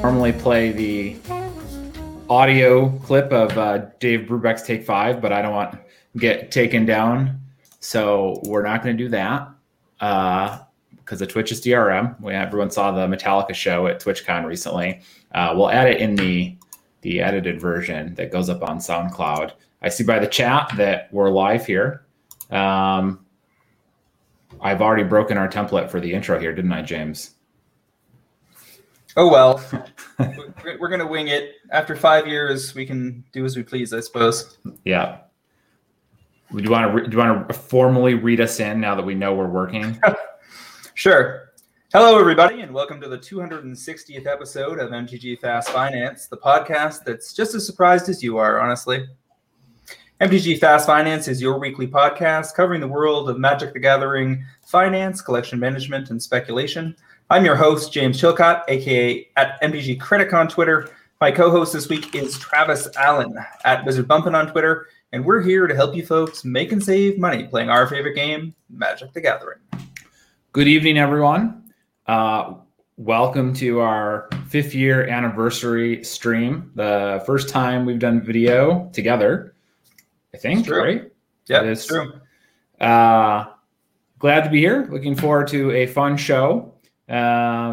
Normally play the audio clip of Dave Brubeck's Take 5, but I don't want to get taken down, so we're not going to do that because the Twitch is DRM. Everyone saw the Metallica show at TwitchCon recently. We'll add it in the edited version that goes up on SoundCloud. I see by the chat that we're live here. I've already broken our template for the intro here, didn't I, James? Oh, well, we're going to wing it. After 5 years, we can do as we please, I suppose. Yeah. Do you want to formally read us in now that we know we're working? Sure. Hello, everybody, and welcome to the 260th episode of MTG Fast Finance, the podcast that's just as surprised as you are, honestly. MTG Fast Finance is your weekly podcast covering the world of Magic the Gathering, finance, collection management, and speculation. I'm your host, James Chilcott, a.k.a. at MTG Critic on Twitter. My co-host this week is Travis Allen at Wizard Bumpin' on Twitter, and we're here to help you folks make and save money playing our favorite game, Magic the Gathering. Good evening, everyone. Welcome to our 5th-year anniversary stream. The first time we've done video together, I think, right? Yeah, it's true. Glad to be here. Looking forward to a fun show. Our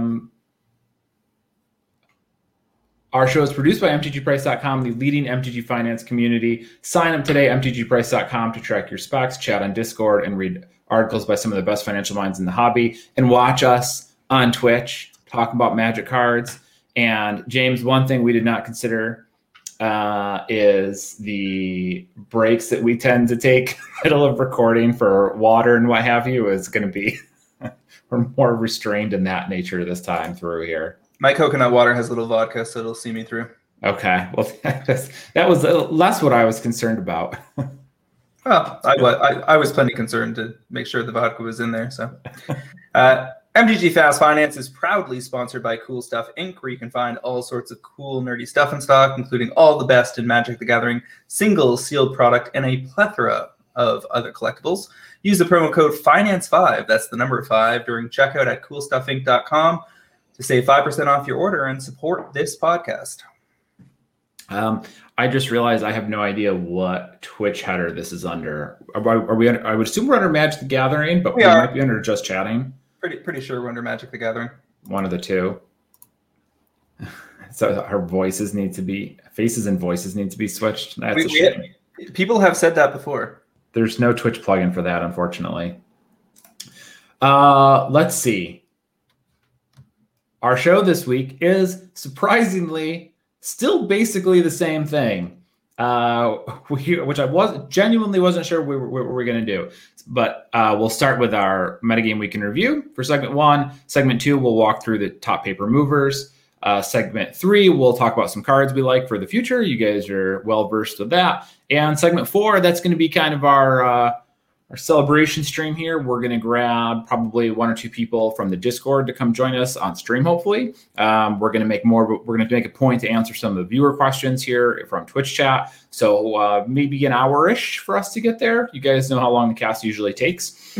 show is produced by mtgprice.com, the leading MTG finance community. Sign up today, mtgprice.com, to track your specs, chat on Discord, and read articles by some of the best financial minds in the hobby, and watch us on Twitch talk about Magic cards. And James, one thing we did not consider is the breaks that we tend to take in the middle of recording for water and what have you is going to be we're more restrained in that nature this time through here. My coconut water has a little vodka, so it'll see me through. Okay. Well, that was less what I was concerned about. Well, I was plenty concerned to make sure the vodka was in there. So MTG Fast Finance is proudly sponsored by Cool Stuff, Inc., where you can find all sorts of cool, nerdy stuff in stock, including all the best in Magic the Gathering, single sealed product, and a plethora of other collectibles. Use the promo code FINANCE5, that's the number 5, during checkout at coolstuffinc.com to save 5% off your order and support this podcast. I just realized I have no idea what Twitch header this is under. Are we under, I would assume we're under Magic the Gathering, but we might be under Just Chatting. Pretty sure we're under Magic the Gathering. One of the two. So our faces and voices need to be switched. That's a shame. People have said that before. There's no Twitch plugin for that, unfortunately. Let's see. Our show this week is surprisingly still basically the same thing, which I genuinely wasn't sure we were going to do. But we'll start with our metagame week in review for segment 1. Segment 2, we'll walk through the top paper movers. Segment 3, we'll talk about some cards we like for the future. You guys are well versed with that. And segment 4, that's going to be kind of our celebration stream here. We're going to grab probably 1 or 2 people from the Discord to come join us on stream, hopefully. We're going to make a point to answer some of the viewer questions here from Twitch chat. So maybe an hour-ish for us to get there. You guys know how long the cast usually takes.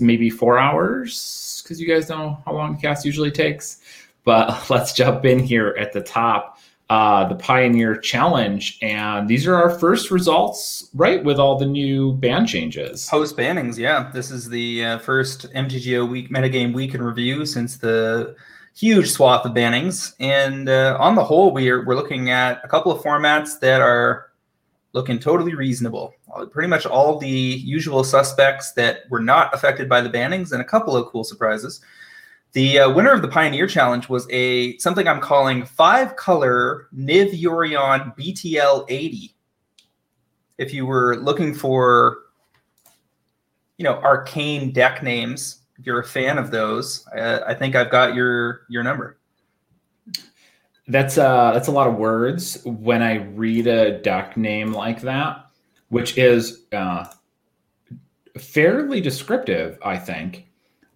Maybe 4 hours, because you guys know how long the cast usually takes. But let's jump in here at the top, the Pioneer Challenge. And these are our first results, right, with all the new ban changes. Post bannings, yeah. This is the first MTGO week, metagame week in review since the huge swath of bannings. And on the whole, we're looking at a couple of formats that are looking totally reasonable. Pretty much all the usual suspects that were not affected by the bannings and a couple of cool surprises. The winner of the Pioneer Challenge was something I'm calling 5-color Niv Yorion BTL-80. If you were looking for, arcane deck names, if you're a fan of those, I think I've got your number. That's a lot of words when I read a deck name like that, which is fairly descriptive, I think.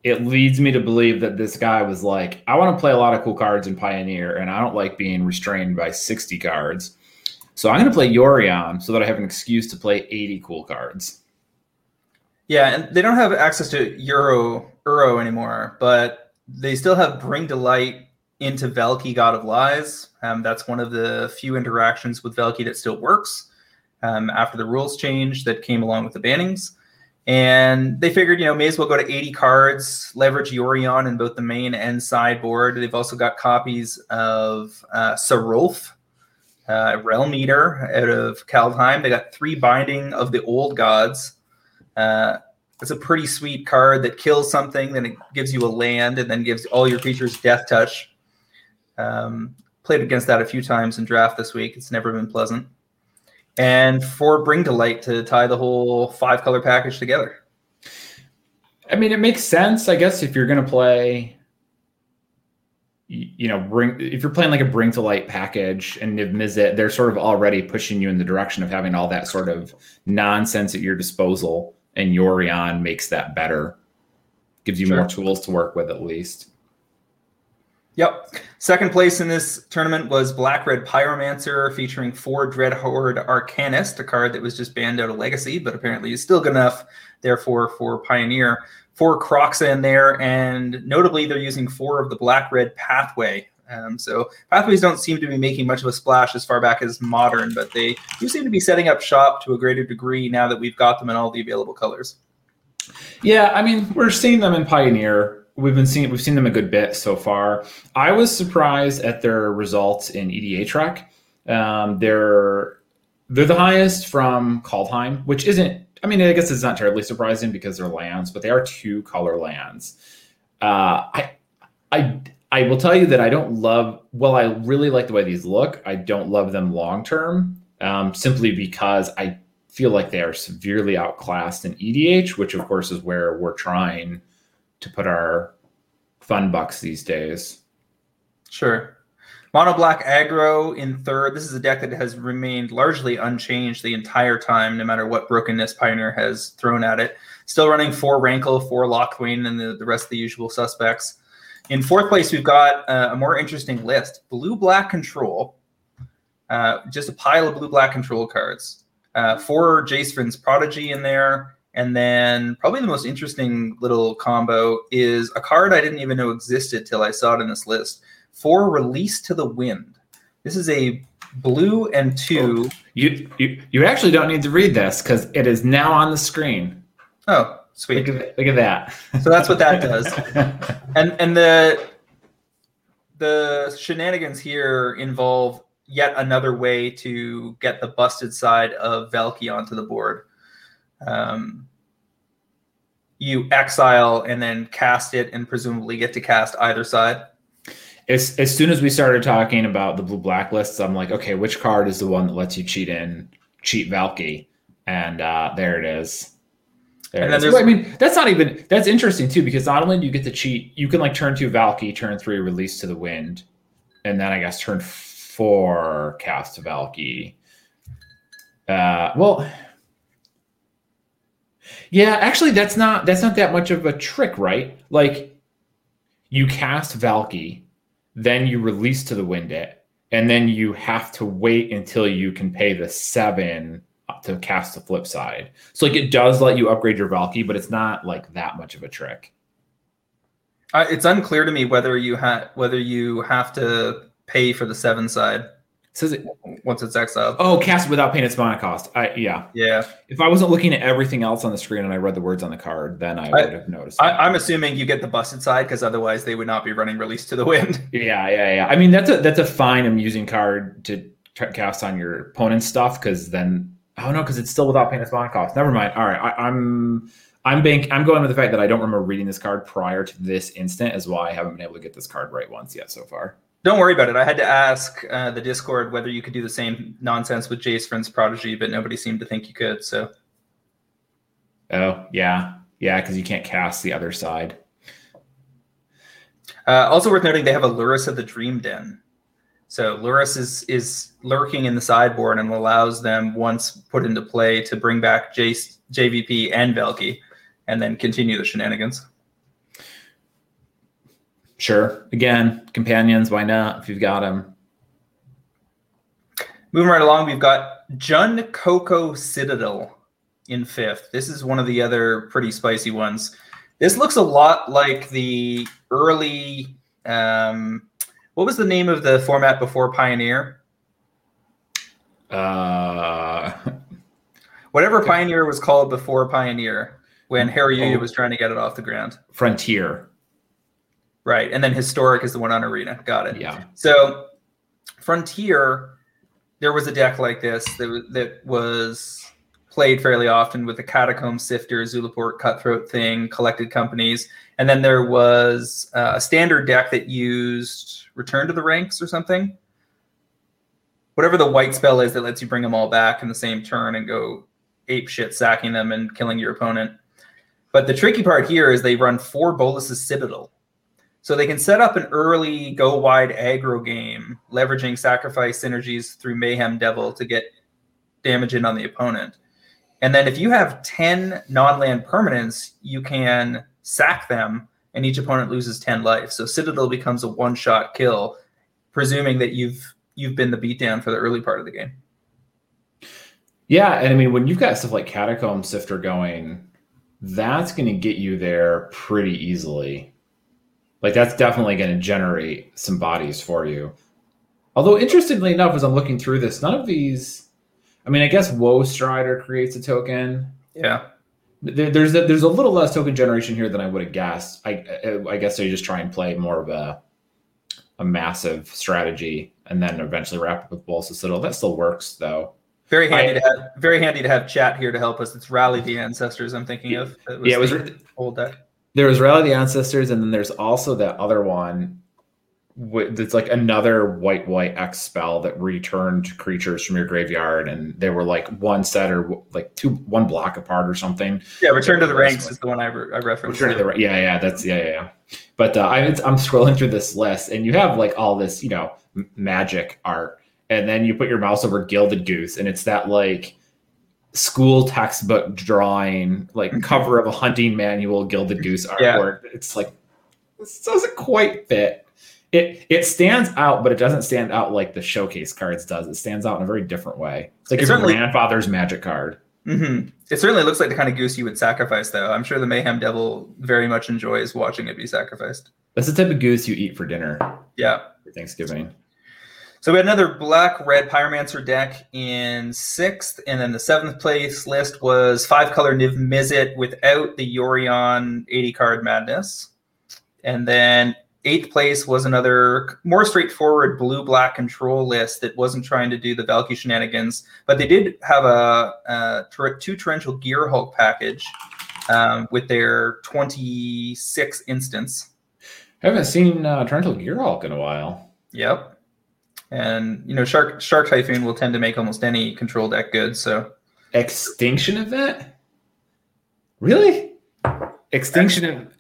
It leads me to believe that this guy was like, I want to play a lot of cool cards in Pioneer, and I don't like being restrained by 60 cards. So I'm going to play Yorion so that I have an excuse to play 80 cool cards. Yeah, and they don't have access to Uro anymore, but they still have Bring to Light into Valky, God of Lies. That's one of the few interactions with Valky that still works after the rules change that came along with the bannings. And they figured, you know, may as well go to 80 cards, leverage Yorion in both the main and sideboard. They've also got copies of Serulf, Realm Eater out of Kaldheim. They got 3 Binding of the Old Gods. It's a pretty sweet card that kills something, then it gives you a land, and then gives all your creatures Death Touch. Played against that a few times in draft this week. It's never been pleasant. And 4 Bring to Light to tie the whole 5-color package together. I mean, it makes sense, I guess, if you're going to play, you know, if you're playing like a Bring to Light package and Niv Mizzet, they're sort of already pushing you in the direction of having all that sort of nonsense at your disposal, and Yorion makes that better. Gives you more tools to work with, at least. Yep. Second place in this tournament was Black Red Pyromancer, featuring 4 Dreadhorde Arcanist, a card that was just banned out of Legacy, but apparently is still good enough, therefore, for Pioneer. 4 Croxa in there, and notably they're using 4 of the Black Red Pathway. So Pathways don't seem to be making much of a splash as far back as Modern, but they do seem to be setting up shop to a greater degree now that we've got them in all the available colors. Yeah, I mean, we're seeing them in Pioneer. We've seen them a good bit so far. I was surprised at their results in EDA track. They're the highest from Kaldheim, which isn't, I mean, I guess it's not terribly surprising because they're lands, but they are 2 color lands. I will tell you that I don't love, well, I really like the way these look. I don't love them long-term, simply because I feel like they are severely outclassed in EDH, which of course is where we're trying to put our fun bucks these days. Sure. Mono Black Aggro in third. This is a deck that has remained largely unchanged the entire time, no matter what brokenness Pioneer has thrown at it. Still running 4 Rankle, 4 Lockthwain, and the rest of the usual suspects. In fourth place, we've got a more interesting list. Blue Black Control. Just a pile of Blue Black Control cards. 4 Jace Finn's Prodigy in there. And then probably the most interesting little combo is a card I didn't even know existed till I saw it in this list. 4 Release to the Wind. This is a blue and 2. Oh, you actually don't need to read this because it is now on the screen. Oh, sweet. Look at that. So that's what that does. And the shenanigans here involve yet another way to get the busted side of Valky onto the board. You exile and then cast it and presumably get to cast either side. As soon as we started talking about the blue blacklists, I'm like, okay, which card is the one that lets you cheat Valky? And there it is. Well, I mean, that's interesting too, because not only do you get to cheat, you can like turn 2 Valky, turn 3 Release to the Wind, and then I guess turn 4 cast Valky. Yeah, actually, that's not that much of a trick, right? Like, you cast Valky, then you Release to the Wind it, and then you have to wait until you can pay the 7 to cast the flip side. So, like, it does let you upgrade your Valky, but it's not like that much of a trick. It's unclear to me whether you have to pay for the 7 side. Says it once it's exiled. Oh, cast without paying its mana cost. Yeah. If I wasn't looking at everything else on the screen and I read the words on the card, then I would have noticed. I'm assuming you get the busted side because otherwise they would not be running Release to the Wind. Yeah. I mean, that's a fine, amusing card to cast on your opponent's stuff because then I don't know because it's still without paying its mana cost. Never mind. All right, I'm going with the fact that I don't remember reading this card prior to this instant is why I haven't been able to get this card right once yet so far. Don't worry about it. I had to ask the Discord whether you could do the same nonsense with Jace Finn's Prodigy, but nobody seemed to think you could. So. Oh, yeah, because you can't cast the other side. Also worth noting, they have a Lurrus of the Dream Den. So Lurrus is lurking in the sideboard and allows them, once put into play, to bring back Jace, JVP, and Valky, and then continue the shenanigans. Sure. Again, companions, why not if you've got them? Moving right along, we've got Jun Cocoa Citadel in fifth. This is one of the other pretty spicy ones. This looks a lot like the early... what was the name of the format before Pioneer? Whatever Pioneer was called before Pioneer, when Haruya was trying to get it off the ground. Frontier. Right, and then Historic is the one on Arena. Got it. Yeah. So Frontier... There was a deck like this that was played fairly often with the Catacomb Sifter, Zulaport Cutthroat thing, Collected Companies. And then there was a standard deck that used Return to the Ranks or something. Whatever the white spell is that lets you bring them all back in the same turn and go apeshit sacking them and killing your opponent. But the tricky part here is they run four Bolas' Citadel. So they can set up an early go-wide aggro game, leveraging sacrifice synergies through Mayhem Devil to get damage in on the opponent. And then if you have 10 non-land permanents, you can sack them, and each opponent loses 10 life. So Citadel becomes a one-shot kill, presuming that you've been the beatdown for the early part of the game. Yeah, and I mean, when you've got stuff like Catacomb Sifter going, that's going to get you there pretty easily. Like, that's definitely going to generate some bodies for you. Although, interestingly enough, as I'm looking through this, none of these... I mean, I guess Woe Strider creates a token. Yeah. There's a little less token generation here than I would have guessed. I guess they just try and play more of a massive strategy and then eventually wrap up with Bolas' Citadel. That still works, though. Very handy to have chat here to help us. It's Rally the Ancestors I'm thinking of. It was old deck. There was Rally the Ancestors, and then there's also that other one that's like another white X spell that returned creatures from your graveyard, and they were like one set or like one block apart or something. Yeah, Return to the Ranks is the one I referenced. Return to the yeah. But I'm scrolling through this list, and you have like all this, you know, magic art, and then you put your mouse over Gilded Goose, and it's that like school textbook drawing, like cover of a hunting manual, Gilded Goose artwork. Yeah. It's like, this doesn't quite fit. It stands out, but it doesn't stand out like the showcase cards does. It stands out in a very different way. It's like your grandfather's magic card. Mm-hmm. It certainly looks like the kind of goose you would sacrifice, though. I'm sure the Mayhem Devil very much enjoys watching it be sacrificed. That's the type of goose you eat for dinner. Yeah. For Thanksgiving. So we had another black-red Pyromancer deck in sixth, and then the seventh place list was five-color Niv-Mizzet without the Yorion 80-card madness. And then eighth place was another more straightforward blue-black control list that wasn't trying to do the Valky shenanigans, but they did have a two Torrential Gear Hulk package with their 26 instance. I haven't seen Torrential Gear Hulk in a while. Yep. And, you know, Shark Typhoon will tend to make almost any control deck good, so... Extinction Event? Really? Extinction Event...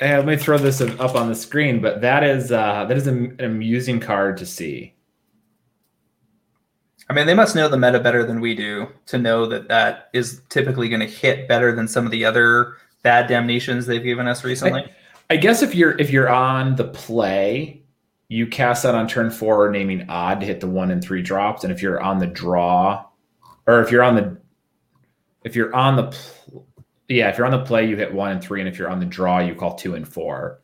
Let me throw this up on the screen, but that is an amusing card to see. I mean, they must know the meta better than we do to know that is typically going to hit better than some of the other bad damnations they've given us recently. I guess if you're on the play... You cast that on turn 4, naming odd to hit the 1 and 3 drops, and if you're on the draw, or if you're on the play, you hit 1 and 3, and if you're on the draw, you call 2 and 4.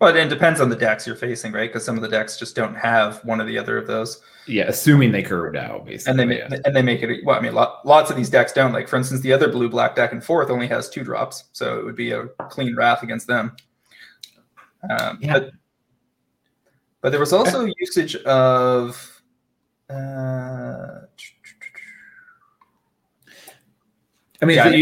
Well, it depends on the decks you're facing, right? Because some of the decks just don't have one or the other of those. Yeah, assuming they curved out, basically. And they make it. Well, I mean, lots of these decks don't. Like, for instance, the other blue-black deck in fourth only has 2 drops, so it would be a clean wrath against them. Yeah. But there was also usage of... I mean, at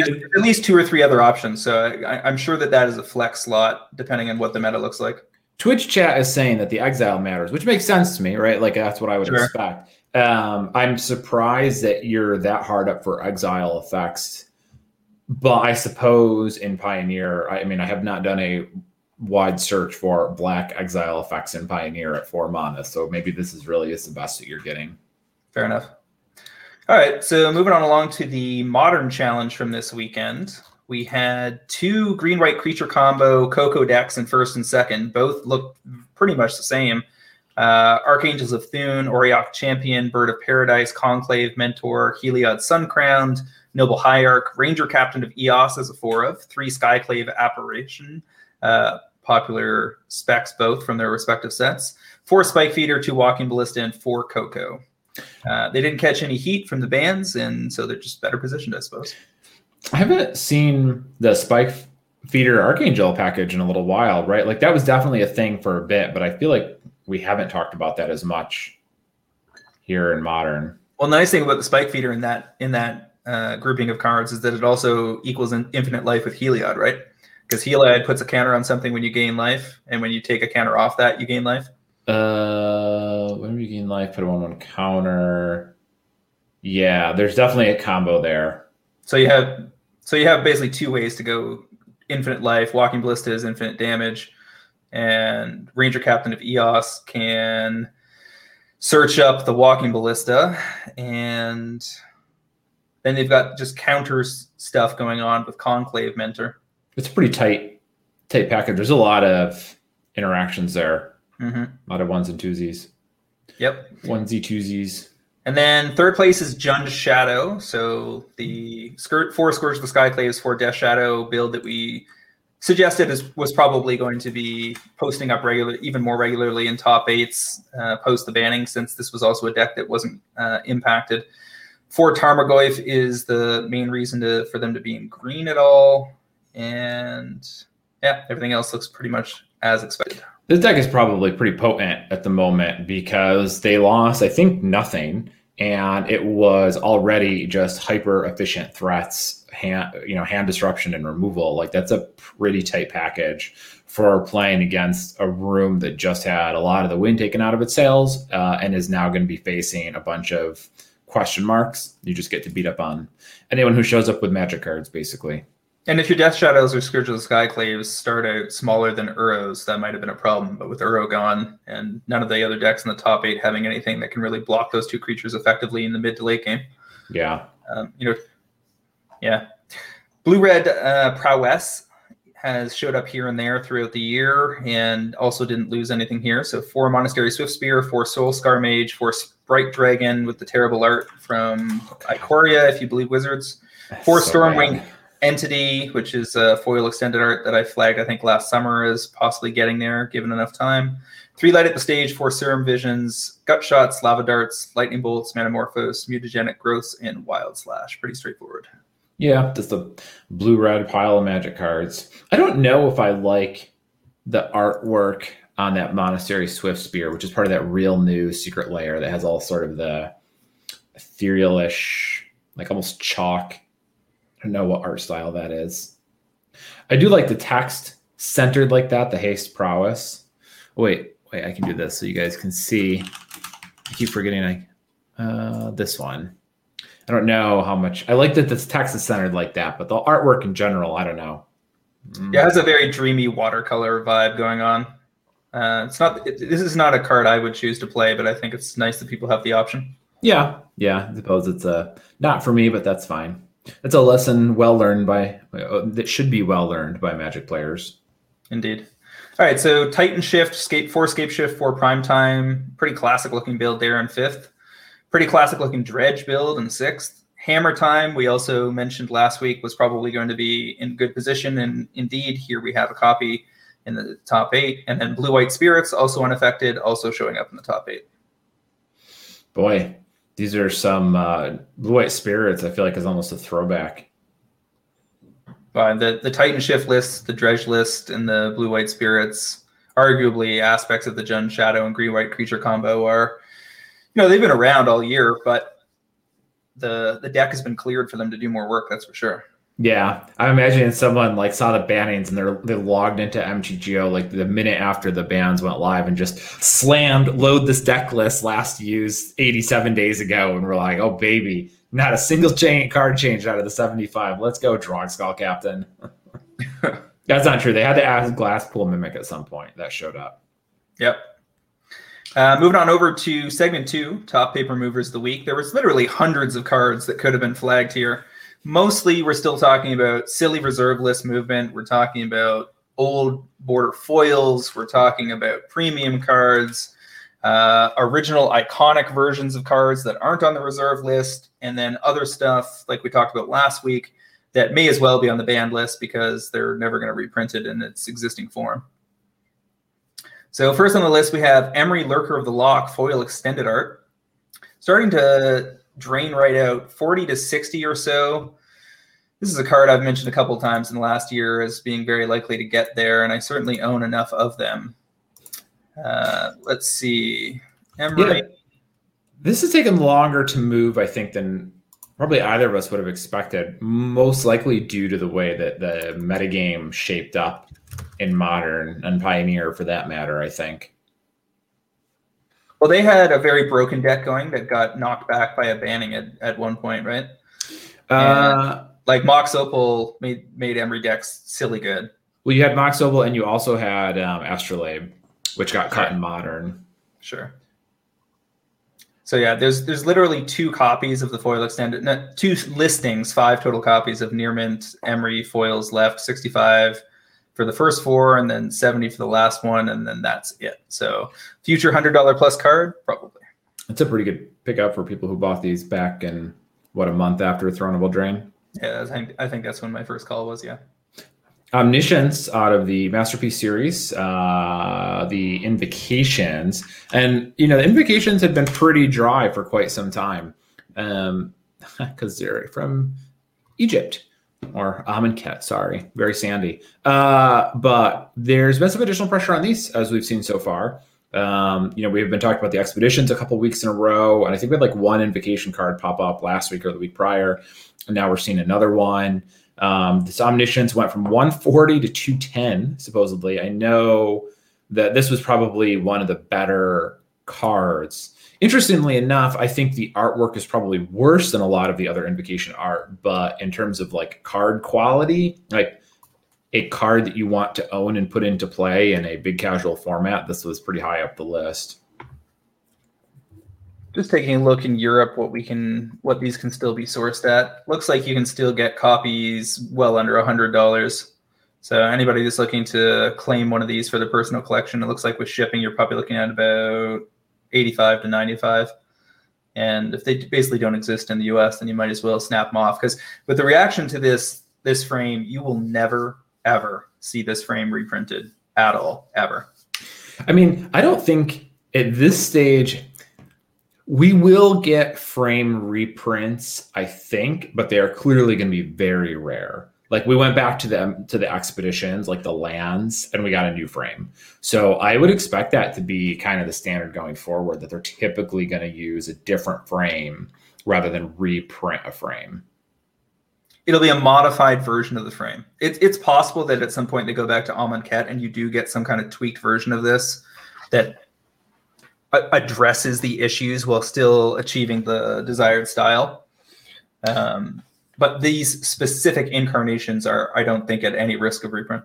least 2 or 3 other options. So I'm sure that is a flex slot, depending on what the meta looks like. Twitch chat is saying that the exile matters, which makes sense to me, right? Like, that's what I would expect. I'm surprised that you're that hard up for exile effects. But I suppose in Pioneer, I have not done a... wide search for black exile effects in Pioneer at 4 mana. So maybe this is the best that you're getting. Fair enough. All right. So moving on along to the Modern Challenge from this weekend, we had 2 green-white creature combo Cocoa decks in first and second. Both looked pretty much the same. Archangels of Thune, Auriok Champion, Bird of Paradise, Conclave Mentor, Heliod Suncrowned, Noble Hierarch, Ranger Captain of Eos as a 4/4, 3 Skyclave Apparition, popular specs both from their respective sets, 4 Spike Feeder, 2 Walking Ballista, and 4 Cocoa. They didn't catch any heat from the bans, and so they're just better positioned, I suppose. I haven't seen the Spike Feeder Archangel package in a little while, right? Like, that was definitely a thing for a bit, but I feel like we haven't talked about that as much here in Modern. Well, the nice thing about the Spike Feeder in that grouping of cards is that it also equals an infinite life with Heliod, right? Because Heliod puts a counter on something when you gain life, and when you take a counter off that, you gain life. Whenever you gain life, put a 1/1 counter. Yeah, there's definitely a combo there. So you have basically two ways to go: infinite life, Walking Ballista is infinite damage, and Ranger Captain of Eos can search up the Walking Ballista, and then they've got just counters stuff going on with Conclave Mentor. It's a pretty tight package. There's a lot of interactions there. Mm-hmm. A lot of ones and twosies. Yep. Onesie twosies. And then third place is Death Shadow. So the 4 Scourge of the Skyclaves, 4 Death Shadow build that we suggested was probably going to be posting up even more regularly in top 8s post the banning, since this was also a deck that wasn't impacted. 4 Tarmogoyf is the main reason for them to be in green at all. And yeah, everything else looks pretty much as expected. This deck is probably pretty potent at the moment because they lost, I think, nothing. And it was already just hyper efficient threats, hand disruption and removal. Like, that's a pretty tight package for playing against a room that just had a lot of the wind taken out of its sails and is now going to be facing a bunch of question marks. You just get to beat up on anyone who shows up with magic cards, basically. And if your Death Shadows or Scourge of the Skyclaves start out smaller than Uros, that might have been a problem. But with Uro gone and none of the other decks in the top 8 having anything that can really block those two creatures effectively in the mid to late game. Yeah. Blue-red prowess has showed up here and there throughout the year and also didn't lose anything here. So 4 Monastery Swift Spear, 4 Soul Scar Mage, 4 Sprite Dragon with the terrible art from Ikoria, if you believe Wizards, 4 Stormwing Entity, which is a foil extended art that I flagged, I think, last summer as possibly getting there, given enough time. 3 Light at the Stage, 4 Serum Visions, Gut Shots, Lava Darts, Lightning Bolts, Metamorphose, Mutagenic Growths, and Wild Slash. Pretty straightforward. Yeah, that's the blue-red pile of magic cards. I don't know if I like the artwork on that Monastery Swift Spear, which is part of that real new secret layer that has all sort of the ethereal-ish, like almost chalk. I don't know what art style that is. I do like the text centered like that, the haste prowess. Wait, I can do this so you guys can see. I keep forgetting this one. I don't know how much. I like that this text is centered like that, but the artwork in general, I don't know. Yeah, it has a very dreamy watercolor vibe going on. This is not a card I would choose to play, but I think it's nice that people have the option. Yeah, I suppose it's not for me, but that's fine. That's a lesson that should be well learned by Magic players. Indeed. All right, so Titan Shift, 4 Scape Shift, 4 Prime Time. Pretty classic looking build there in 5th. Pretty classic looking Dredge build in 6th. Hammer Time, we also mentioned last week, was probably going to be in good position, and indeed, here we have a copy in the top 8. And then Blue White Spirits, also unaffected, also showing up in the top 8. Boy. These are some Blue White Spirits, I feel like, is almost a throwback. The Titan Shift list, the Dredge list, and the Blue White Spirits, arguably aspects of the Jund Shadow and Green White Creature combo are, they've been around all year, but the deck has been cleared for them to do more work, that's for sure. Yeah, I'm imagining someone like saw the bannings and they logged into MTGO like the minute after the bans went live and just slammed load this deck list last used 87 days ago, and we're like, oh baby, not a single card changed out of the 75. Let's go, Drog Skull Captain. That's not true. They had to add Glasspool Mimic at some point that showed up. Yep. Moving on over to segment 2, top paper movers of the week. There was literally hundreds of cards that could have been flagged here. Mostly, we're still talking about silly reserve list movement. We're talking about old border foils. We're talking about premium cards. original iconic versions of cards that aren't on the reserve list, and then other stuff like we talked about last week that may as well be on the banned list because they're never going to reprint it in its existing form. So first on the list, we have Emery Lurker of the Lock, foil extended art. Starting to drain right out, 40 to 60 or so. This is a card I've mentioned a couple of times in the last year as being very likely to get there, and I certainly own enough of them. Let's see. Emery. Yeah. This has taken longer to move, I think, than probably either of us would have expected, most likely due to the way that the metagame shaped up in Modern and Pioneer, for that matter, I think. Well, they had a very broken deck going that got knocked back by a banning at one point, right? Like Mox Opal made Emery decks silly good. Well, you had Mox Opal and you also had Astrolabe, which got cut in Modern. Sure. So yeah, there's literally two copies of the foil extended, no, two listings, five total copies of Near Mint Emery foils left, 65 for the first four and then 70 for the last one, and then that's it. So future $100 plus card, probably. That's a pretty good pickup for people who bought these back in, what, a month after Throneable Drain? Yeah, I think that's when my first call was, yeah. Omniscience out of the Masterpiece series, the Invocations. And, you know, the Invocations have been pretty dry for quite some time because they're from Egypt or Amonkhet, sorry, very sandy. But there's been some additional pressure on these as we've seen so far. You know, we've been talking about the Expeditions a couple weeks in a row, and I think we had like one Invocation card pop up last week or the week prior, and now we're seeing another one. This Omniscience went from 140 to 210, supposedly. I know that this was probably one of the better cards. Interestingly enough, I think the artwork is probably worse than a lot of the other Invocation art, but in terms of like card quality, like a card that you want to own and put into play in a big casual format, this was pretty high up the list. Just taking a look in Europe, what these can still be sourced at. Looks like you can still get copies well under $100. So anybody that's looking to claim one of these for their personal collection, it looks like with shipping, you're probably looking at about 85 to 95. And if they basically don't exist in the US, then you might as well snap them off. Because with the reaction to this frame, you will never, ever see this frame reprinted at all, ever. I mean, I don't think at this stage... We will get frame reprints, I think, but they are clearly going to be very rare. Like we went back to the Expeditions, like the lands, and we got a new frame. So I would expect that to be kind of the standard going forward, that they're typically going to use a different frame rather than reprint a frame. It'll be a modified version of the frame. It's possible that at some point they go back to Amonkhet and you do get some kind of tweaked version of this that addresses the issues while still achieving the desired style. But these specific incarnations are, I don't think, at any risk of reprint.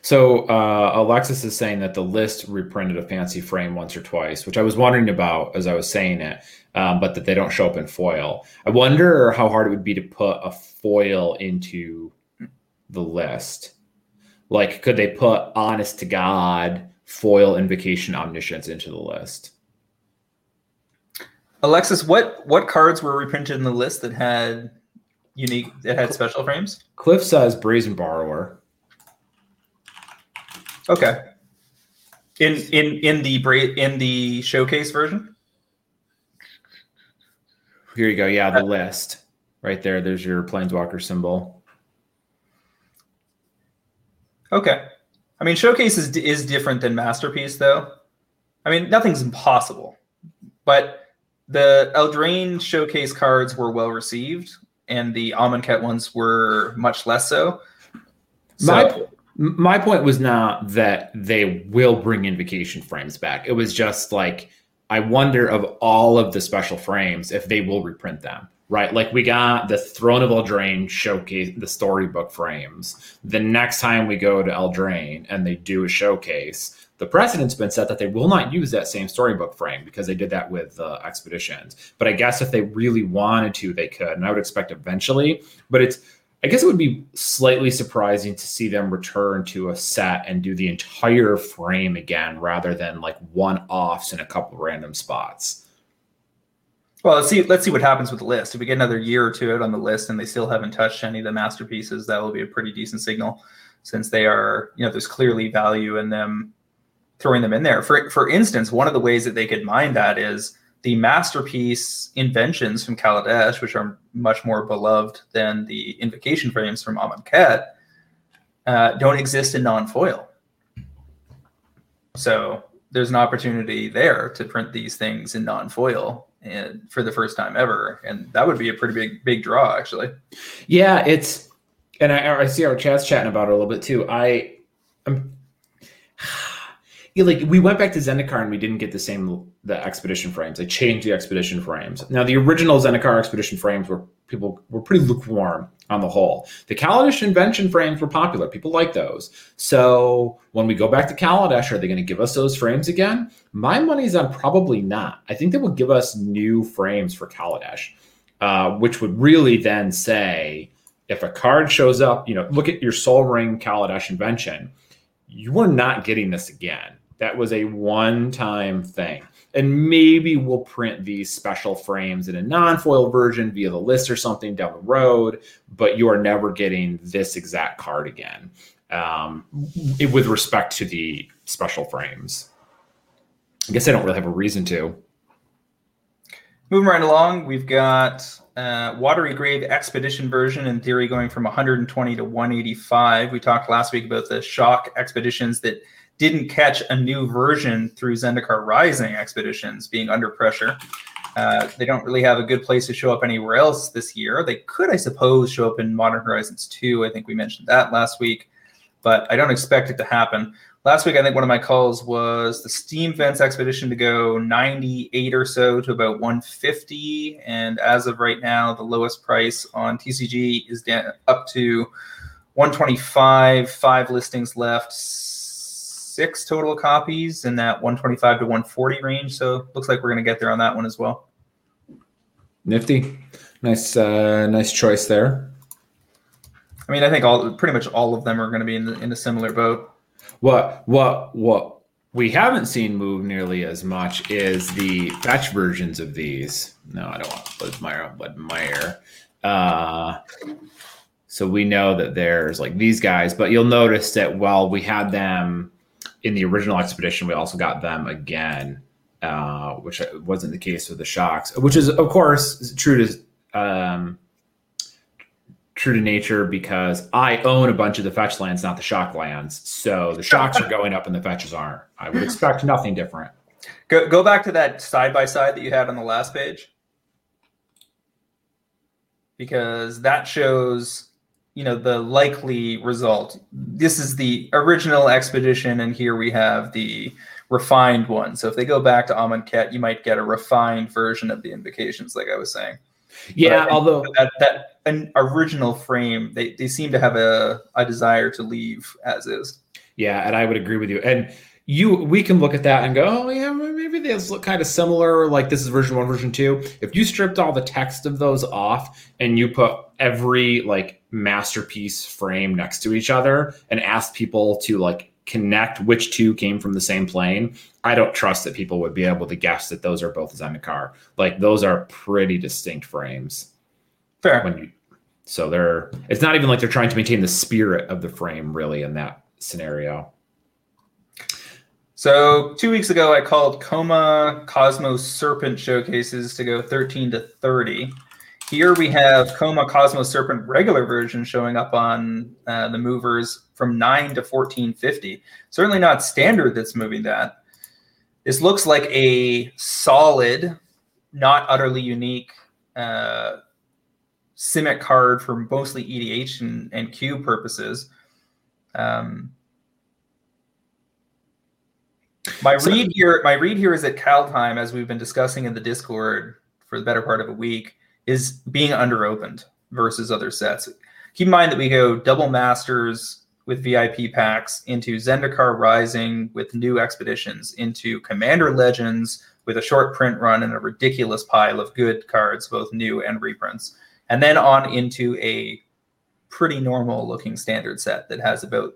So Alexis is saying that the list reprinted a fancy frame once or twice, which I was wondering about as I was saying it, but that they don't show up in foil. I wonder how hard it would be to put a foil into the list. Like, could they put honest to God foil Invocation Omniscience into the list? Alexis, what cards were reprinted in the list that had special frames? Cliff says Brazen Borrower. Okay. In the showcase version. Here you go. Yeah, the list right there. There's your Planeswalker symbol. Okay. I mean, Showcase is different than Masterpiece, though. I mean, nothing's impossible. But the Eldraine Showcase cards were well-received, and the Amonkhet ones were much less so. My point was not that they will bring Invocation frames back. It was just like, I wonder of all of the special frames if they will reprint them. Right, like we got the Throne of Eldraine showcase, the storybook frames. The next time we go to Eldraine and they do a showcase, the precedent's been set that they will not use that same storybook frame because they did that with Expeditions. But I guess if they really wanted to, they could, and I would expect eventually. But it's I guess it would be slightly surprising to see them return to a set and do the entire frame again rather than like one-offs in a couple random spots. Well, let's see what happens with the list. If we get another year or two out on the list and they still haven't touched any of the masterpieces, that will be a pretty decent signal, since they are, you know, there's clearly value in them throwing them in there. For instance, one of the ways that they could mine that is the masterpiece inventions from Kaladesh, which are much more beloved than the invocation frames from Amonkhet, don't exist in non-foil. So there's an opportunity there to print these things in non-foil and for the first time ever. And that would be a pretty big draw, actually. Yeah, it's... And I see our chat's chatting about it a little bit, too. Yeah, like we went back to Zendikar and we didn't get the expedition frames. They changed the expedition frames. Now the original Zendikar expedition frames were people were pretty lukewarm on the whole. The Kaladesh invention frames were popular. People like those. So when we go back to Kaladesh, are they going to give us those frames again? My money's on probably not. I think they will give us new frames for Kaladesh, which would really then say if a card shows up, you know, look at your Sol Ring Kaladesh invention. You are not getting this again. That was a one-time thing. And maybe we'll print these special frames in a non-foil version via the list or something down the road, but you are never getting this exact card again with respect to the special frames. I guess I don't really have a reason to. Moving right along, we've got Watery Grave Expedition version, in theory, going from 120 to 185. We talked last week about the shock expeditions that didn't catch a new version through Zendikar Rising expeditions being under pressure. They don't really have a good place to show up anywhere else this year. They could, I suppose, show up in Modern Horizons 2. I think we mentioned that last week, but I don't expect it to happen. Last week, I think one of my calls was the Steam Fence Expedition to go 98 or so to about 150. And as of right now, the lowest price on TCG is down up to 125, 5 listings left, 6 total copies in that 125 to 140 range. So it looks like we're going to get there on that one as well. Nifty. Nice choice there. I mean, I think pretty much all of them are going to be in a similar boat. What we haven't seen move nearly as much is the fetch versions of these. No, I don't want Bloodmire. So we know that there's like these guys, but you'll notice that while we had them in the original expedition, we also got them again, which wasn't the case with the shocks, which is of course true to nature, because I own a bunch of the fetch lands, not the shock lands. So the shocks are going up and the fetches aren't. I would expect nothing different. Go back to that side-by-side that you had on the last page, because that shows, you know, the likely result. This is the original expedition, and here we have the refined one. So if they go back to Amonkhet, you might get a refined version of the invocations, like I was saying. Yeah, although that an original frame, they seem to have a desire to leave as is. Yeah, and I would agree with you. And we can look at that and go, oh yeah, maybe these look kind of similar. Like this is version 1, version 2. If you stripped all the text of those off and you put every like masterpiece frame next to each other and asked people to like connect which two came from the same plane, I don't trust that people would be able to guess that those are both Zendikar. Like those are pretty distinct frames. Fair. So it's not even like they're trying to maintain the spirit of the frame really in that scenario. So 2 weeks ago, I called Coma Cosmos Serpent showcases to go 13 to 30. Here we have Coma Cosmos Serpent regular version showing up on the movers from 9 to 1450. Certainly not standard that's moving that. This looks like a solid, not utterly unique Simic card for mostly EDH and Q purposes. My read here is that Kaldheim, as we've been discussing in the Discord for the better part of a week, is being under-opened versus other sets. Keep in mind that we go double Masters with VIP packs into Zendikar Rising with new expeditions, into Commander Legends with a short print run and a ridiculous pile of good cards, both new and reprints, and then on into a pretty normal looking standard set that has about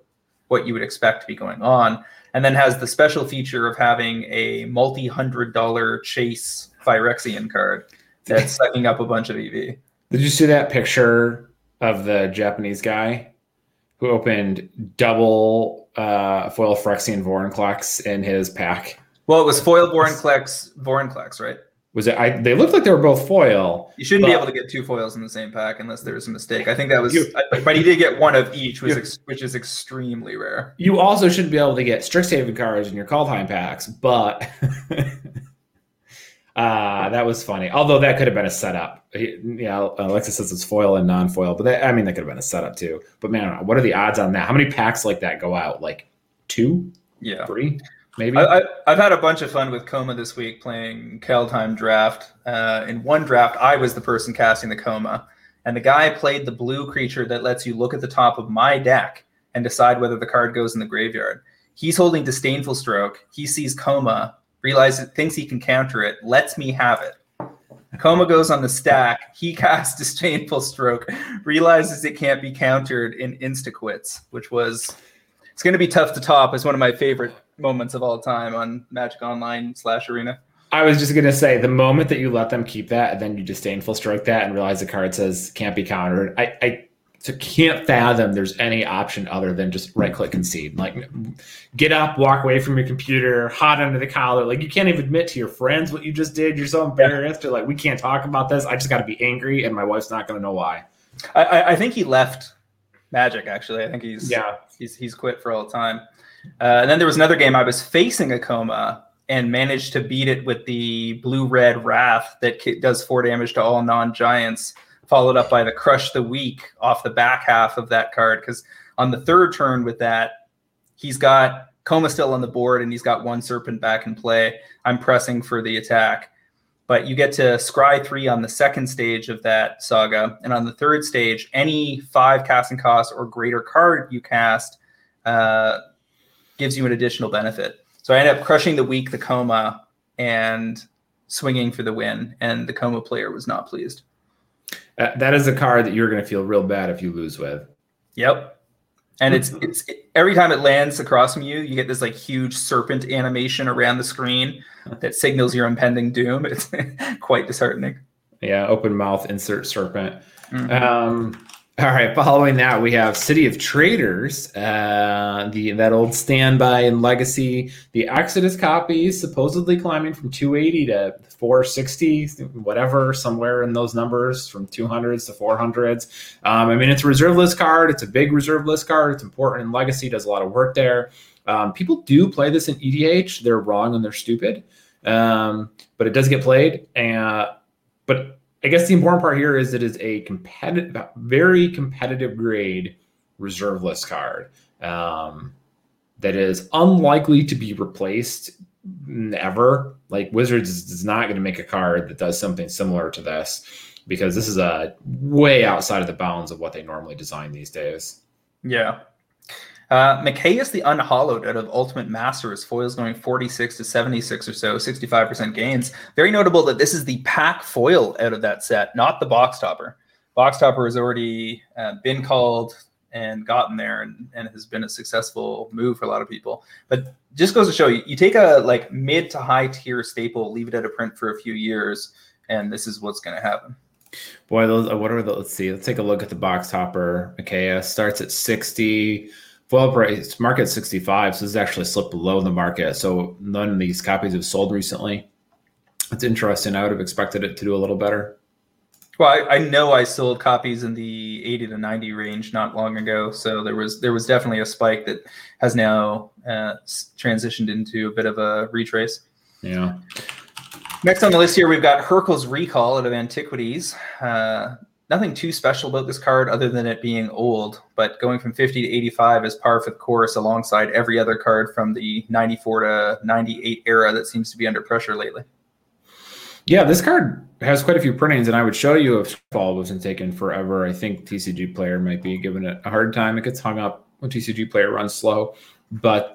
what you would expect to be going on, and then has the special feature of having a multi-$100 chase Phyrexian card that's sucking up a bunch of EV. Did you see that picture of the Japanese guy who opened double foil Phyrexian Vorinclex in his pack? Well, it was foil Vorinclex, right? Was it? They looked like they were both foil. You shouldn't be able to get two foils in the same pack unless there was a mistake. I think that was, but he did get one of each, which is extremely rare. You also shouldn't be able to get Strixhaven cards in your Kaldheim packs, but that was funny. Although that could have been a setup. Alexis says it's foil and non-foil, but that could have been a setup too. But man, I don't know. What are the odds on that? How many packs like that go out? Like two? Yeah. Three? Maybe. I've had a bunch of fun with Coma this week playing Kaldheim Draft. In one draft, I was the person casting the Coma, and the guy played the blue creature that lets you look at the top of my deck and decide whether the card goes in the graveyard. He's holding Disdainful Stroke. He sees Coma, realizes, thinks he can counter it, lets me have it. Coma goes on the stack. He casts Disdainful Stroke, realizes it can't be countered, and insta-quits, which was... It's going to be tough to top. It's one of my favorite moments of all time on Magic Online /Arena. I was just going to say, the moment that you let them keep that and then you Disdainful Stroke that and realize the card says can't be countered, I can't fathom there's any option other than just right-click concede. Like, get up, walk away from your computer, hot under the collar. Like, you can't even admit to your friends what you just did. You're so embarrassed. You're like, we can't talk about this. I just got to be angry, and my wife's not going to know why. I think he left Magic, actually. I think he's quit for all time. And then there was another game I was facing a Coma and managed to beat it with the blue-red Wrath that does 4 damage to all non-giants, followed up by the Crush the Weak off the back half of that card, because on the third turn with that, he's got Coma still on the board and he's got one Serpent back in play. I'm pressing for the attack. But you get to scry 3 on the second stage of that saga. And on the third stage, any 5 casting cost or greater card you cast gives you an additional benefit. So I end up crushing the weak, the Coma, and swinging for the win. And the Coma player was not pleased. That is a card that you're going to feel real bad if you lose with. Yep. And it's every time it lands across from you, you get this like huge serpent animation around the screen that signals your impending doom. It's quite disheartening. Yeah, open mouth, insert serpent. Mm-hmm. All right, following that, we have City of Traders, that old standby in Legacy. The Exodus copies supposedly climbing from 280 to 460, whatever, somewhere in those numbers, from 200s to 400s. It's a reserve list card. It's a big reserve list card. It's important in Legacy. Does a lot of work there. People do play this in EDH. They're wrong and they're stupid, but it does get played. But I guess the important part here is it is a very competitive grade reserve list card that is unlikely to be replaced ever. Like, Wizards is not going to make a card that does something similar to this, because this is a way outside of the bounds of what they normally design these days. Yeah. Micaeus the Unhollowed out of Ultimate Masters, foils going 46 to 76 or so, 65% gains. Very notable that this is the pack foil out of that set, not the box topper. Box topper has already been called and gotten there, and has been a successful move for a lot of people. But just goes to show you, you take a like mid to high tier staple, leave it at a print for a few years, and this is what's going to happen. Boy, let's see. Let's take a look at the box topper. Micaeus starts at 60. Foil price market 65, so this has actually slipped below the market. So none of these copies have sold recently. It's interesting. I would have expected it to do a little better. Well, I know I sold copies in the 80 to 90 range not long ago, so there was definitely a spike that has now transitioned into a bit of a retrace. Yeah. Next on the list here, we've got Hercule's Recall out of Antiquities. Nothing too special about this card other than it being old, but going from 50 to 85 is par for the course alongside every other card from the 94 to 98 era that seems to be under pressure lately. Yeah, this card has quite a few printings, and I would show you if Fall wasn't taken forever. I think TCG Player might be giving it a hard time. It gets hung up when TCG Player runs slow. But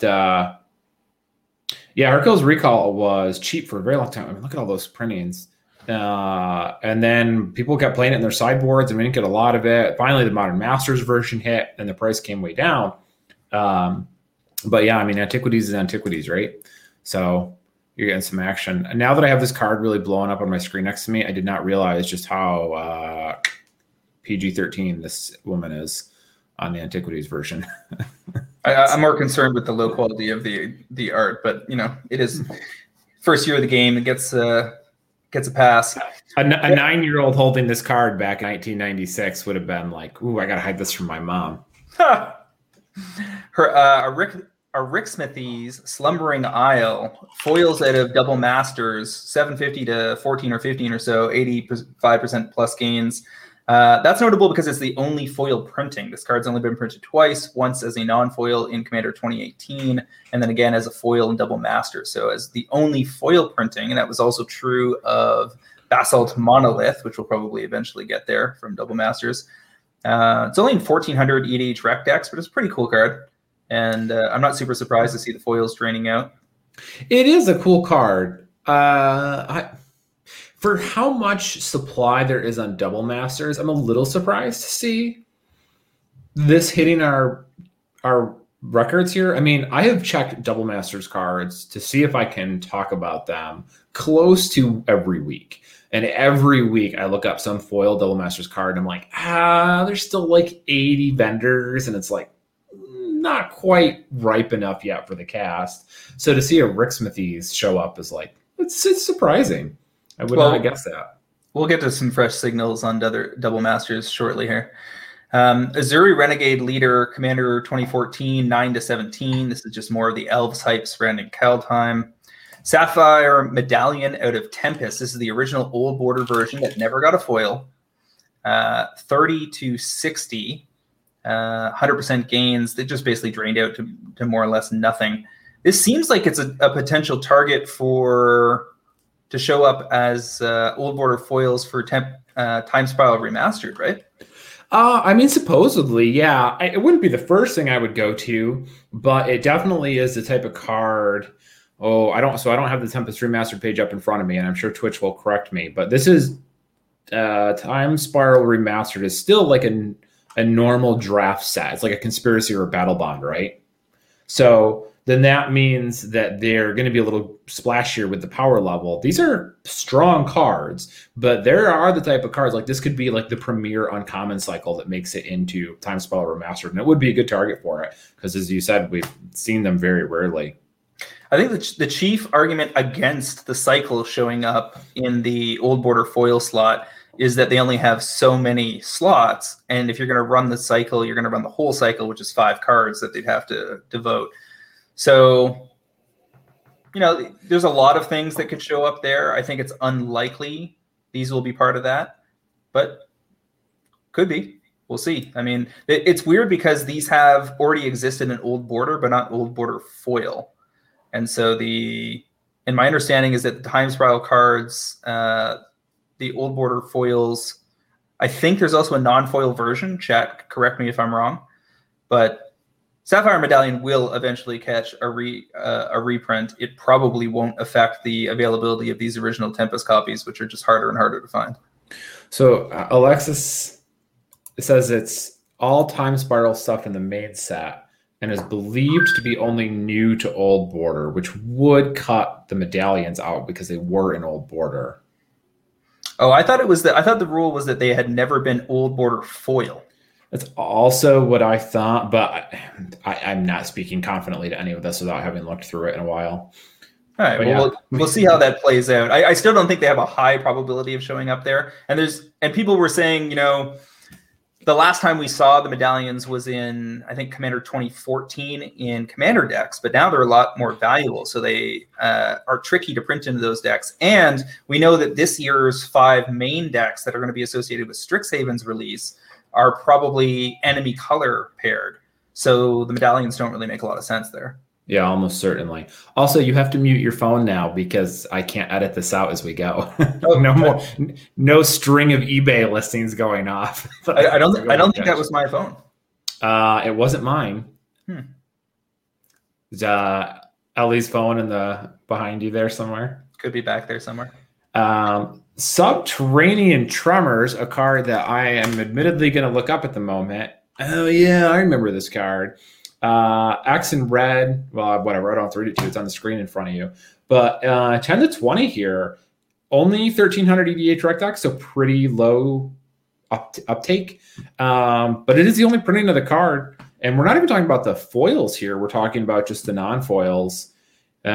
Hercule's Recall was cheap for a very long time. I mean, look at all those printings. And then people kept playing it in their sideboards and we didn't get a lot of it. Finally, the Modern Masters version hit and the price came way down. But yeah, I mean, antiquities is antiquities, right? So you're getting some action. And now that I have this card really blowing up on my screen next to me, I did not realize just how PG-13 this woman is on the antiquities version. I'm more concerned with the low quality of the art, but you know, it is first year of the game. It gets a pass. A 9-year-old holding this card back in 1996 would have been like, "Ooh, I gotta hide this from my mom." Her Ricksmithy's Slumbering Isle foils out of double masters, 750 to 14 or 15 or so, 85% plus gains. That's notable because it's the only foil printing. This card's only been printed twice, once as a non-foil in Commander 2018, and then again as a foil in Double Master. So as the only foil printing, and that was also true of Basalt Monolith, which will probably eventually get there from Double Masters. It's only in 1,400 EDH rec decks, but it's a pretty cool card. And I'm not super surprised to see the foils draining out. It is a cool card. For how much supply there is on Double Masters, I'm a little surprised to see this hitting our records here. I mean, I have checked Double Masters cards to see if I can talk about them close to every week. And every week I look up some foil Double Masters card and I'm like, there's still like 80 vendors and it's like not quite ripe enough yet for the cast. So to see a Ricksmithy's show up is like, it's surprising. I would not guess that. We'll get to some fresh signals on other Double Masters shortly here. Azuri Renegade Leader, Commander 2014, 9 to 17. This is just more of the Elves hype surrounding Kaldheim. Sapphire Medallion out of Tempest. This is the original old border version that never got a foil. 30 to 60. 100% gains. They just basically drained out to more or less nothing. This seems like it's a potential target for... to show up as old border foils for Time Spiral Remastered, right? I mean, supposedly, yeah. It wouldn't be the first thing I would go to, but it definitely is the type of card. So I don't have the Tempest Remastered page up in front of me, and I'm sure Twitch will correct me. But this is Time Spiral Remastered is still like a normal draft set. It's like a conspiracy or a battle bond, right? So then that means that they're going to be a little splashier with the power level. These are strong cards, but there are the type of cards like this could be like the premier uncommon cycle that makes it into Time Spiral Remastered, and it would be a good target for it because, as you said, we've seen them very rarely. I think the chief argument against the cycle showing up in the old border foil slot is that they only have so many slots, and if you're going to run the cycle, you're going to run the whole cycle, which is 5 cards that they'd have to devote. So, you know, there's a lot of things that could show up there. I think it's unlikely these will be part of that, but could be. We'll see. I mean, it's weird because these have already existed in old border, but not old border foil. And so and my understanding is that the Time Spiral cards, the old border foils, I think there's also a non-foil version. Chat, correct me if I'm wrong, but Sapphire Medallion will eventually catch a reprint. It probably won't affect the availability of these original Tempest copies, which are just harder and harder to find. So Alexis says it's all Time Spiral stuff in the main set and is believed to be only new to Old Border, which would cut the medallions out because they were in Old Border. Oh, I thought the rule was that they had never been Old Border foil. That's also what I thought, but I'm not speaking confidently to any of this without having looked through it in a while. All right, we'll see how that plays out. I still don't think they have a high probability of showing up there. And people were saying, you know, the last time we saw the medallions was in, I think, Commander 2014 in Commander decks, but now they're a lot more valuable, so they are tricky to print into those decks. And we know that this year's 5 main decks that are going to be associated with Strixhaven's release are probably enemy color paired. So the medallions don't really make a lot of sense there. Yeah, almost certainly. Also, you have to mute your phone now because I can't edit this out as we go. No string of eBay listings going off. I don't think that was my phone. It wasn't mine. Is Ellie's phone behind you there somewhere? Could be back there somewhere. Subterranean Tremors, a card that I am admittedly going to look up at the moment. Oh, yeah, I remember this card. X and red, well, whatever, I don't have to read it to you. It's on the screen in front of you. But 10 to 20 here, only 1,300 EDH rec decks, so pretty low uptake. But it is the only printing of the card. And we're not even talking about the foils here. We're talking about just the non-foils. It's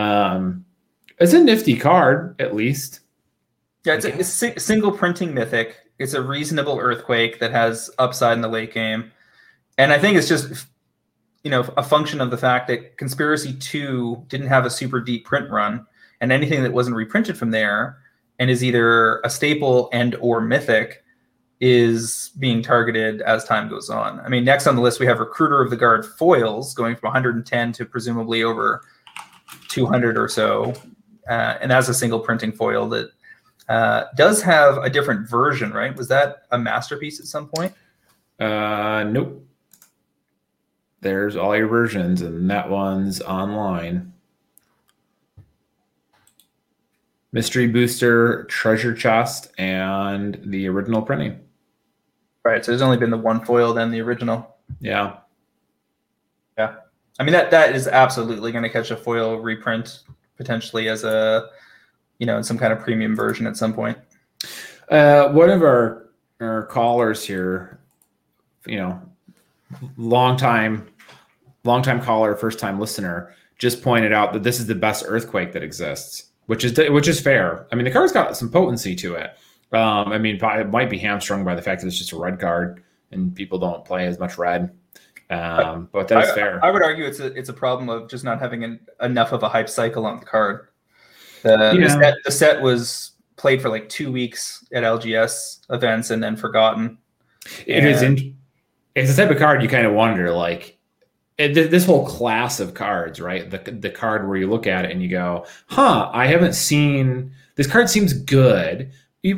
a nifty card, at least. Yeah, it's a single printing mythic. It's a reasonable Earthquake that has upside in the late game. And I think it's just, you know, a function of the fact that Conspiracy 2 didn't have a super deep print run, and anything that wasn't reprinted from there and is either a staple and or mythic is being targeted as time goes on. I mean, next on the list, we have Recruiter of the Guard foils going from 110 to presumably over 200 or so. And that's a single printing foil that does have a different version, right? Was that a masterpiece at some point? Nope. There's all your versions, and that one's online. Mystery Booster, Treasure Chest, and the original printing. Right, so there's only been the one foil, then the original. Yeah. Yeah. I mean, that is absolutely going to catch a foil reprint, potentially as a, you know, in some kind of premium version at some point. One of our callers here, you know, long time caller, first time listener, just pointed out that this is the best Earthquake that exists, which is fair. I mean, the card's got some potency to it. I mean, it might be hamstrung by the fact that it's just a red card and people don't play as much red. But that's fair. I would argue it's a problem of just not having enough of a hype cycle on the card. The set was played for like 2 weeks at LGS events and then forgotten. It's the type of card you kind of wonder, like, this whole class of cards, right? The card where you look at it and you go, huh, I haven't seen... This card seems good,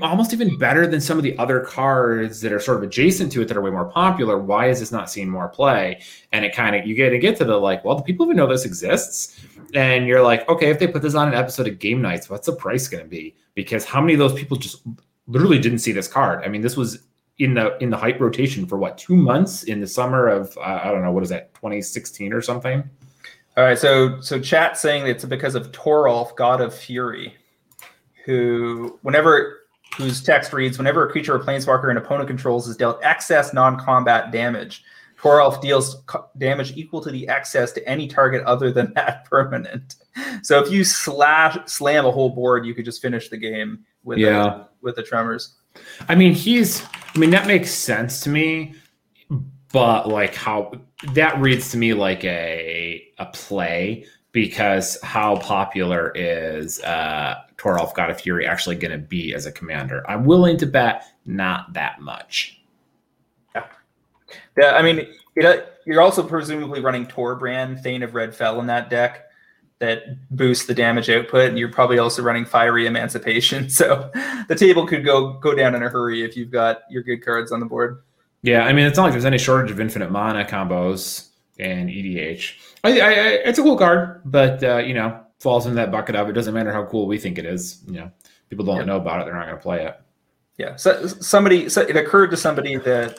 almost even better than some of the other cards that are sort of adjacent to it that are way more popular. Why is this not seeing more play? And it kind of, you get to the, like, well, do people even know this exists? And you're like, okay, if they put this on an episode of Game Nights, what's the price going to be? Because how many of those people just literally didn't see this card? I mean, this was in the hype rotation for what, 2 months in the summer of, I don't know, what is that, 2016 or something? All right. So chat saying it's because of Torolf, God of Fury, whose text reads, whenever a creature or planeswalker an opponent controls is dealt excess non-combat damage, Torolf deals damage equal to the excess to any target other than that permanent. So if you slam a whole board, you could just finish the game with the Tremors. I mean, that makes sense to me, but like how that reads to me like a play, because how popular is Torolf, God of Fury actually going to be as a commander? I'm willing to bet not that much. Yeah. I mean, you're also presumably running Torbrand, Thane of Redfell in that deck that boosts the damage output, and you're probably also running Fiery Emancipation. So the table could go down in a hurry if you've got your good cards on the board. Yeah, I mean, it's not like there's any shortage of infinite mana combos and EDH. It's a cool card, but, you know, falls in that bucket of it doesn't matter how cool we think it is. You know, people don't know about it. They're not going to play it. Yeah. So it occurred to somebody that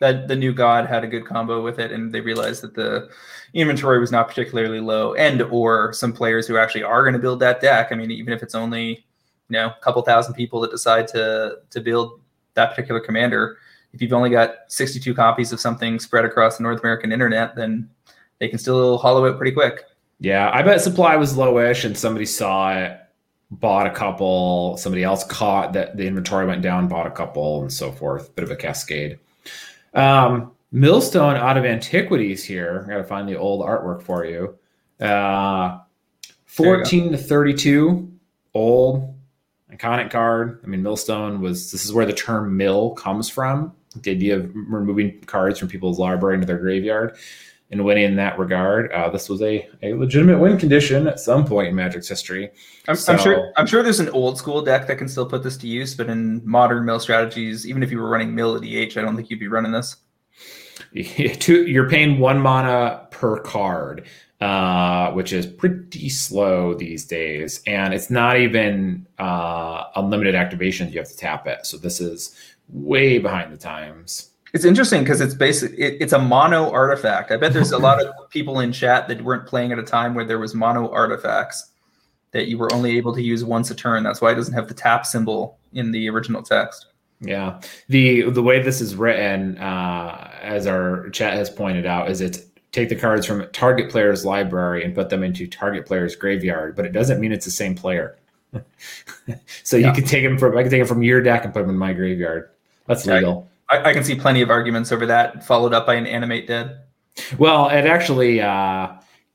the new god had a good combo with it, and they realized that the inventory was not particularly low, and or some players who actually are going to build that deck. I mean, even if it's only, you know, a couple thousand people that decide to build that particular commander, if you've only got 62 copies of something spread across the North American internet, then they can still hollow it pretty quick. Yeah, I bet supply was lowish, and somebody saw it, bought a couple. Somebody else caught that the inventory went down, bought a couple, and so forth. Bit of a cascade. Millstone out of Antiquities here. I gotta find the old artwork for you. 14 to 32, old iconic card. I mean, Millstone was. This is where the term mill comes from. The idea of removing cards from people's library into their graveyard. And winning in that regard, this was a legitimate win condition at some point in Magic's history. I'm sure there's an old school deck that can still put this to use, but in modern mill strategies, even if you were running mill at EH, I don't think you'd be running this. you're paying one mana per card, which is pretty slow these days. And it's not even unlimited activations. You have to tap it. So this is way behind the times. It's interesting because it's basic. It's a mono artifact. I bet there's a lot of people in chat that weren't playing at a time where there was mono artifacts that you were only able to use once a turn. That's why it doesn't have the tap symbol in the original text. Yeah. The way this is written, as our chat has pointed out, is it's take the cards from target player's library and put them into target player's graveyard, but it doesn't mean it's the same player. So yeah. You can take them from, I can take them from your deck and put them in my graveyard. That's legal. I can see plenty of arguments over that, followed up by an animate dead. Well, it actually,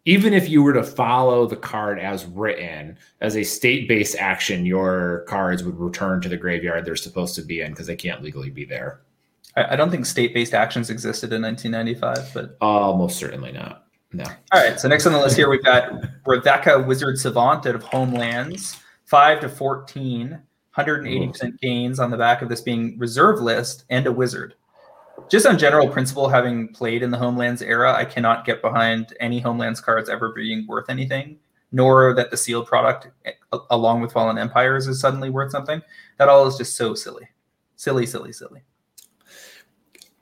even if you were to follow the card as written, as a state-based action, your cards would return to the graveyard they're supposed to be in because they can't legally be there. I don't think state-based actions existed in 1995, but... Almost certainly not, no. All right, so next on the list here, we've got Rebecca Wizard Savant out of Homelands, 5 to 14, 180% gains on the back of this being reserve list and a wizard. Just on general principle, having played in the Homelands era, I cannot get behind any Homelands cards ever being worth anything, nor that the sealed product, along with Fallen Empires, is suddenly worth something. That all is just so silly. Silly, silly, silly.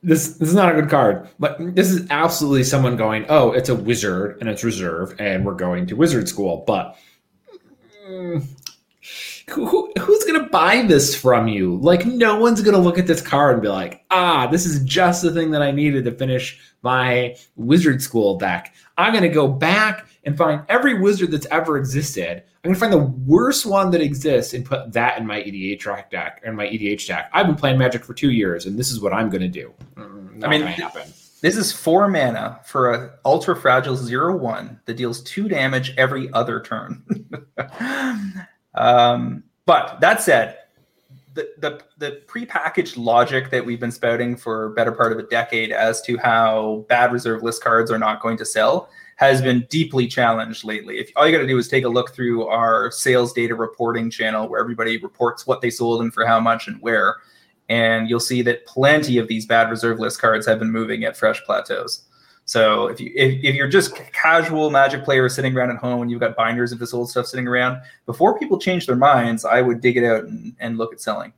This is not a good card. But this is absolutely someone going, oh, it's a wizard, and it's reserve, and we're going to wizard school. But who's going to buy this from you? Like, no one's going to look at this card and be like, ah, this is just the thing that I needed to finish my wizard school deck. I'm going to go back and find every wizard that's ever existed. I'm going to find the worst one that exists and put that in my EDH deck. Or in my EDH deck. I've been playing Magic for 2 years, and this is what I'm going to do. Not going to happen. This is 4 mana for an ultra fragile 0/1 that deals 2 damage every other turn. But that said, the prepackaged logic that we've been spouting for better part of a decade as to how bad reserve list cards are not going to sell has been deeply challenged lately. If all you got to do is take a look through our sales data reporting channel where everybody reports what they sold and for how much and where, and you'll see that plenty of these bad reserve list cards have been moving at fresh plateaus. So if you're just casual Magic player sitting around at home and you've got binders of this old stuff sitting around, before people change their minds, I would dig it out and look at selling.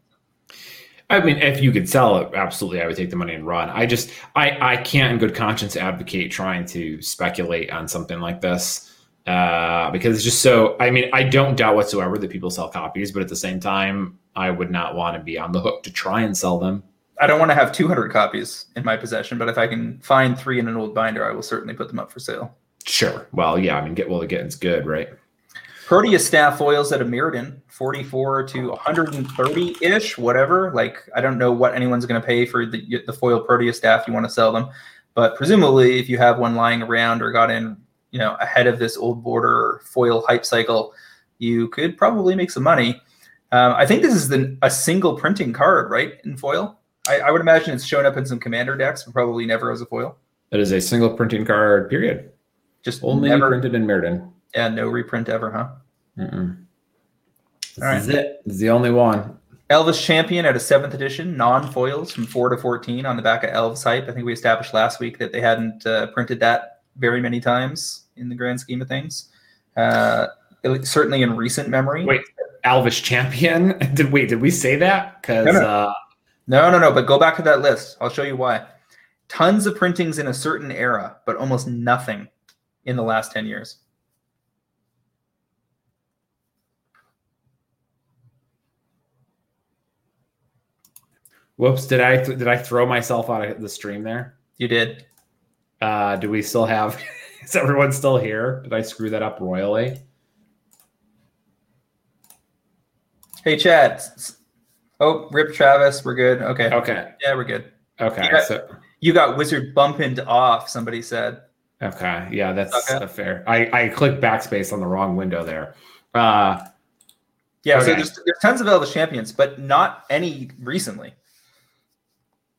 I mean, if you could sell it, absolutely, I would take the money and run. I can't in good conscience advocate trying to speculate on something like this because it's just so, I mean, I don't doubt whatsoever that people sell copies, but at the same time, I would not want to be on the hook to try and sell them. I don't want to have 200 copies in my possession, but if I can find 3 in an old binder, I will certainly put them up for sale. Sure. Well, yeah, I mean, it's good, right? Proteus Staff Foils at a Mirrodin, 44 to 130-ish, whatever. Like, I don't know what anyone's going to pay for the foil Proteus Staff you want to sell them, but presumably if you have one lying around or got in, you know, ahead of this old border foil hype cycle, you could probably make some money. I think this is a single printing card, right, in foil? I would imagine it's shown up in some commander decks, but probably never as a foil. It is a single printing card, period. Just only never printed in Mirrodin. Yeah, no reprint ever, huh? Mm-mm. This is it. This is the only one. Elvish Champion at a 7th edition, non-foils from 4 to 14 on the back of Elves Hype. I think we established last week that they hadn't printed that very many times in the grand scheme of things. Certainly in recent memory. Wait, Elvish Champion? Did we say that? Because... No. No, but go back to that list. I'll show you why. Tons of printings in a certain era, but almost nothing in the last 10 years. Whoops, did I throw myself out of the stream there? You did. Do we still have... Is everyone still here? Did I screw that up royally? Hey, Chad... Oh, Rip Travis, we're good. Okay. Yeah, we're good. Okay. You got wizard bumped off, somebody said. Okay. Yeah, that's okay. Fair. I clicked backspace on the wrong window there. So there's tons of Elvish Champions, but not any recently.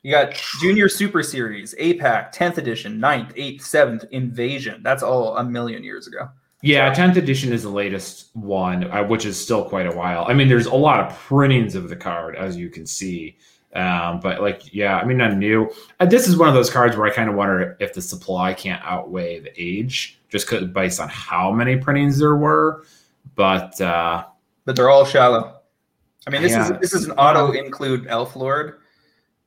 You got Junior Super Series, APAC, 10th edition, 9th, 8th, 7th, Invasion. That's all a million years ago. Yeah, 10th edition is the latest one, which is still quite a while. I mean, there's a lot of printings of the card, as you can see, But like, yeah, I mean, I'm new. This is one of those cards where I kind of wonder if the supply can't outweigh the age, just based on how many printings there were. But they're all shallow. I mean, this is an auto include Elf Lord,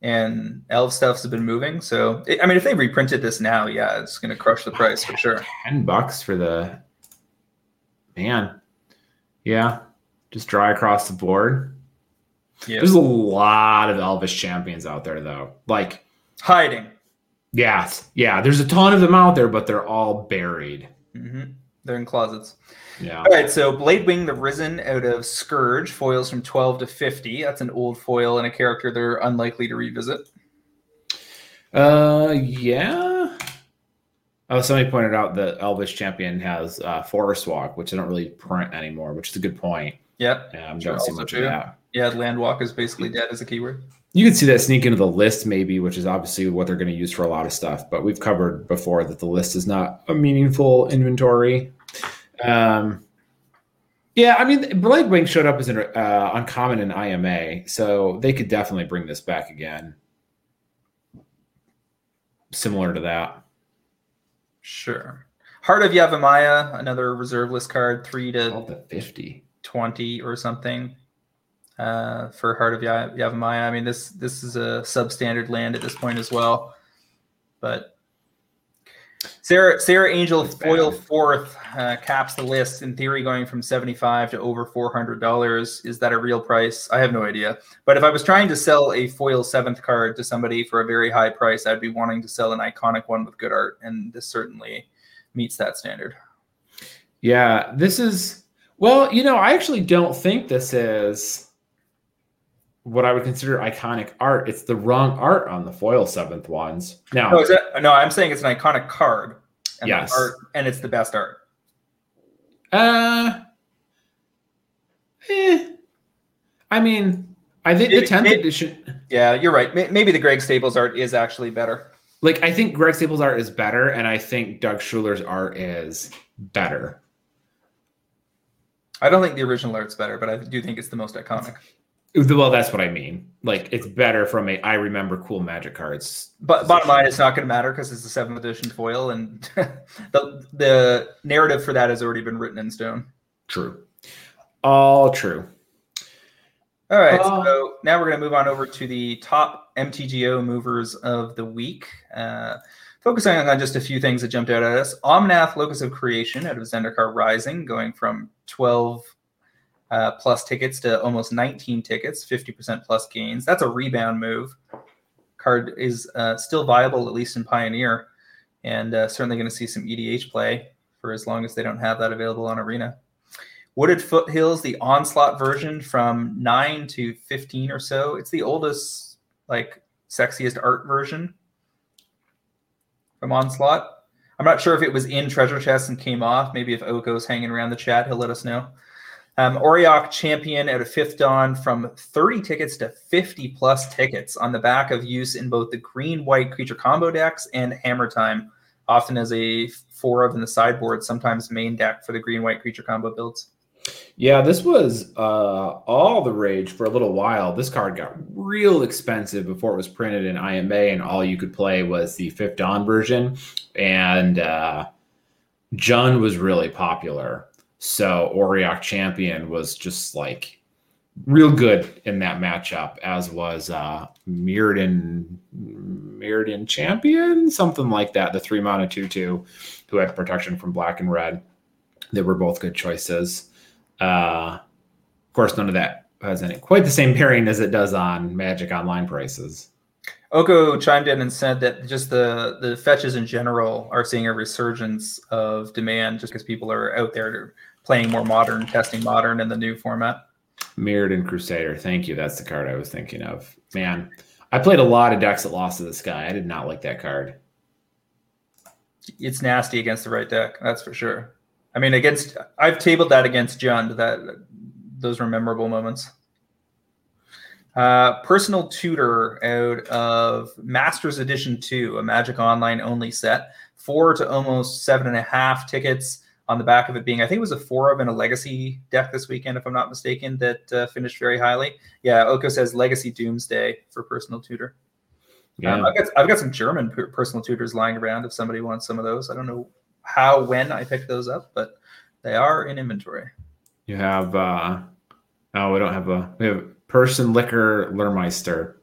and Elf stuff's been moving. So I mean, if they reprinted this now, yeah, it's gonna crush the price for sure. $10 for the man. Yeah, just dry across the board. Yep. There's a lot of Elvish champions out there, though. Like hiding. Yeah. There's a ton of them out there, but they're all buried. Mm-hmm. They're in closets. Yeah. All right. So Bladewing the Risen out of Scourge foils from 12 to 50. That's an old foil and a character they're unlikely to revisit. Yeah. Oh, somebody pointed out that Elvish Champion has Forest Walk, which I don't really print anymore, which is a good point. Yep. Yeah, I don't see much of that. Yeah, Landwalk is basically dead as a keyword. You can see that sneak into the list maybe, which is obviously what they're going to use for a lot of stuff. But we've covered before that the list is not a meaningful inventory. Yeah, I mean, Bladewing showed up as an uncommon in IMA, so they could definitely bring this back again. Similar to that. Sure. Heart of Yavimaya, another reserve list card, 3 to 50. 20 or something. For Heart of Yavimaya. I mean, this is a substandard land at this point as well. But Sarah Angel that's foil bad. Fourth caps the list, in theory going from $75 to over $400. Is that a real price? I have no idea. But if I was trying to sell a foil seventh card to somebody for a very high price, I'd be wanting to sell an iconic one with good art, and this certainly meets that standard. Yeah, this is... Well, you know, I actually don't think this is... what I would consider iconic art. It's the wrong art on the foil seventh ones. No, I'm saying it's an iconic card. And yes. Art, and it's the best art. I mean, I think the 10th edition. Yeah, you're right. Maybe the Greg Staples art is actually better. Like, I think Greg Staples art is better, and I think Doug Schuler's art is better. I don't think the original art's better, but I do think it's the most iconic. Well, that's what I mean. Like, it's better from a I remember cool Magic cards. But bottom line, it's not going to matter because it's a 7th edition foil, and the narrative for that has already been written in stone. True. All true. All right, so now we're going to move on over to the top MTGO movers of the week. Focusing on just a few things that jumped out at us. Omnath, Locus of Creation out of Zendikar Rising, going from 12... plus tickets to almost 19 tickets, 50% plus gains. That's a rebound move. Card is still viable, at least in Pioneer, and certainly going to see some EDH play for as long as they don't have that available on Arena. Wooded Foothills, the Onslaught version, from 9 to 15 or so. It's the oldest, like, sexiest art version from Onslaught. I'm not sure if it was in Treasure Chest and came off. Maybe if Oko's hanging around the chat, he'll let us know. Auriok Champion out of Fifth Dawn from 30 tickets to 50 plus tickets on the back of use in both the green-white creature combo decks and Hammer Time, often as a 4-of in the sideboard, sometimes main deck for the green-white creature combo builds. Yeah, this was all the rage for a little while. This card got real expensive before it was printed in IMA, and all you could play was the Fifth Dawn version, and Jund was really popular. So Auriok Champion was just like real good in that matchup, as was Mirrodin Champion, something like that. The 3-mana 2/2 who had protection from black and red. They were both good choices. Of course, none of that has any quite the same pairing as it does on Magic Online prices. Oko chimed in and said that just the fetches in general are seeing a resurgence of demand just because people are out there playing more Modern, testing Modern in the new format. Mirrodin Crusader. Thank you. That's the card I was thinking of. Man, I played a lot of decks that lost to this guy. I did not like that card. It's nasty against the right deck. That's for sure. I mean, I've tabled that against Jund. Those were memorable moments. Personal Tutor out of Masters Edition 2, a Magic Online only set, 4 to almost 7.5 tickets on the back of it being, I think it was a 4 of and a Legacy deck this weekend, if I'm not mistaken, that finished very highly. Yeah, Oko says Legacy Doomsday for personal tutor. Yeah. I've got some German personal tutors lying around if somebody wants some of those. I don't know how, when I picked those up, but they are in inventory. You have, we have Person Liquor Lehrmeister.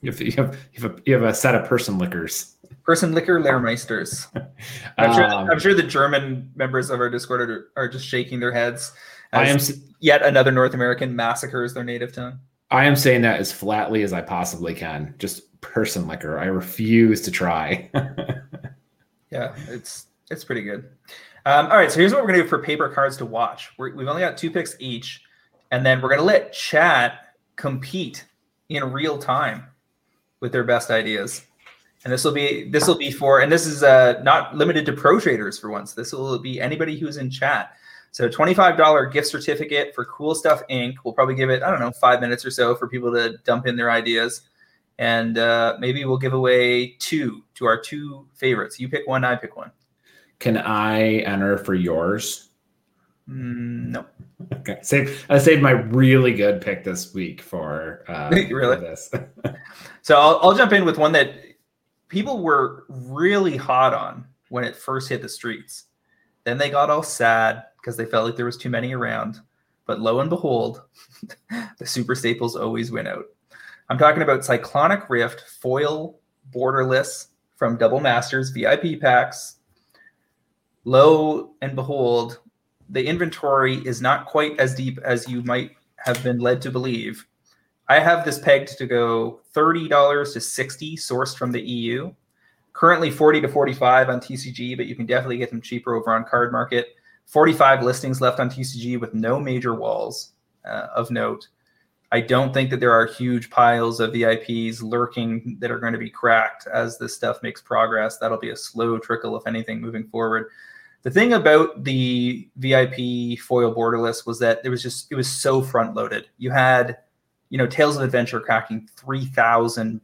You have a set of Person Liquors. Person Liquor Lehrmeisters. I'm sure the German members of our Discord are just shaking their heads as yet another North American massacres their native tongue. I am saying that as flatly as I possibly can. Just Person Liquor. I refuse to try. Yeah, it's pretty good. All right, so here's what we're going to do for paper cards to watch. We've only got 2 picks each, and then we're going to let chat compete in real time with their best ideas. And this will be for, and this is not limited to pro traders for once. This will be anybody who's in chat. So $25 gift certificate for Cool Stuff, Inc. We'll probably give it, 5 minutes or so for people to dump in their ideas. And maybe we'll give away 2 to our 2 favorites. You pick one, I pick one. Can I enter for yours? No. Okay. I saved my really good pick this week for really? For this. So I'll jump in with one that people were really hot on when it first hit the streets. Then they got all sad because they felt like there was too many around. But lo and behold, the super staples always win out. I'm talking about Cyclonic Rift foil borderless from Double Masters VIP packs. Lo and behold, the inventory is not quite as deep as you might have been led to believe. I have this pegged to go $30 to $60 sourced from the EU. Currently $40 to $45 on TCG, but you can definitely get them cheaper over on Card Market. 45 listings left on TCG with no major walls of note. I don't think that there are huge piles of VIPs lurking that are going to be cracked as this stuff makes progress. That'll be a slow trickle, if anything, moving forward. The thing about the VIP foil borderless was that it was so front loaded. You had, Tales of Adventure cracking 3,000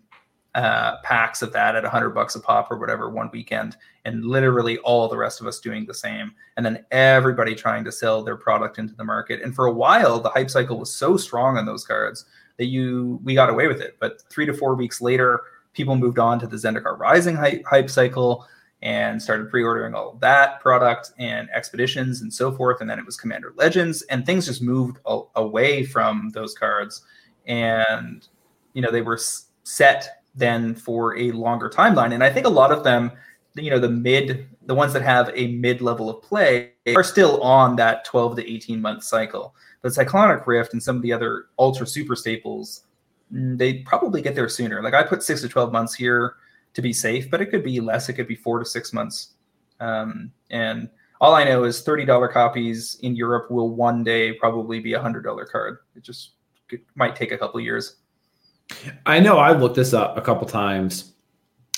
packs of that at $100 a pop or whatever one weekend, and literally all the rest of us doing the same. And then everybody trying to sell their product into the market. And for a while, the hype cycle was so strong on those cards that we got away with it. But 3 to 4 weeks later, people moved on to the Zendikar Rising hype cycle and started pre-ordering all of that product and Expeditions and so forth. And then it was Commander Legends, and things just moved away from those cards. And, they were set then for a longer timeline. And I think a lot of them, the ones that have a mid-level of play are still on that 12 to 18-month cycle. But Cyclonic Rift and some of the other ultra super staples, they probably get there sooner. Like I put 6 to 12 months here to be safe, but it could be less. It could be 4 to 6 months. And all I know is $30 copies in Europe will one day probably be $100 card. It might take a couple years. I know I've looked this up a couple times,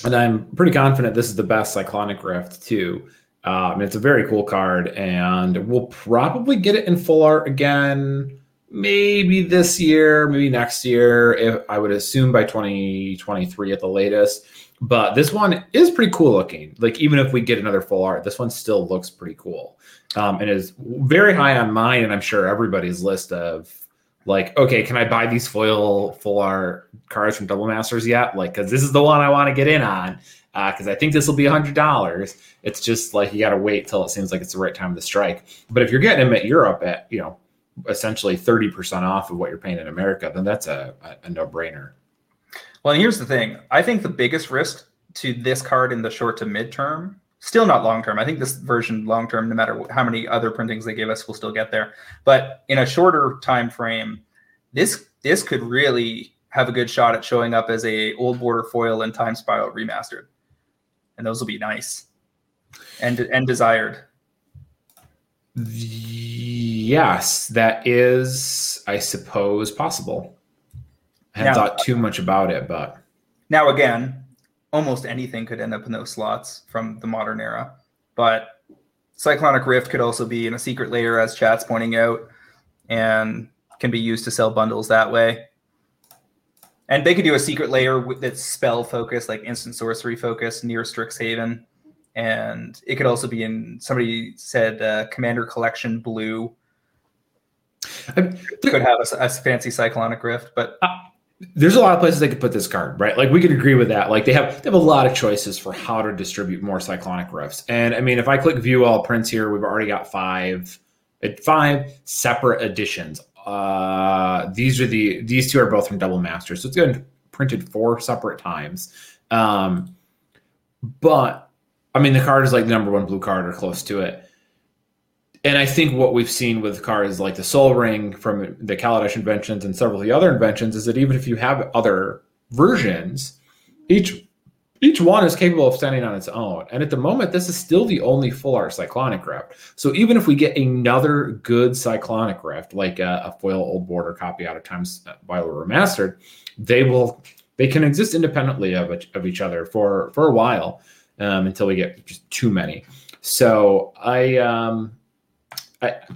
and I'm pretty confident this is the best Cyclonic Rift too. It's a very cool card, and we'll probably get it in full art again, maybe this year, maybe next year. If I would assume by 2023 at the latest. But this one is pretty cool looking. Like even if we get another full art, this one still looks pretty cool, and is very high on mine, and I'm sure everybody's list of. Like, okay, can I buy these foil full art cards from Double Masters yet? Like, because this is the one I want to get in on, because I think this will be $100. It's just like you got to wait till it seems like it's the right time to strike. But if you're getting them at Europe at, essentially 30% off of what you're paying in America, then that's a no-brainer. Well, and here's the thing. I think the biggest risk to this card in the short to midterm, still not long-term. I think this version long-term, no matter how many other printings they give us, we'll still get there. But in a shorter time frame, this could really have a good shot at showing up as a Old Border foil and Time Spiral remastered. And those will be nice and desired. Yes, that is, I suppose, possible. I hadn't thought too much about it, but... Now, again... Almost anything could end up in those slots from the modern era, but Cyclonic Rift could also be in a secret layer, as chat's pointing out, and can be used to sell bundles that way. And they could do a secret layer that's spell focused, like instant sorcery focused, near Strixhaven, And it could also be in, somebody said Commander Collection Blue. It could have a fancy Cyclonic Rift, but... There's a lot of places they could put this card, right? Like, we could agree with that. Like, they have a lot of choices for how to distribute more Cyclonic Rifts. And, I mean, if I click View All Prints here, we've already got five separate editions. These two are both from Double Master, so it's been printed four separate times. But, I mean, the card is, like, the number one blue card or close to it. And I think what we've seen with cards like the Soul Ring from the Kaladesh Inventions and several of the other inventions is that even if you have other versions, each one is capable of standing on its own. And at the moment, this is still the only full art Cyclonic Rift. So even if we get another good Cyclonic Rift, like a foil old border copy out of Times Violet Remastered, they can exist independently of each other for a while until we get just too many. So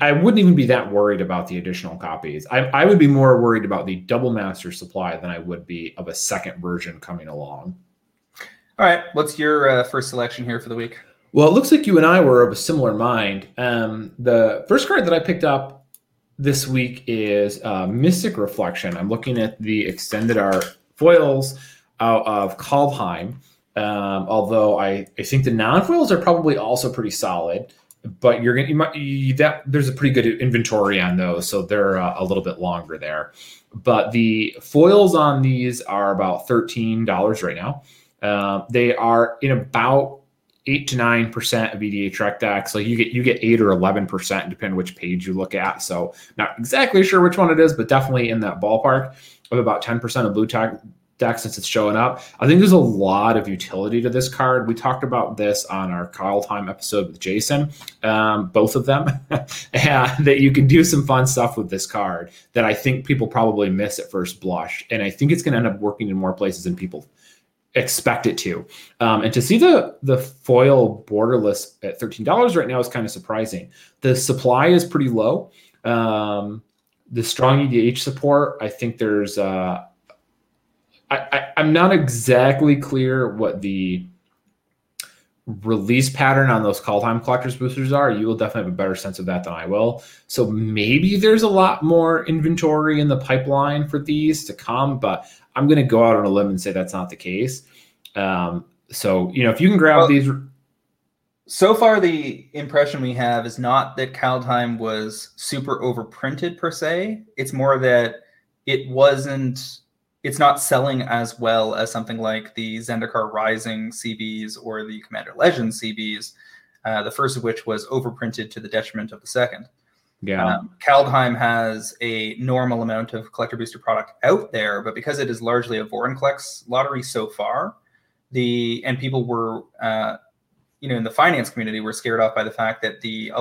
I wouldn't even be that worried about the additional copies. I would be more worried about the Double Master supply than I would be of a second version coming along. All right. What's your first selection here for the week? Well, it looks like you and I were of a similar mind. The first card that I picked up this week is Mystic Reflection. I'm looking at the extended art foils out of Kaldheim, although I think the non-foils are probably also pretty solid. But there's a pretty good inventory on those, so they're a little bit longer there. But the foils on these are about $13 right now. They are in about 8 to 9% of EDH rec decks. Like you get 8 or 11%, depending on which page you look at. So not exactly sure which one it is, but definitely in that ballpark of about 10% of blue decks since it's showing up. I think there's a lot of utility to this card. We talked about this on our Kaldheim episode with Jason, both of them, that you can do some fun stuff with this card that I think people probably miss at first blush. And I think it's going to end up working in more places than people expect it to. And to see the foil borderless at $13 right now is kind of surprising. The supply is pretty low. The strong EDH support, I think there's... I'm not exactly clear what the release pattern on those Kaldheim Collector's boosters are. You will definitely have a better sense of that than I will. So maybe there's a lot more inventory in the pipeline for these to come, but I'm going to go out on a limb and say that's not the case. So, you know, if you can grab these. So far, the impression we have is not that Kaldheim was super overprinted per se. It's more that it wasn't. It's not selling as well as something like the Zendikar Rising CBs or the Commander Legends CBs, the first of which was overprinted to the detriment of the second. Yeah. Kaldheim has a normal amount of collector booster product out there, but because it is largely a Vorinclex lottery so far, people were, in the finance community were scared off by the fact that the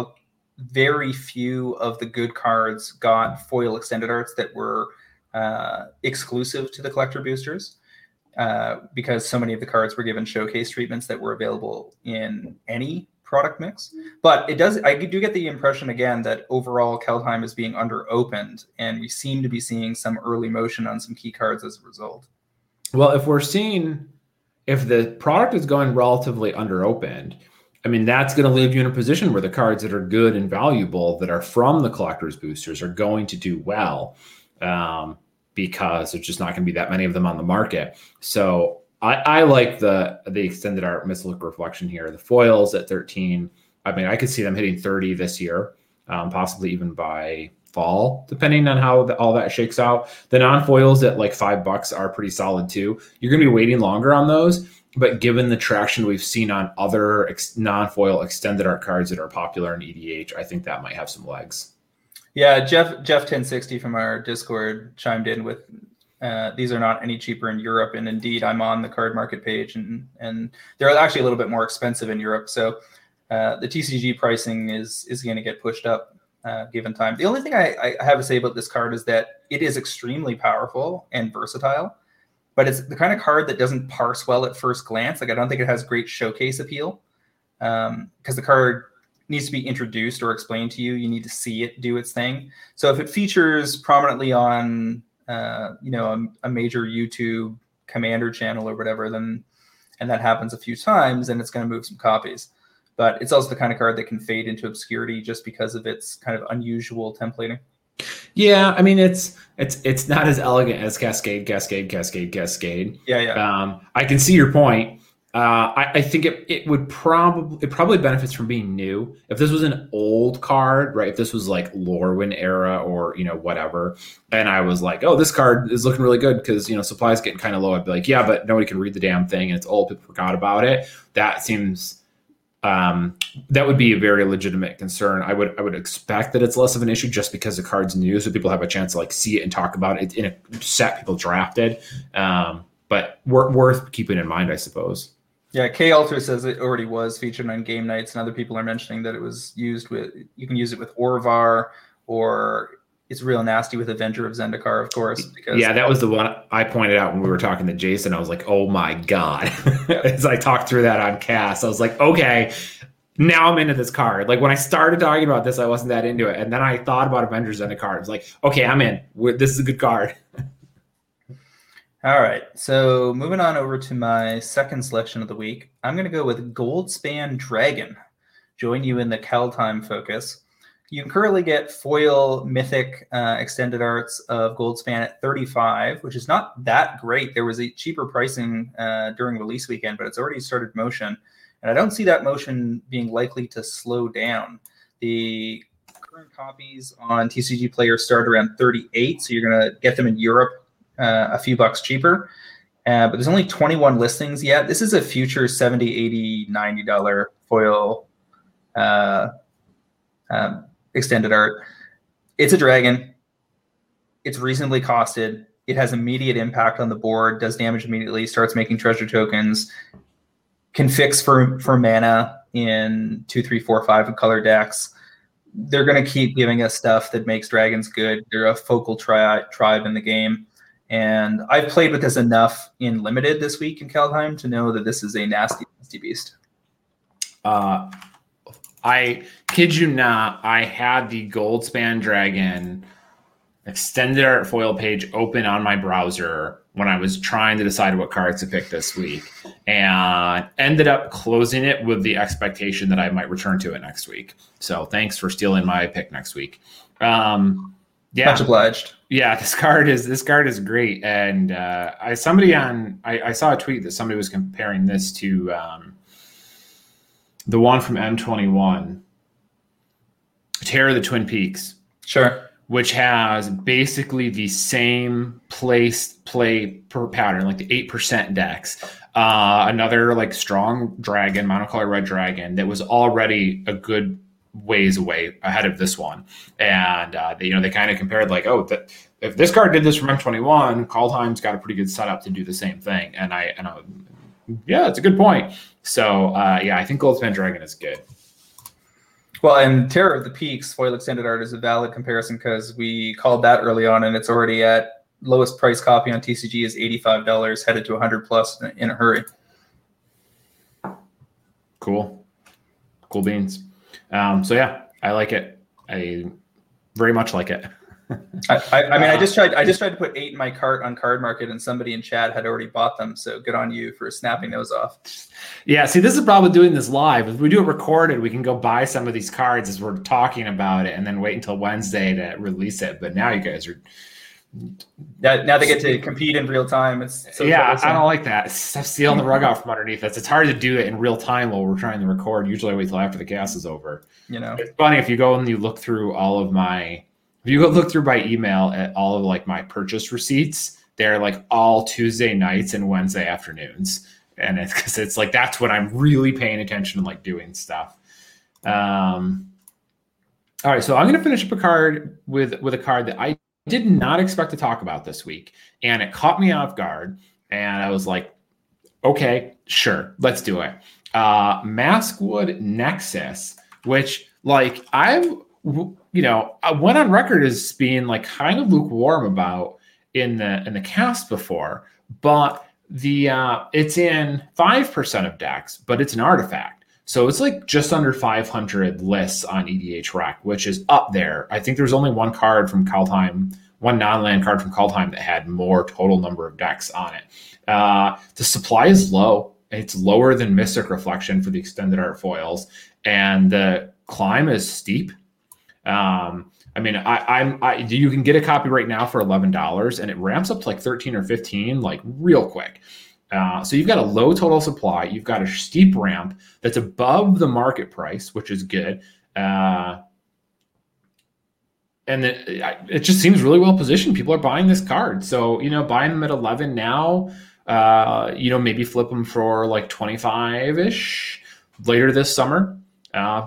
very few of the good cards got foil extended arts that were exclusive to the collector boosters because so many of the cards were given showcase treatments that were available in any product mix. But I do get the impression again that overall Kaldheim is being under-opened, and we seem to be seeing some early motion on some key cards as a result. Well, if the product is going relatively under-opened, I mean, that's going to leave you in a position where the cards that are good and valuable that are from the collector's boosters are going to do well. Because there's just not going to be that many of them on the market. So I like the extended art Mystic Reflection here. The foils at 13. I mean, I could see them hitting 30 this year, possibly even by fall, depending on how all that shakes out. The non-foils at like $5 are pretty solid too. You're going to be waiting longer on those, but given the traction we've seen on other non-foil extended art cards that are popular in EDH, I think that might have some legs. Yeah, Jeff 1060 from our Discord chimed in with, these are not any cheaper in Europe. And indeed, I'm on the card market page, and they're actually a little bit more expensive in Europe. So the TCG pricing is going to get pushed up given time. The only thing I have to say about this card is that it is extremely powerful and versatile, but it's the kind of card that doesn't parse well at first glance. Like, I don't think it has great showcase appeal because the card needs to be introduced or explained to you. You need to see it do its thing. So if it features prominently on, a major YouTube commander channel or whatever, then and that happens a few times, and it's going to move some copies. But it's also the kind of card that can fade into obscurity just because of its kind of unusual templating. Yeah, I mean, it's not as elegant as Cascade. Yeah. I can see your point. I think it would probably benefits from being new. If this was an old card, right? If this was like Lorwyn era or, you know, whatever, and I was like, oh, this card is looking really good because, you know, supply's getting kind of low. I'd be like, yeah, but nobody can read the damn thing and it's old. People forgot about it. That seems, that would be a very legitimate concern. I would expect that it's less of an issue just because the card's new. So people have a chance to like see it and talk about it in a set people drafted. But worth keeping in mind, I suppose. Yeah, K. Alter says it already was featured on game nights, and other people are mentioning that it was used with. You can use it with Orvar, or it's real nasty with Avenger of Zendikar, of course. Because yeah, that was the one I pointed out when we were talking to Jason. I was like, oh my God. As I talked through that on cast, I was like, okay, now I'm into this card. Like when I started talking about this, I wasn't that into it. And then I thought about Avenger of Zendikar. I was like, okay, I'm in. This is a good card. All right, so moving on over to my second selection of the week, I'm going to go with Goldspan Dragon. Join you in the Kaldheim focus. You can currently get foil mythic extended arts of Goldspan at 35, which is not that great. There was a cheaper pricing during release weekend, but it's already started motion, and I don't see that motion being likely to slow down. The current copies on TCG Player start around 38, so you're going to get them in Europe a few bucks cheaper, but there's only 21 listings yet. This is a future $70, $80, $90 foil extended art. It's a dragon. It's reasonably costed. It has immediate impact on the board, does damage immediately, starts making treasure tokens, can fix for mana in 2, 3, 4, 5 color decks. They're going to keep giving us stuff that makes dragons good. They're a focal tribe in the game. And I've played with this enough in Limited this week in Kaldheim to know that this is a nasty, nasty beast. I kid you not, I had the Goldspan Dragon extended art foil page open on my browser when I was trying to decide what cards to pick this week, and ended up closing it with the expectation that I might return to it next week. So thanks for stealing my pick next week. Yeah. Much obliged. Yeah, this card is great, and I saw a tweet that somebody was comparing this to the one from M21, Terror of the Twin Peaks. Sure. Which has basically the same play per pattern, like the 8% decks. Another like strong dragon, monocolor red dragon that was already a good ways away ahead of this one, and they kind of compared like, oh, if this card did this from M21, Kaldheim's got a pretty good setup to do the same thing, and I yeah, it's a good point. So I think Goldspan Dragon is good. Well, and Terror of the Peaks foil extended art is a valid comparison because we called that early on, and it's already at lowest price copy on TCG is $85, headed to 100 plus in a hurry. Cool beans. So yeah, I like it. I very much like it. I just tried to put 8 in my cart on Card Market, and somebody in chat had already bought them. So good on you for snapping those off. Yeah. See, this is the problem with doing this live. If we do it recorded, we can go buy some of these cards as we're talking about it and then wait until Wednesday to release it. But now you guys are. Now they get to compete in real time. I don't like that. Stuff stealing the rug out from underneath us. It's hard to do it in real time while we're trying to record. Usually I wait till after the cast is over. You know, it's funny if you go and you look through by email at all of like my purchase receipts. They're like all Tuesday nights and Wednesday afternoons, and it's because it's like that's when I'm really paying attention and like doing stuff. All right, so I'm gonna finish up a card with a card that I did not expect to talk about this week, and it caught me off guard, and I was like, okay, sure, let's do it. Maskwood Nexus, which like I went on record as being like kind of lukewarm about in the cast before, but it's in 5% of decks, but it's an artifact. So it's like just under 500 lists on EDH Rec, which is up there. I think there's only one card from Kaldheim, one non-land card from Kaldheim that had more total number of decks on it. The supply is low. It's lower than Mystic Reflection for the extended art foils, and the climb is steep. I mean, I'm you can get a copy right now for $11, and it ramps up to like 13 or 15, like real quick. So you've got a low total supply. You've got a steep ramp that's above the market price, which is good. And it just seems really well positioned. People are buying this card. So, you know, buying them at 11 now, you know, maybe flip them for like 25-ish later this summer.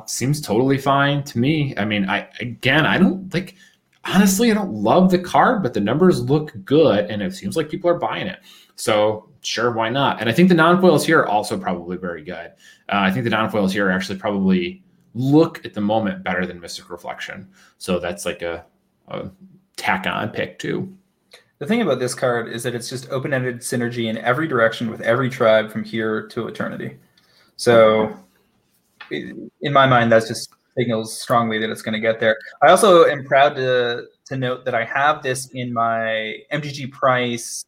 Seems totally fine to me. I mean, I don't like, honestly, I don't love the card, but the numbers look good and it seems like people are buying it. So sure, why not? And I think the non-foils here are also probably very good. I think the non-foils here actually probably look at the moment better than Mystic Reflection. So that's like a tack on pick too. The thing about this card is that it's just open-ended synergy in every direction with every tribe from here to eternity. So in my mind, that just signals strongly that it's going to get there. I also am proud to note that I have this in my MTG Price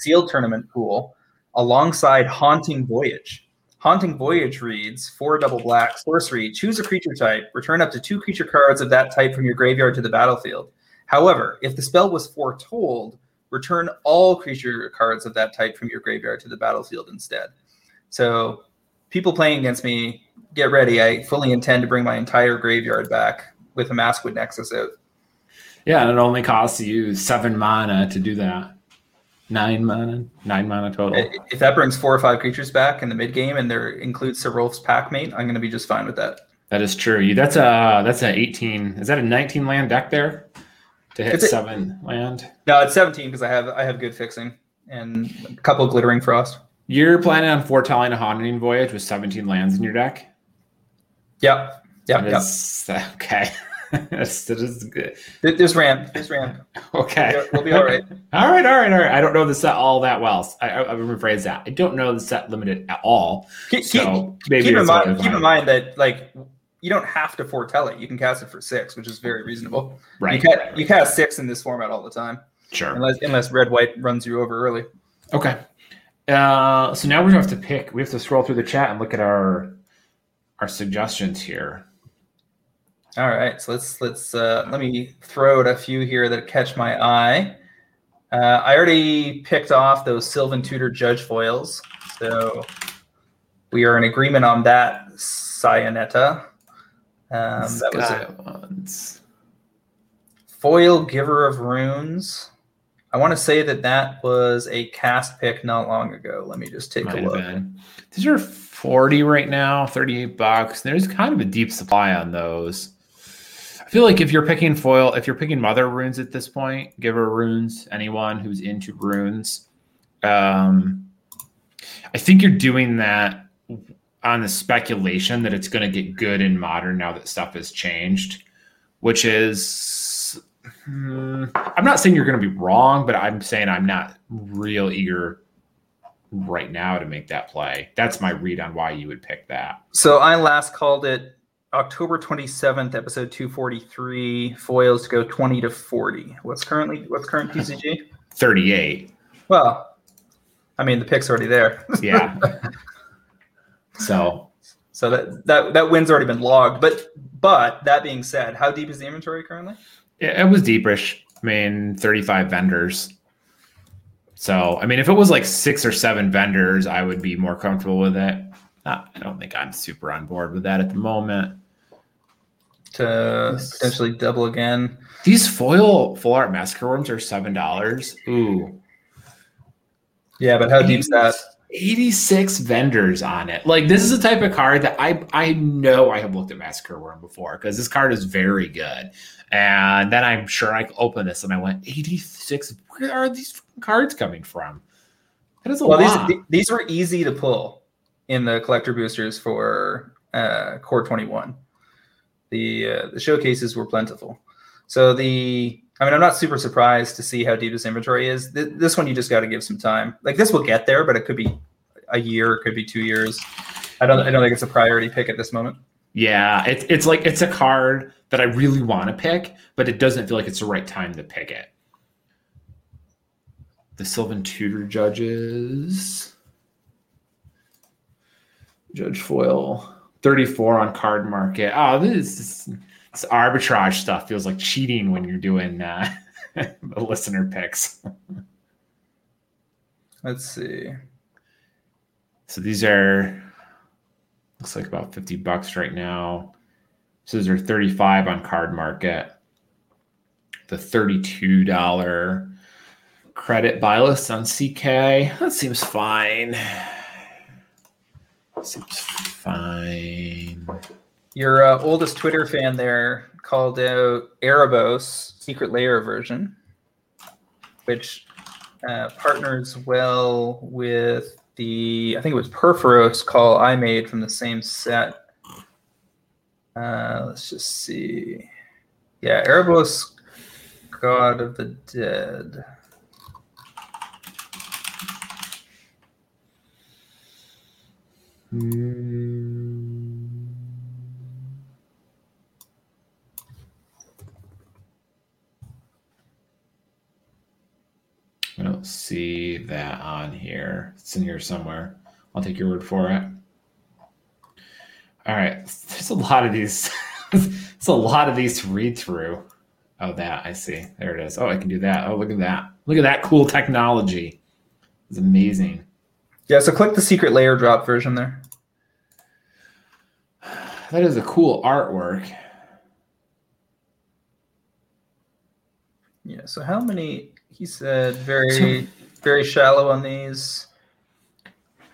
sealed tournament pool alongside Haunting Voyage. Haunting Voyage reads 4 double black sorcery. Choose a creature type. Return up to 2 creature cards of that type from your graveyard to the battlefield. However, if the spell was foretold, return all creature cards of that type from your graveyard to the battlefield instead. So people playing against me, get ready. I fully intend to bring my entire graveyard back with a Maskwood Nexus out. Yeah, and it only costs you 7 mana to do that. 9 mana total. If that brings 4 or 5 creatures back in the mid-game and there includes Sir Rolf's Packmate, I'm going to be just fine with that. That is true. That's an 18. Is that a 19 land deck there? To hit 7 land? No, it's 17 because I have good fixing and a couple of Glittering Frost. You're planning on foretelling a Haunting Voyage with 17 lands in your deck? Yep. Okay. That is good. This ramp. Okay. We'll be all right. All right. I don't know the set all that well. I rephrase that. I don't know the set limited at all. Keep in mind that like you don't have to foretell it. You can cast it for 6, which is very reasonable. Right. You cast 6 in this format all the time. Sure. Unless red white runs you over early. Okay. So now we have to pick. We have to scroll through the chat and look at our suggestions here. All right, so let me throw out a few here that catch my eye. I already picked off those Sylvan Tutor Judge foils, so we are in agreement on that. Sayonetta, that was it. Foil Giver of Runes. I want to say that was a cast pick not long ago. Let me just take a look. These are 40 right now, $38. There's kind of a deep supply on those. I feel like if you're picking Mother Runes at this point, Giver Runes, anyone who's into runes, I think you're doing that on the speculation that it's going to get good in Modern now that stuff has changed, which is... I'm not saying you're going to be wrong, but I'm saying I'm not real eager right now to make that play. That's my read on why you would pick that. So I last called it October 27th, episode 243, foils to go 20 to 40. What's current TCG? 38. Well, I mean, the pick's already there. Yeah. So that win's already been logged. But that being said, how deep is the inventory currently? It was deepish. I mean, 35 vendors. So, I mean, if it was like 6 or 7 vendors, I would be more comfortable with it. I don't think I'm super on board with that at the moment. To potentially double again. These full art massacre worms are $7. Ooh. Yeah, but how deep's that? 86 vendors on it. Like, this is a type of card that I know I have looked at Massacre Worm before because this card is very good. And then I'm sure I opened this and I went, 86? Where are these cards coming from? That is a lot. These were easy to pull in the collector boosters for Core 21. The showcases were plentiful. So I'm not super surprised to see how deep this inventory is. This one, you just got to give some time. Like, this will get there, but it could be a year, it could be 2 years. I don't think it's a priority pick at this moment. Yeah, it's like it's a card that I really want to pick, but it doesn't feel like it's the right time to pick it. The Sylvan Tutor Judges. Judge Foil. 34 on Card Market. Oh, this arbitrage stuff feels like cheating when you're doing the listener picks. Let's see. So these are, looks like about $50 right now. So these are 35 on Card Market. The $32 credit buy list on CK. That seems fine. Your oldest Twitter fan there called out Erebos Secret Layer version, which partners well with the, I think it was Perforos call I made from the same set. Let's just see. Yeah, Erebos God of the Dead. I don't see that on here. It's in here somewhere. I'll take your word for it. All right. There's a lot of these. It's a lot of these to read through. Oh, that I see. There it is. Oh, I can do that. Oh, look at that. Look at that cool technology. It's amazing. Yeah, so click the Secret Layer drop version there. That is a cool artwork. Yeah, so how many, he said very shallow on these.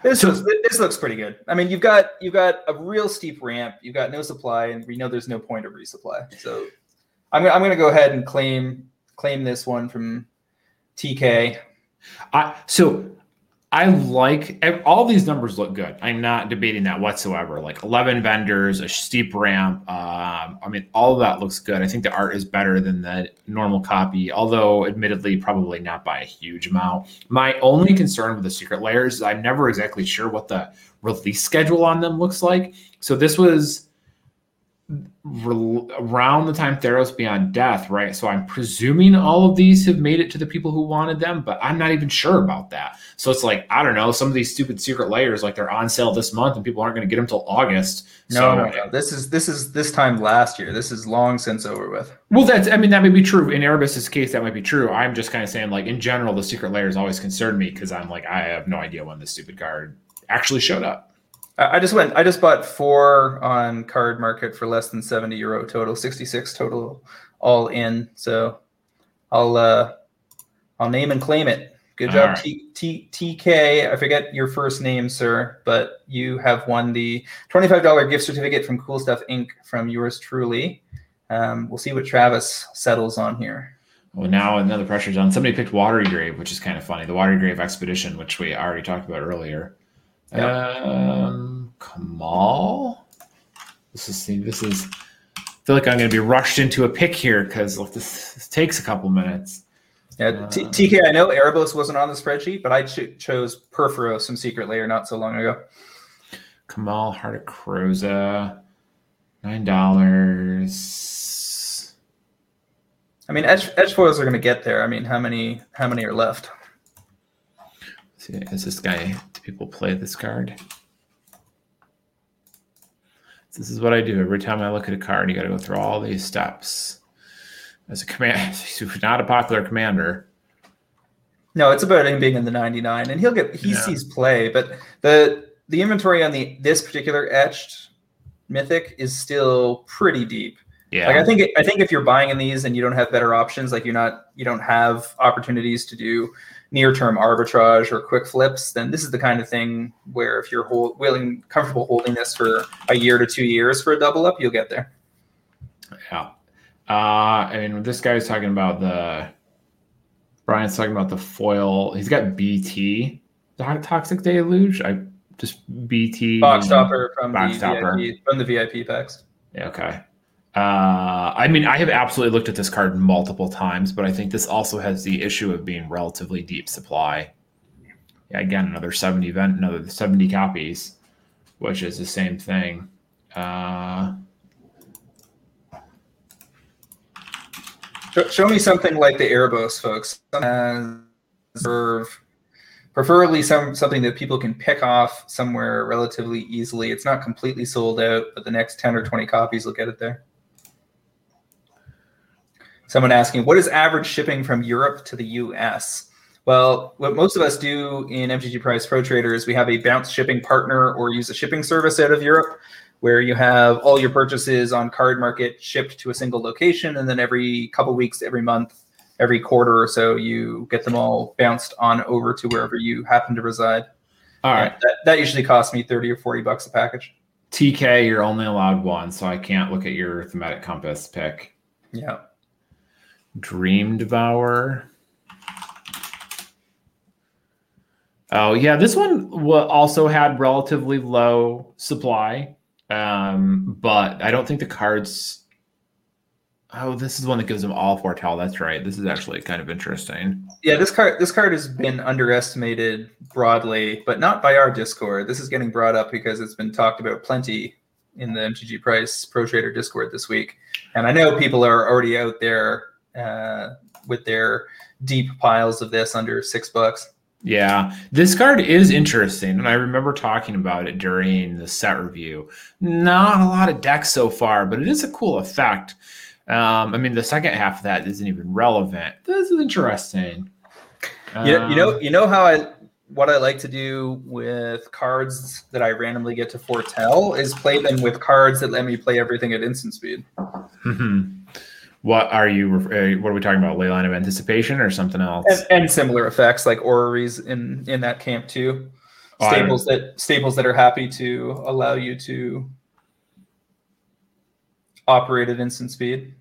This looks pretty good. I mean, you've got a real steep ramp, you've got no supply, and we know there's no point of resupply. So I'm gonna go ahead and claim this one from TK. I like all these numbers look good. I'm not debating that whatsoever. Like 11 vendors, a steep ramp. I mean, all of that looks good. I think the art is better than the normal copy, although admittedly, probably not by a huge amount. My only concern with the Secret Layers is I'm never exactly sure what the release schedule on them looks like. So this was around the time Theros Beyond Death, right? So I'm presuming all of these have made it to the people who wanted them, but I'm not even sure about that. So it's like, I don't know, some of these stupid Secret Layers, like they're on sale this month and people aren't going to get them till August. No. This is this time last year. This is long since over with. Well, that may be true. In Erebus's case, that might be true. I'm just kind of saying, like, in general, the Secret Layers always concerned me because I'm like, I have no idea when this stupid card actually showed up. I just bought 4 on Card Market for less than €70 total, 66 total, all in. So, I'll name and claim it. Good job, right. TK. I forget your first name, sir, but you have won the $25 gift certificate from Cool Stuff, Inc. from yours truly. We'll see what Travis settles on here. Well, now another pressure's on. Somebody picked Watery Grave, which is kind of funny. The Watery Grave Expedition, which we already talked about earlier. Yep. Kamal. This is. I feel like I'm going to be rushed into a pick here because this takes a couple minutes. Yeah, TK. I know Erebos wasn't on the spreadsheet, but I chose Perforos from Secret Layer not so long ago. Kamal Heart of Croza, $9. I mean, edge foils are going to get there. I mean, how many are left? Let's see, is this guy? People play this card. This is what I do every time I look at a card. You got to go through all these steps. As a command, he's not a popular commander. No, it's about him being in the 99, and he sees play. But the inventory on this particular etched mythic is still pretty deep. Yeah, like I think if you're buying in these and you don't have better options, like you don't have opportunities to do near-term arbitrage or quick flips, then this is the kind of thing where if you're comfortable holding this for a year to 2 years for a double up, you'll get there. Yeah. And this guy's talking about Brian's talking about the foil. He's got BT, Toxic Deluge. BT. Boxstopper from the VIP packs. Yeah, okay. I mean, I have absolutely looked at this card multiple times, but I think this also has the issue of being relatively deep supply. Yeah, again, another 70 copies, which is the same thing. Show me something like the Erebos, folks. Reserve Preferably something that people can pick off somewhere relatively easily. It's not completely sold out, but the next 10 or 20 copies will get it there. Someone asking, what is average shipping from Europe to the US? Well, what most of us do in MTG Price Pro Trader is we have a bounce shipping partner or use a shipping service out of Europe where you have all your purchases on Card Market shipped to a single location, and then every couple weeks, every month, every quarter or so, you get them all bounced on over to wherever you happen to reside. All right. That usually costs me $30 or $40 a package. TK, you're only allowed one, so I can't look at your Thematic Compass pick. Yeah. Dream Devourer. Oh, yeah. This one also had relatively low supply, but I don't think the cards... Oh, this is one that gives them all foretell. That's right. This is actually kind of interesting. Yeah, this card has been underestimated broadly, but not by our Discord. This is getting brought up because it's been talked about plenty in the MTG Price Pro Trader Discord this week. And I know people are already out there with their deep piles of this under $6. Yeah, this card is interesting, and I remember talking about it during the set review. Not a lot of decks so far, but it is a cool effect. I mean, the second half of that isn't even relevant. This is interesting. You know how what I like to do with cards that I randomly get to foretell is play them with cards that let me play everything at instant speed. What are we talking about? Leyline of Anticipation or something else? And similar effects like Orreries in that camp too. Staples that are happy to allow you to operate at instant speed.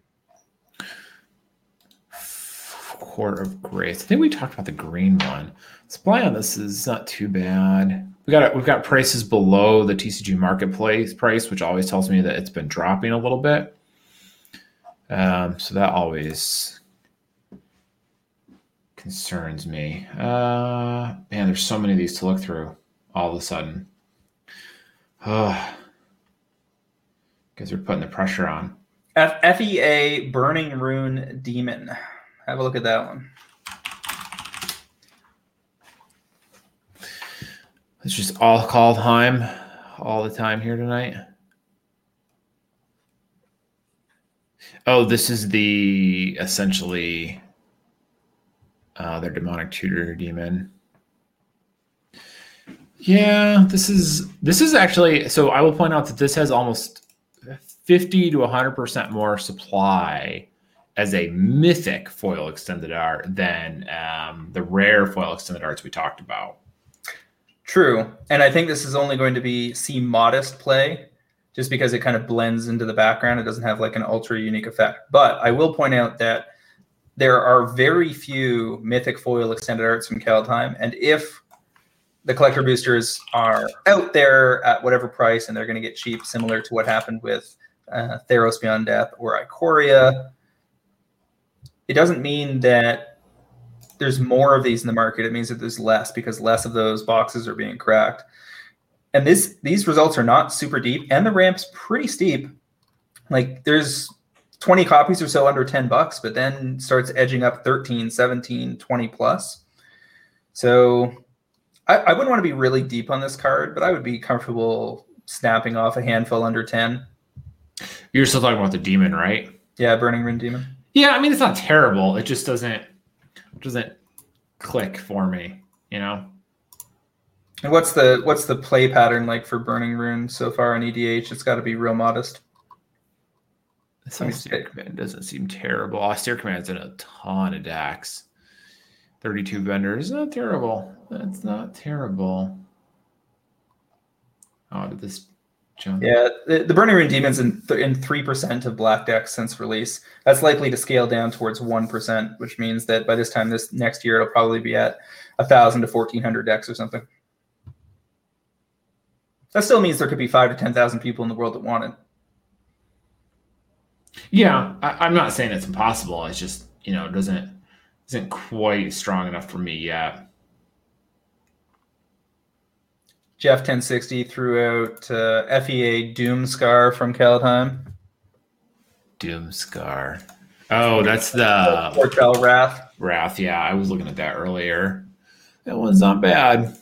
Court of Grace. I think we talked about the green one. Supply on this is not too bad. We've got prices below the TCG marketplace price, which always tells me that it's been dropping a little bit. So that always concerns me. Man, there's so many of these to look through all of a sudden. Because we're putting the pressure on. FEA Burning Rune Demon. Have a look at that one. It's just all Kaldheim all the time here tonight. Oh, this is the essentially their demonic tutor demon. Yeah, this is actually, so I will point out that this has almost 50 to 100% more supply as a mythic foil extended art than the rare foil extended arts we talked about. True. And I think this is only going to see modest play just because it kind of blends into the background. It doesn't have like an ultra unique effect. But I will point out that there are very few mythic foil extended arts from Kaldheim. And if the collector boosters are out there at whatever price and they're going to get cheap, similar to what happened with Theros Beyond Death or Ikoria, it doesn't mean that there's more of these in the market. It means that there's less because less of those boxes are being cracked. And these results are not super deep, and the ramp's pretty steep. Like there's 20 copies or so under $10, but then starts edging up 13, 17, 20 plus. So I wouldn't want to be really deep on this card, but I would be comfortable snapping off a handful under 10. You're still talking about the demon, right? Yeah, Burning Rune Demon. Yeah, I mean, it's not terrible. It just doesn't click for me, you know? And what's the play pattern like for Burning Rune so far on EDH? It's got to be real modest. Austere Command doesn't seem terrible. Austere Command's in a ton of decks. 32 vendors. Not terrible. That's not terrible. Oh, did this jump? Yeah, the Burning Rune Demon's in 3% of black decks since release. That's likely to scale down towards 1%, which means that by this time this next year, it'll probably be at 1,000 to 1,400 decks or something. That still means there could be 5,000 to 10,000 people in the world that want it. Yeah, I'm not saying it's impossible. It's just, you know, it isn't quite strong enough for me yet. Jeff 1060 threw out FEA Doomscar from Kaldheim. Doomscar. Oh, that's the... Foretell Wrath. Yeah, I was looking at that earlier. That one's not bad.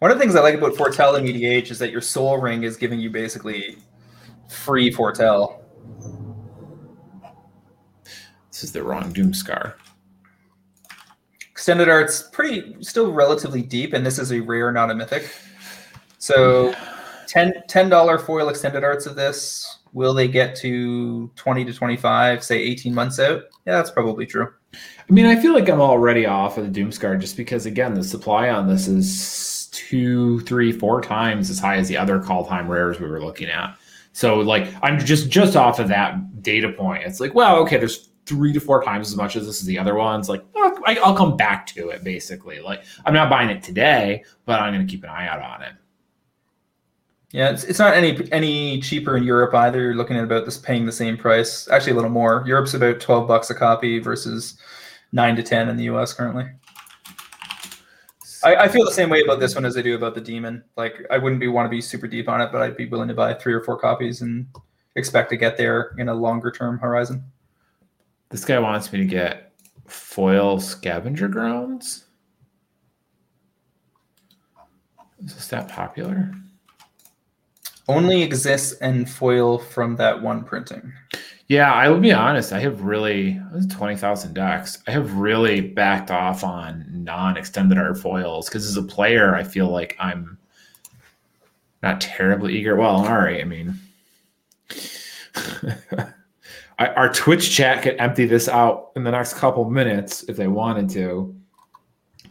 One of the things I like about Foretell and EDH is that your Soul Ring is giving you basically free Foretell. This is the wrong Doomscar. Extended Art's pretty, still relatively deep, and this is a rare, not a mythic. So $10 foil Extended Arts of this. Will they get to 20 to 25, say 18 months out? Yeah, that's probably true. I mean, I feel like I'm already off of the Doomscar just because, again, the supply on this is 2, 3, 4 times as high as the other Kaldheim rares we were looking at. So, like, I'm just off of that data point. It's like, well, okay, there's 3 to 4 times as much as this is the other ones. Like, well, I'll come back to it, basically. Like, I'm not buying it today, but I'm going to keep an eye out on it. Yeah, it's not any cheaper in Europe either. You're looking at about this paying the same price, actually a little more. Europe's about $12 a copy versus 9 to 10 in the US currently. I feel the same way about this one as I do about the Demon. Like, I wouldn't want to be super deep on it, but I'd be willing to buy 3 or 4 copies and expect to get there in a longer term horizon. This guy wants me to get foil Scavenger Grounds. Is this that popular? Only exists in foil from that one printing. Yeah, I will be honest. I have 20,000 decks. I have really backed off on non-extended art foils because as a player, I feel like I'm not terribly eager. Well, all right. I mean, our Twitch chat could empty this out in the next couple minutes if they wanted to.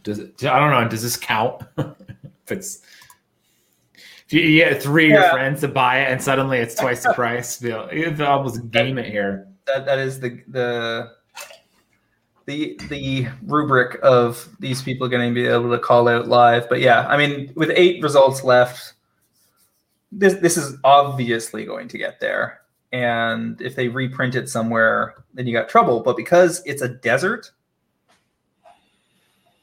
I don't know. Does this count? If it's... You get 3 of your friends to buy it, and suddenly it's twice the price. It's almost game it here. That is the rubric of these people going to be able to call out live. But yeah, I mean, with 8 results left, this is obviously going to get there. And if they reprint it somewhere, then you got trouble. But because it's a desert,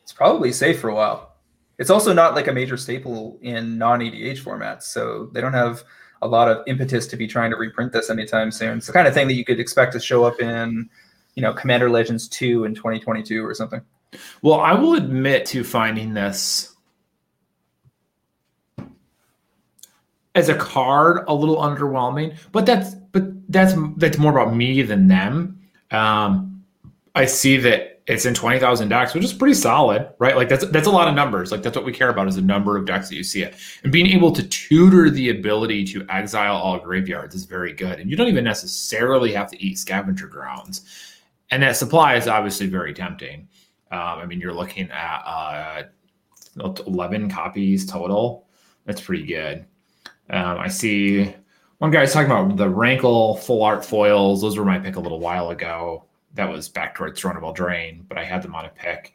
it's probably safe for a while. It's also not like a major staple in non-EDH formats, so they don't have a lot of impetus to be trying to reprint this anytime soon. It's the kind of thing that you could expect to show up in, Commander Legends 2 in 2022 or something. Well, I will admit to finding this as a card a little underwhelming, but that's more about me than them. I see that. It's in 20,000 decks, which is pretty solid, right? Like that's a lot of numbers. Like that's what we care about is the number of decks that you see it. And being able to tutor the ability to exile all graveyards is very good. And you don't even necessarily have to eat Scavenger Grounds. And that supply is obviously very tempting. I mean, you're looking at 11 copies total. That's pretty good. I see one guy's talking about the Rankle full art foils. Those were my pick a little while ago. That was back towards Throne of Eldraine, but I had them on a pick.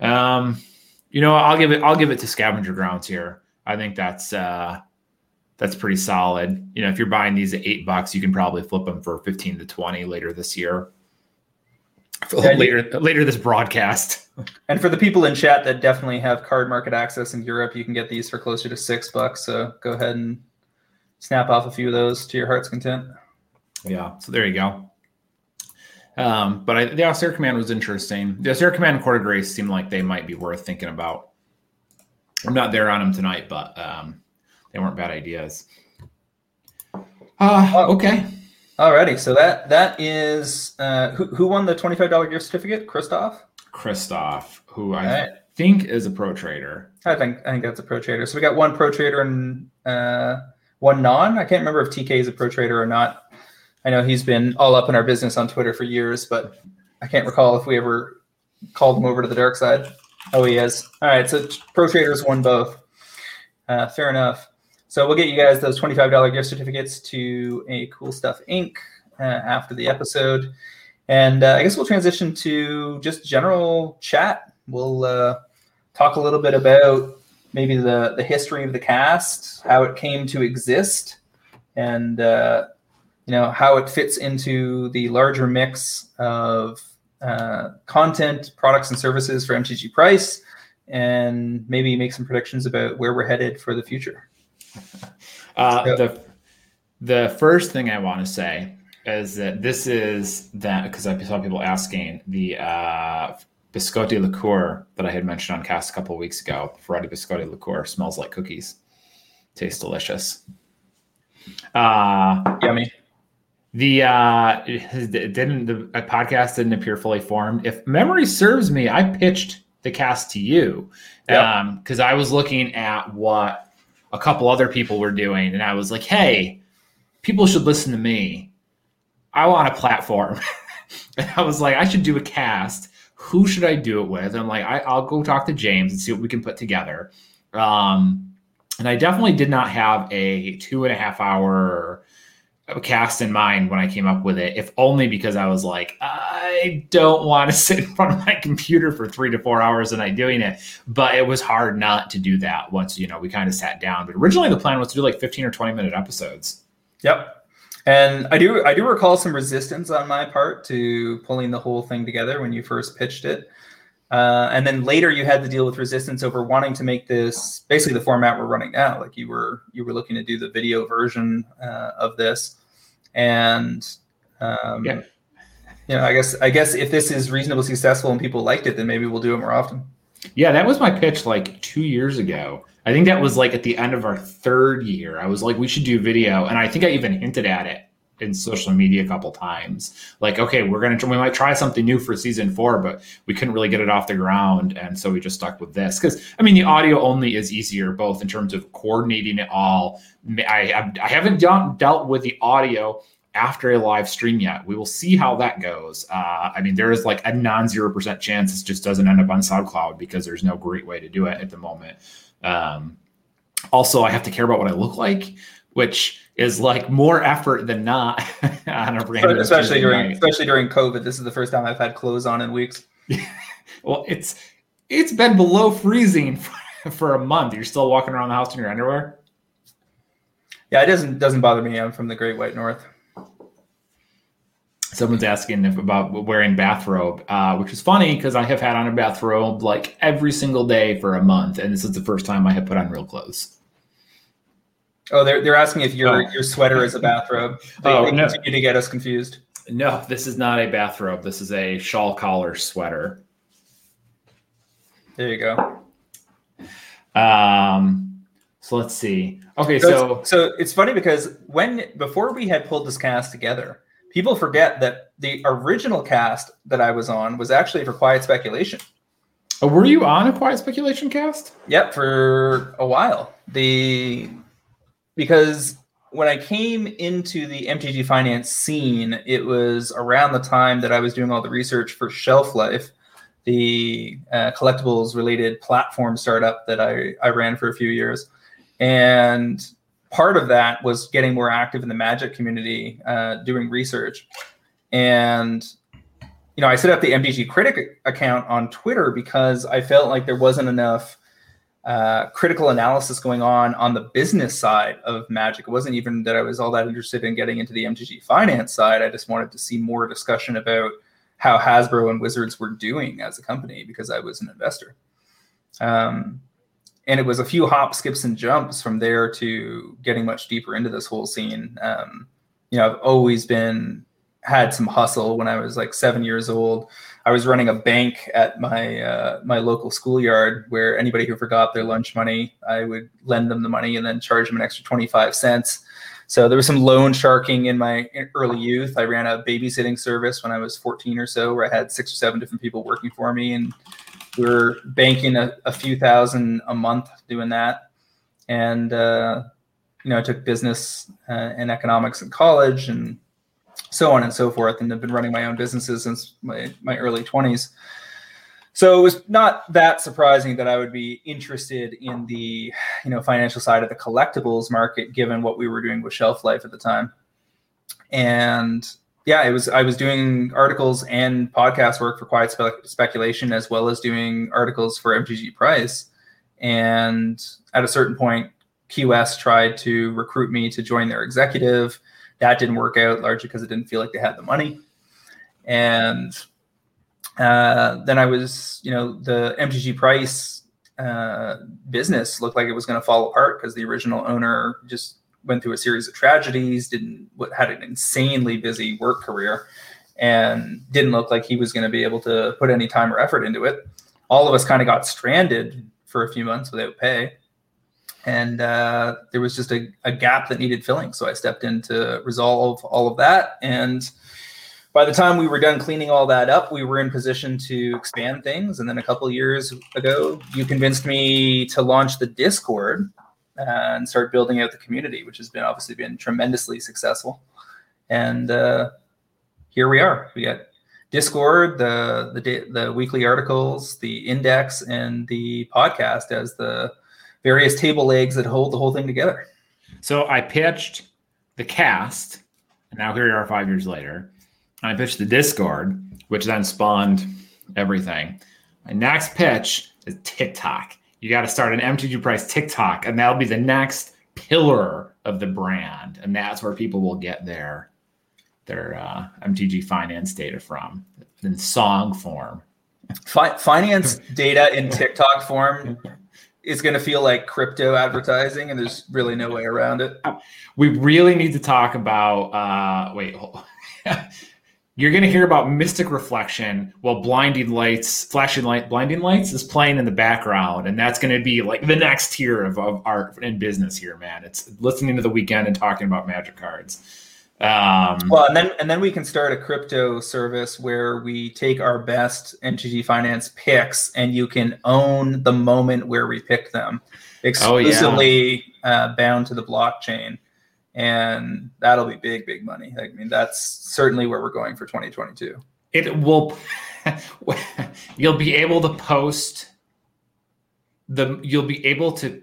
I'll give it to Scavenger Grounds here. I think that's pretty solid. You know, if you're buying these at $8, you can probably flip them for 15 to 20 later this year. Later this broadcast. And for the people in chat that definitely have card market access in Europe, you can get these for closer to $6. So go ahead and snap off a few of those to your heart's content. Yeah. So there you go. But the Austere Command was interesting. The Austere Command and Court of Grace seem like they might be worth thinking about. I'm not there on them tonight, but they weren't bad ideas. Okay. Alrighty. So that is who won the $25 gift certificate? Kristoff, who I think is a pro trader. I think that's a pro trader. So we got one pro trader and one non. I can't remember if TK is a pro trader or not. I know he's been all up in our business on Twitter for years, but I can't recall if we ever called him over to the dark side. Oh, he is. All right, so pro traders won both. Fair enough. So we'll get you guys those $25 gift certificates to a Cool Stuff, Inc. After the episode. And I guess we'll transition to just general chat. We'll talk a little bit about maybe the history of the cast, how it came to exist, and... how it fits into the larger mix of content, products, and services for MTG Price, and maybe make some predictions about where we're headed for the future. The first thing I want to say is that this is because I saw people asking the biscotti liqueur that I had mentioned on cast a couple of weeks ago. Ferrati biscotti liqueur smells like cookies. Tastes delicious. Yummy. The podcast didn't appear fully formed. If memory serves me, I pitched the cast to you because I was looking at what a couple other people were doing, and I was like, hey, people should listen to me. I want a platform. And I was like, I should do a cast. Who should I do it with? And I'm like, I'll go talk to James and see what we can put together. And I definitely did not have a 2.5 hour cast in mind when I came up with it, if only because I was like, I don't want to sit in front of my computer for 3 to 4 hours a night doing it. But it was hard not to do that once, you know, we kind of sat down. But originally the plan was to do like 15 or 20 minute episodes. Yep. And I do recall some resistance on my part to pulling the whole thing together when you first pitched it. And then later you had to deal with resistance over wanting to make this basically the format we're running now. Like you were looking to do the video version of this. And, you know, I guess if this is reasonably successful and people liked it, then maybe we'll do it more often. Yeah, that was my pitch like 2 years ago. I think that was like at the end of our third year. I was like, we should do video. And I think I even hinted at it in social media a couple times. Like, okay, we might try something new for season 4, but we couldn't really get it off the ground. And so we just stuck with this. Because, I mean, the audio only is easier, both in terms of coordinating it all. I haven't dealt with the audio after a live stream yet. We will see how that goes. I mean, there is like a non-0% chance this just doesn't end up on SoundCloud because there's no great way to do it at the moment. Also, I have to care about what I look like, which is like more effort than not on a random, especially during COVID. This is the first time I've had clothes on in weeks. Well, it's been below freezing for a month. You're still walking around the house in your underwear? Yeah, it doesn't bother me. I'm from the Great White North. Someone's asking about wearing bathrobe, which is funny because I have had on a bathrobe like every single day for a month, and this is the first time I have put on real clothes. Oh, they're asking if your sweater is a bathrobe. They continue to get us confused. No, this is not a bathrobe. This is a shawl collar sweater. There you go. So let's see. Okay, so it's funny because before we had pulled this cast together, people forget that the original cast that I was on was actually for Quiet Speculation. Oh, were you on a Quiet Speculation cast? Yep, for a while. Because when I came into the MTG Finance scene, it was around the time that I was doing all the research for Shelf Life, the collectibles-related platform startup that I ran for a few years. And part of that was getting more active in the Magic community, doing research. And, you know, I set up the MTG Critic account on Twitter because I felt like there wasn't enough critical analysis going on the business side of Magic. It wasn't even that I was all that interested in getting into the MTG Finance side. I just wanted to see more discussion about how Hasbro and Wizards were doing as a company because I was an investor. And it was a few hops, skips, and jumps from there to getting much deeper into this whole scene. You know, I've always had some hustle. When I was like 7 years old, I was running a bank at my local schoolyard where anybody who forgot their lunch money, I would lend them the money and then charge them an extra 25 cents. So there was some loan sharking in my early youth. I ran a babysitting service when I was 14 or so, where I had 6 or 7 different people working for me. And we were banking a few thousand a month doing that. And, you know, I took business and economics in college and so on and so forth. And I've been running my own businesses since my early 20s. So it was not that surprising that I would be interested in the, you know, financial side of the collectibles market, given what we were doing with Shelf Life at the time. And yeah, I was doing articles and podcast work for Quiet Speculation, as well as doing articles for MTG Price. And at a certain point, QS tried to recruit me to join their executive. That didn't work out, largely because it didn't feel like they had the money. And then I was, you know, the MTG Price business looked like it was going to fall apart because the original owner just went through a series of tragedies, had an insanely busy work career, and didn't look like he was going to be able to put any time or effort into it. All of us kind of got stranded for a few months without pay. And there was just a gap that needed filling. So I stepped in to resolve all of that. And by the time we were done cleaning all that up, we were in position to expand things. And then a couple years ago, you convinced me to launch the Discord and start building out the community, which has been obviously been tremendously successful. And here we are. We got Discord, the weekly articles, the index, and the podcast as the various table legs that hold the whole thing together. So I pitched the cast, and now here we are 5 years later. I pitched the Discord, which then spawned everything. My next pitch is TikTok. You got to start an MTG Price TikTok, and that'll be the next pillar of the brand. And that's where people will get their MTG finance data from, in song form. Finance data in TikTok form is going to feel like crypto advertising, and there's really no way around it. We really need to talk about... You're going to hear about Mystic Reflection while Blinding Lights is playing in the background, and that's going to be like the next tier of art and business here, man. It's listening to The Weeknd and talking about Magic cards. Well, and then we can start a crypto service where we take our best MTG Finance picks, and you can own the moment where we pick them, exclusively bound to the blockchain, and that'll be big, big money. I mean, that's certainly where we're going for 2022. It will. You'll be able to post You'll be able to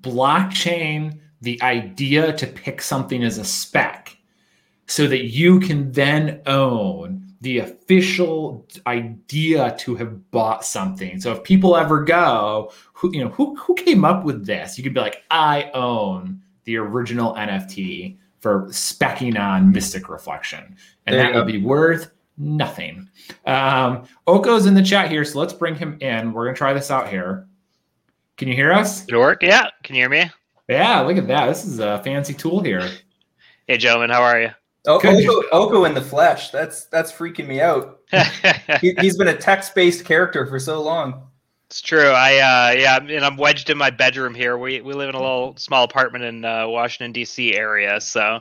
blockchain the idea to pick something as a spec so that you can then own the official idea to have bought something. So if people ever go, who came up with this? You could be like, I own the original NFT for specking on Mystic Reflection. And that would be worth nothing. Oko's in the chat here, so let's bring him in. We're going to try this out here. Can you hear us? Did it work? Yeah. Can you hear me? Yeah, look at that. This is a fancy tool here. Hey, gentlemen, how are you? Oko in the flesh. That's freaking me out. He's been a text-based character for so long. It's true. I'm wedged in my bedroom here. We live in a little small apartment in Washington D.C. area, so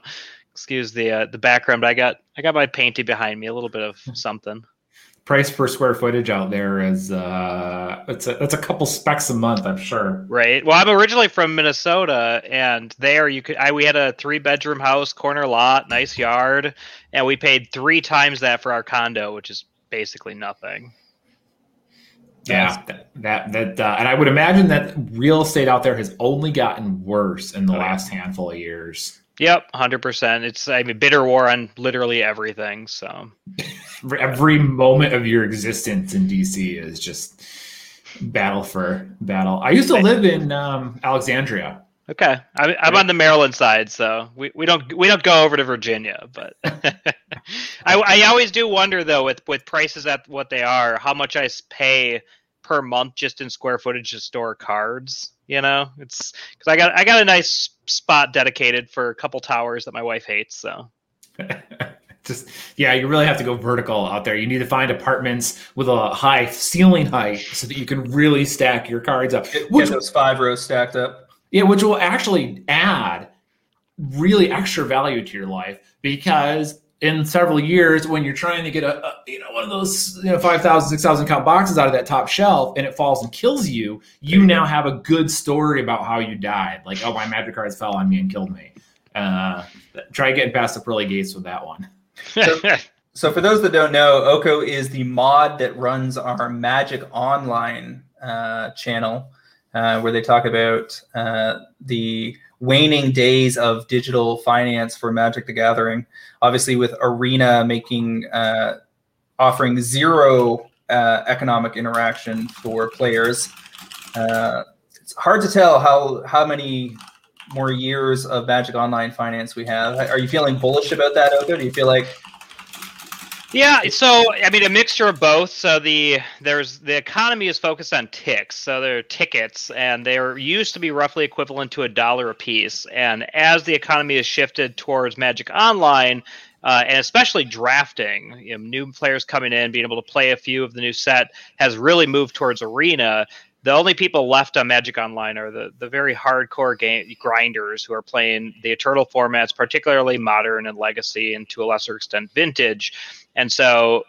excuse the background. But I got my painting behind me, a little bit of something. Price per square footage out there is it's a couple specs a month, I'm sure. Right. Well, I'm originally from Minnesota, and we had a 3-bedroom house, corner lot, nice yard, and we paid 3 times that for our condo, which is basically nothing. Yeah, that and I would imagine that real estate out there has only gotten worse in the last handful of years. Yep, 100%. It's bitter war on literally everything. So every moment of your existence in DC is just battle for battle. I used to live in Alexandria. Okay, I'm on the Maryland side, so we don't go over to Virginia. But I always do wonder though, with prices at what they are, how much I pay per month just in square footage to store cards. You know, it's because I got a nice spot dedicated for a couple towers that my wife hates. So you really have to go vertical out there. You need to find apartments with a high ceiling height so that you can really stack your cards up. Get those 5 rows stacked up. Yeah, which will actually add really extra value to your life, because in several years, when you're trying to get one of those 5,000, 6,000 count boxes out of that top shelf, and it falls and kills you, you now have a good story about how you died. Like, oh, my magic cards fell on me and killed me. Try getting past the pearly gates with that one. So for those that don't know, Oko is the mod that runs our Magic Online channel, where they talk about the waning days of digital finance for Magic the Gathering. Obviously, with Arena offering zero economic interaction for players, it's hard to tell how many more years of Magic Online finance we have. Are you feeling bullish about that, Oko? Do you feel like? Yeah, so a mixture of both. So the economy is focused on ticks, so they're tickets, and they used to be roughly equivalent to $1 a piece. And as the economy has shifted towards Magic Online, and especially drafting. You know, new players coming in, being able to play a few of the new set has really moved towards Arena. The only people left on Magic Online are the very hardcore game grinders who are playing the Eternal formats, particularly Modern and Legacy, and to a lesser extent Vintage. And so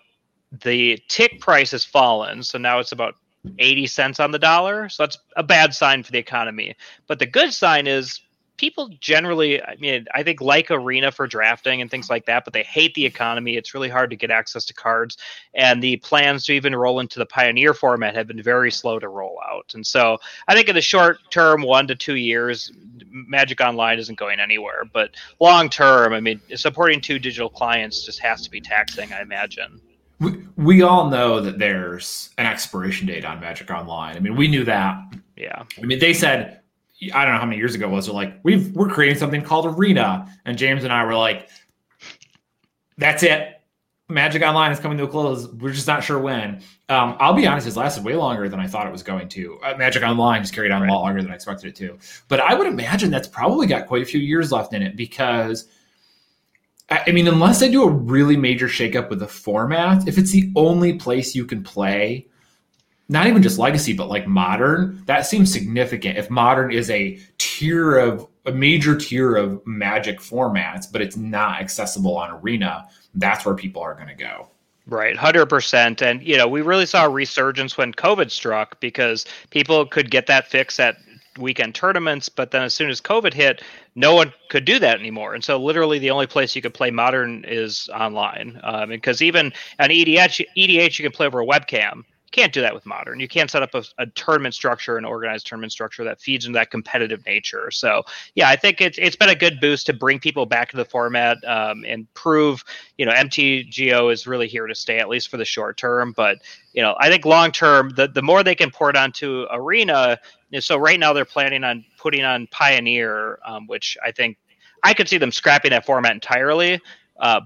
the tick price has fallen. So now it's about 80 cents on the dollar. So that's a bad sign for the economy. But the good sign is people generally, I mean, I think like Arena for drafting and things like that, but they hate the economy. It's really hard to get access to cards. And the plans to even roll into the Pioneer format have been very slow to roll out. And so I think in the short term, 1 to 2 years, Magic Online isn't going anywhere. But long term, I mean, supporting two digital clients just has to be taxing, I imagine. We all know that there's an expiration date on Magic Online. I mean, we knew that. Yeah. I mean, they said, I don't know how many years ago it was, they're like, we're creating something called Arena. And James and I were like, that's it. Magic Online is coming to a close. We're just not sure when. I'll be honest, it's lasted way longer than I thought it was going to. Magic Online just carried on a lot longer than I expected it to. But I would imagine that's probably got quite a few years left in it because, I mean, unless they do a really major shakeup with the format, if it's the only place you can play, not even just Legacy, but like Modern, that seems significant. If Modern is a tier of a major tier of Magic formats, but it's not accessible on Arena, that's where people are going to go. Right, 100%. And, you know, we really saw a resurgence when COVID struck because people could get that fix at weekend tournaments, but then as soon as COVID hit, no one could do that anymore. And so literally the only place you could play Modern is online. Because even on EDH, you can play over a webcam. Can't do that with Modern. You can't set up a tournament structure, an organized tournament structure that feeds into that competitive nature. So yeah, I think it's been a good boost to bring people back to the format and prove, you know, MTGO is really here to stay, at least for the short term. But, you know, I think long term, the more they can port onto Arena. So right now they're planning on putting on Pioneer, which I think I could see them scrapping that format entirely.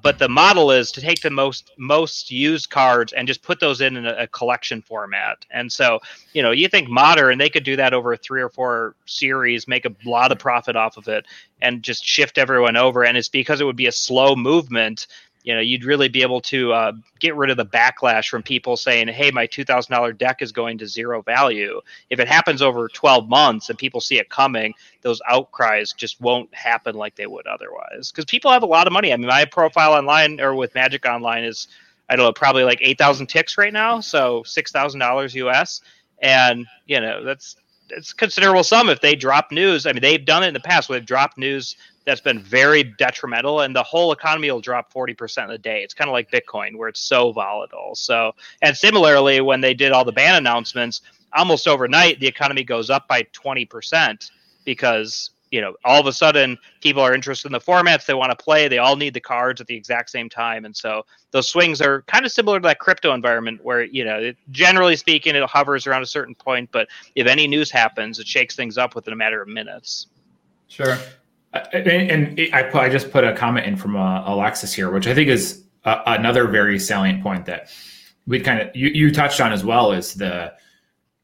But the model is to take the most used cards and just put those in a collection format. And so, you know, you think Modern, they could do that over 3 or 4 series, make a lot of profit off of it, and just shift everyone over. And it's because it would be a slow movement. You know, you'd really be able to get rid of the backlash from people saying, hey, my $2,000 deck is going to zero value. If it happens over 12 months and people see it coming, those outcries just won't happen like they would otherwise. Because people have a lot of money. I mean, my profile online or with Magic Online is, I don't know, probably like 8,000 ticks right now. So $6,000 US. And, you know, it's a considerable sum if they drop news. I mean, they've done it in the past where they've dropped news that's been very detrimental, and the whole economy will drop 40% in a day. It's kind of like Bitcoin, where it's so volatile. So, and similarly, when they did all the ban announcements, almost overnight, the economy goes up by 20% because, you know, all of a sudden people are interested in the formats they want to play. They all need the cards at the exact same time. And so those swings are kind of similar to that crypto environment where, you know, it, generally speaking, it hovers around a certain point. But if any news happens, it shakes things up within a matter of minutes. Sure. And I just put a comment in from Alexis here, which I think is another very salient point that we kind of you touched on as well, is the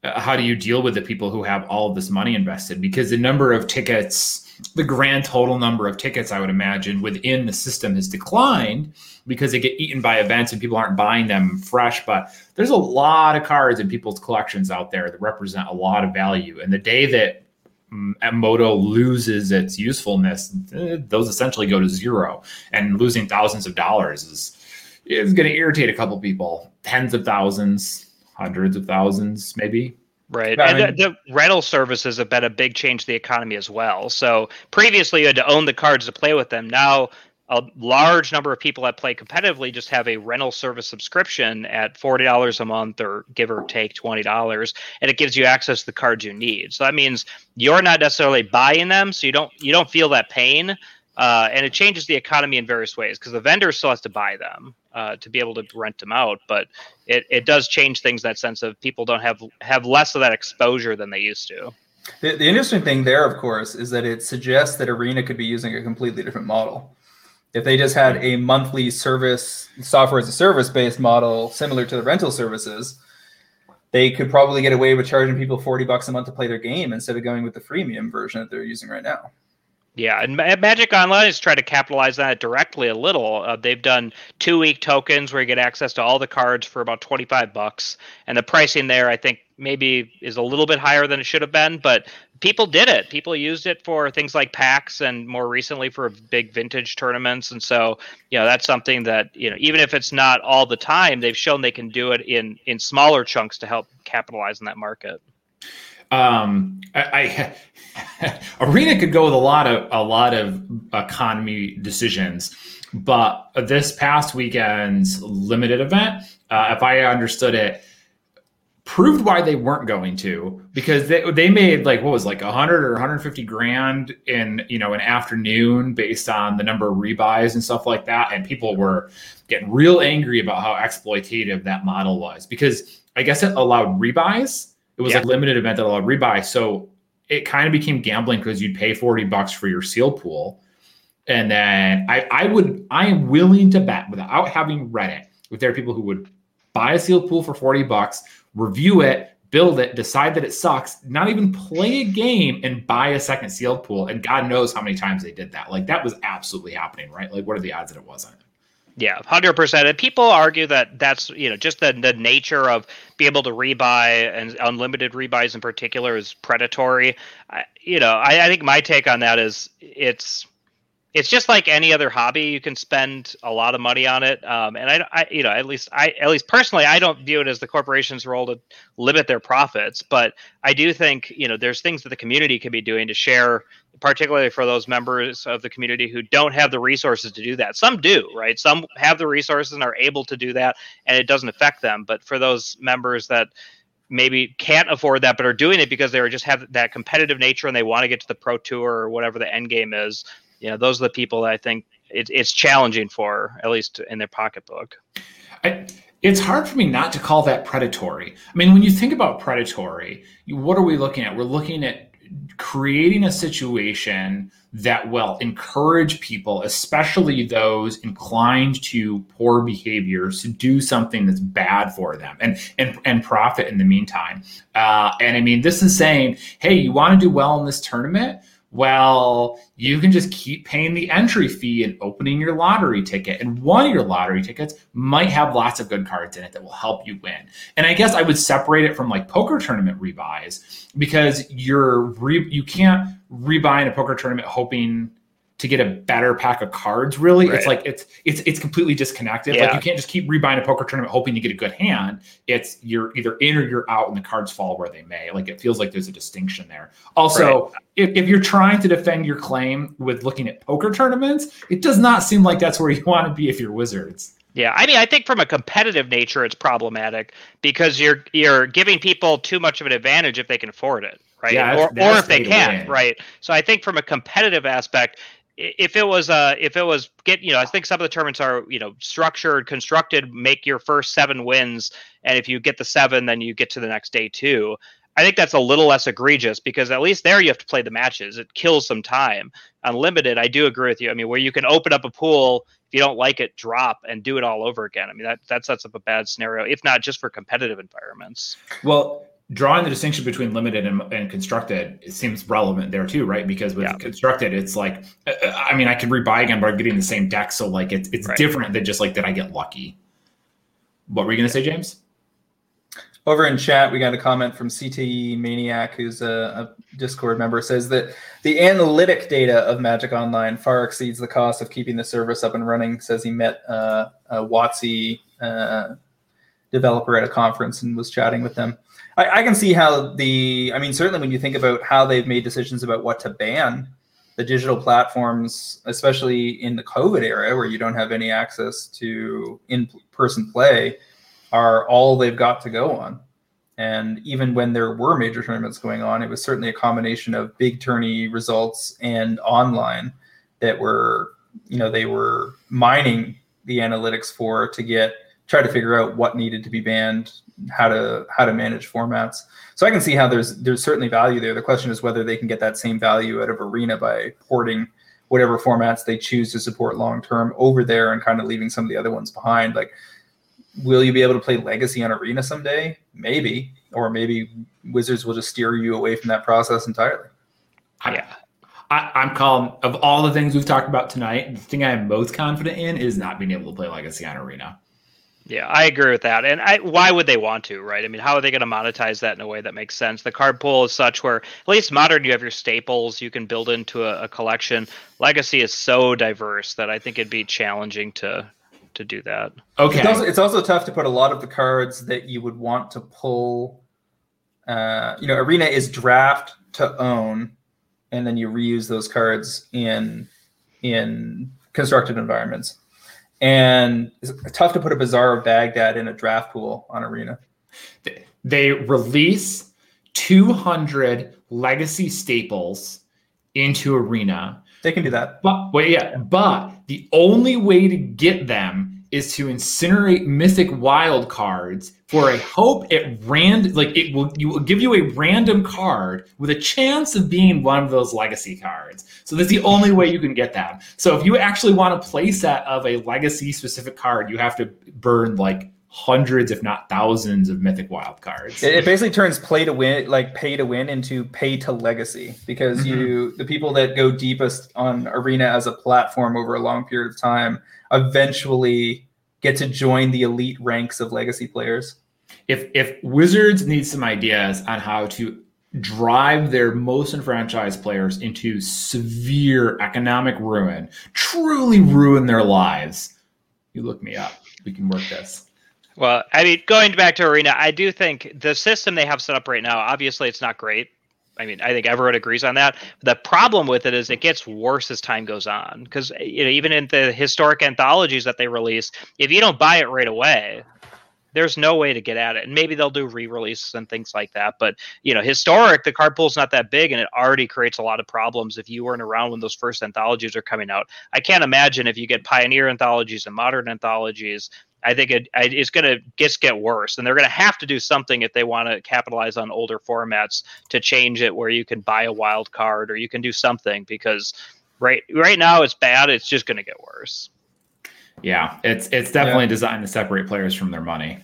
how do you deal with the people who have all of this money invested? Because the number of tickets, the grand total number of tickets, I would imagine, within the system has declined because they get eaten by events and people aren't buying them fresh. But there's a lot of cards in people's collections out there that represent a lot of value. And the day that Moto loses its usefulness, those essentially go to zero, and losing thousands of dollars is going to irritate a couple people. Tens of thousands, hundreds of thousands, maybe. Right. And the rental services have been a big change to the economy as well. So previously you had to own the cards to play with them. Now a large number of people that play competitively just have a rental service subscription at $40 a month, or give or take $20, and it gives you access to the cards you need. So that means you're not necessarily buying them, so you don't feel that pain, and it changes the economy in various ways because the vendor still has to buy them to be able to rent them out. But it does change things in that sense of people don't have less of that exposure than they used to. The interesting thing there, of course, is that it suggests that Arena could be using a completely different model. If they just had a monthly service, software as a service based model, similar to the rental services, they could probably get away with charging people $40 a month to play their game instead of going with the freemium version that they're using right now. Yeah, and Magic Online has tried to capitalize on it directly a little. They've done 2-week tokens where you get access to all the cards for about $25, and the pricing there, I think, maybe is a little bit higher than it should have been, but people did it. People used it for things like packs and more recently for big vintage tournaments. And so, you know, that's something that, you know, even if it's not all the time, they've shown they can do it in smaller chunks to help capitalize on that market. Arena could go with a lot of economy decisions, but this past weekend's limited event, if I understood it, proved why they weren't going to, because they made like 100 or 150 grand in, you know, an afternoon based on the number of rebuys and stuff like that. And people were getting real angry about how exploitative that model was, because I guess it allowed rebuys. It was a limited event that allowed rebuy. So it kind of became gambling, because you'd pay $40 for your seal pool. And then I am willing to bet, without having read it, if there are people who would buy a seal pool for $40, review it, build it, decide that it sucks, not even play a game, and buy a second sealed pool. And God knows how many times they did that. Like, that was absolutely happening, right? Like, what are the odds that it wasn't? Yeah, 100%. And people argue that that's, you know, just the nature of being able to rebuy, and unlimited rebuys in particular, is predatory. I think my take on that is it's just like any other hobby. You can spend a lot of money on it, and at least personally, I don't view it as the corporation's role to limit their profits. But I do think, you know, there's things that the community can be doing to share, particularly for those members of the community who don't have the resources to do that. Some do, right? Some have the resources and are able to do that, and it doesn't affect them. But for those members that maybe can't afford that, but are doing it because they just have that competitive nature and they want to get to the Pro Tour or whatever the end game is. You know, those are the people that I think it's challenging for, at least in their pocketbook. It's hard for me not to call that predatory. I mean, when you think about predatory, what are we looking at? We're looking at creating a situation that will encourage people, especially those inclined to poor behaviors, to do something that's bad for them and profit in the meantime. And I mean, this is saying, hey, you want to do well in this tournament? Well, you can just keep paying the entry fee and opening your lottery ticket. And one of your lottery tickets might have lots of good cards in it that will help you win. And I guess I would separate it from like poker tournament rebuys, because you can't rebuy in a poker tournament hoping to get a better pack of cards, really. Right. It's like it's completely disconnected. Yeah. Like, you can't just keep rebuying a poker tournament hoping to get a good hand. It's you're either in or you're out, and the cards fall where they may. Like, it feels like there's a distinction there. Also, right. If you're trying to defend your claim with looking at poker tournaments, it does not seem like that's where you want to be if you're Wizards. Yeah, I mean, I think from a competitive nature, it's problematic, because you're giving people too much of an advantage if they can afford it, right? Yeah, or if they can't, right? So I think from a competitive aspect, I think some of the tournaments are, you know, structured, constructed, make your first 7 wins, and if you get the 7, then you get to the next day too. I think that's a little less egregious, because at least there you have to play the matches. It kills some time. Unlimited, I do agree with you. I mean, where you can open up a pool, if you don't like it, drop and do it all over again. I mean, that sets up a bad scenario, if not just for competitive environments. Well, drawing the distinction between limited and constructed, it seems relevant there too, right? Because with constructed, it's like, I mean, I can rebuy again, but I'm getting the same deck. So like, it's right. Different than just like, did I get lucky? What were you going to say, James? Over in chat, we got a comment from CTE Maniac, who's a Discord member, says that the analytic data of Magic Online far exceeds the cost of keeping the service up and running. Says he met a WotC developer at a conference and was chatting with them. I can see how certainly when you think about how they've made decisions about what to ban, the digital platforms, especially in the COVID era where you don't have any access to in-person play, are all they've got to go on. And even when there were major tournaments going on, it was certainly a combination of big tourney results and online that were, you know, they were mining the analytics for to try to figure out what needed to be banned, how to manage formats. So I can see how there's certainly value there. The question is whether they can get that same value out of Arena by porting whatever formats they choose to support long-term over there and kind of leaving some of the other ones behind. Like, will you be able to play Legacy on Arena someday? Maybe. Or maybe Wizards will just steer you away from that process entirely. Yeah. I'm calling, of all the things we've talked about tonight, the thing I'm most confident in is not being able to play Legacy on Arena. Yeah, I agree with that. And why would they want to, right? I mean, how are they going to monetize that in a way that makes sense? The card pool is such where, at least Modern, you have your staples. You can build into a collection. Legacy is so diverse that I think it'd be challenging to do that. Okay. It's also tough to put a lot of the cards that you would want to pull. Arena is draft to own, and then you reuse those cards in constructed environments. And it's tough to put a Bazaar of Baghdad in a draft pool on Arena. They release 200 Legacy staples into Arena. They can do that. But the only way to get them is to incinerate Mythic Wild cards for a hope at random. Like it will give you a random card with a chance of being one of those Legacy cards. So that's the only way you can get them. So if you actually want a playset of a Legacy specific card, you have to burn like hundreds, if not thousands, of Mythic Wild cards. It basically turns pay to win into pay to Legacy, because the people that go deepest on Arena as a platform over a long period of time eventually get to join the elite ranks of Legacy players. If Wizards need some ideas on how to drive their most enfranchised players into severe economic ruin, truly ruin their lives, you look me up. We can work this. Well, I mean, going back to Arena, I do think the system they have set up right now, obviously it's not great. I mean, I think everyone agrees on that. The problem with it is it gets worse as time goes on, because even in the historic anthologies that they release, if you don't buy it right away, there's no way to get at it. And maybe they'll do re-releases and things like that. But historic, the card pool's not that big, and it already creates a lot of problems if you weren't around when those first anthologies are coming out. I can't imagine if you get Pioneer anthologies and Modern anthologies. I think it's going to just get worse, and they're going to have to do something if they want to capitalize on older formats to change it where you can buy a wild card or you can do something, because right now it's bad. It's just going to get worse. Yeah, it's definitely designed to separate players from their money.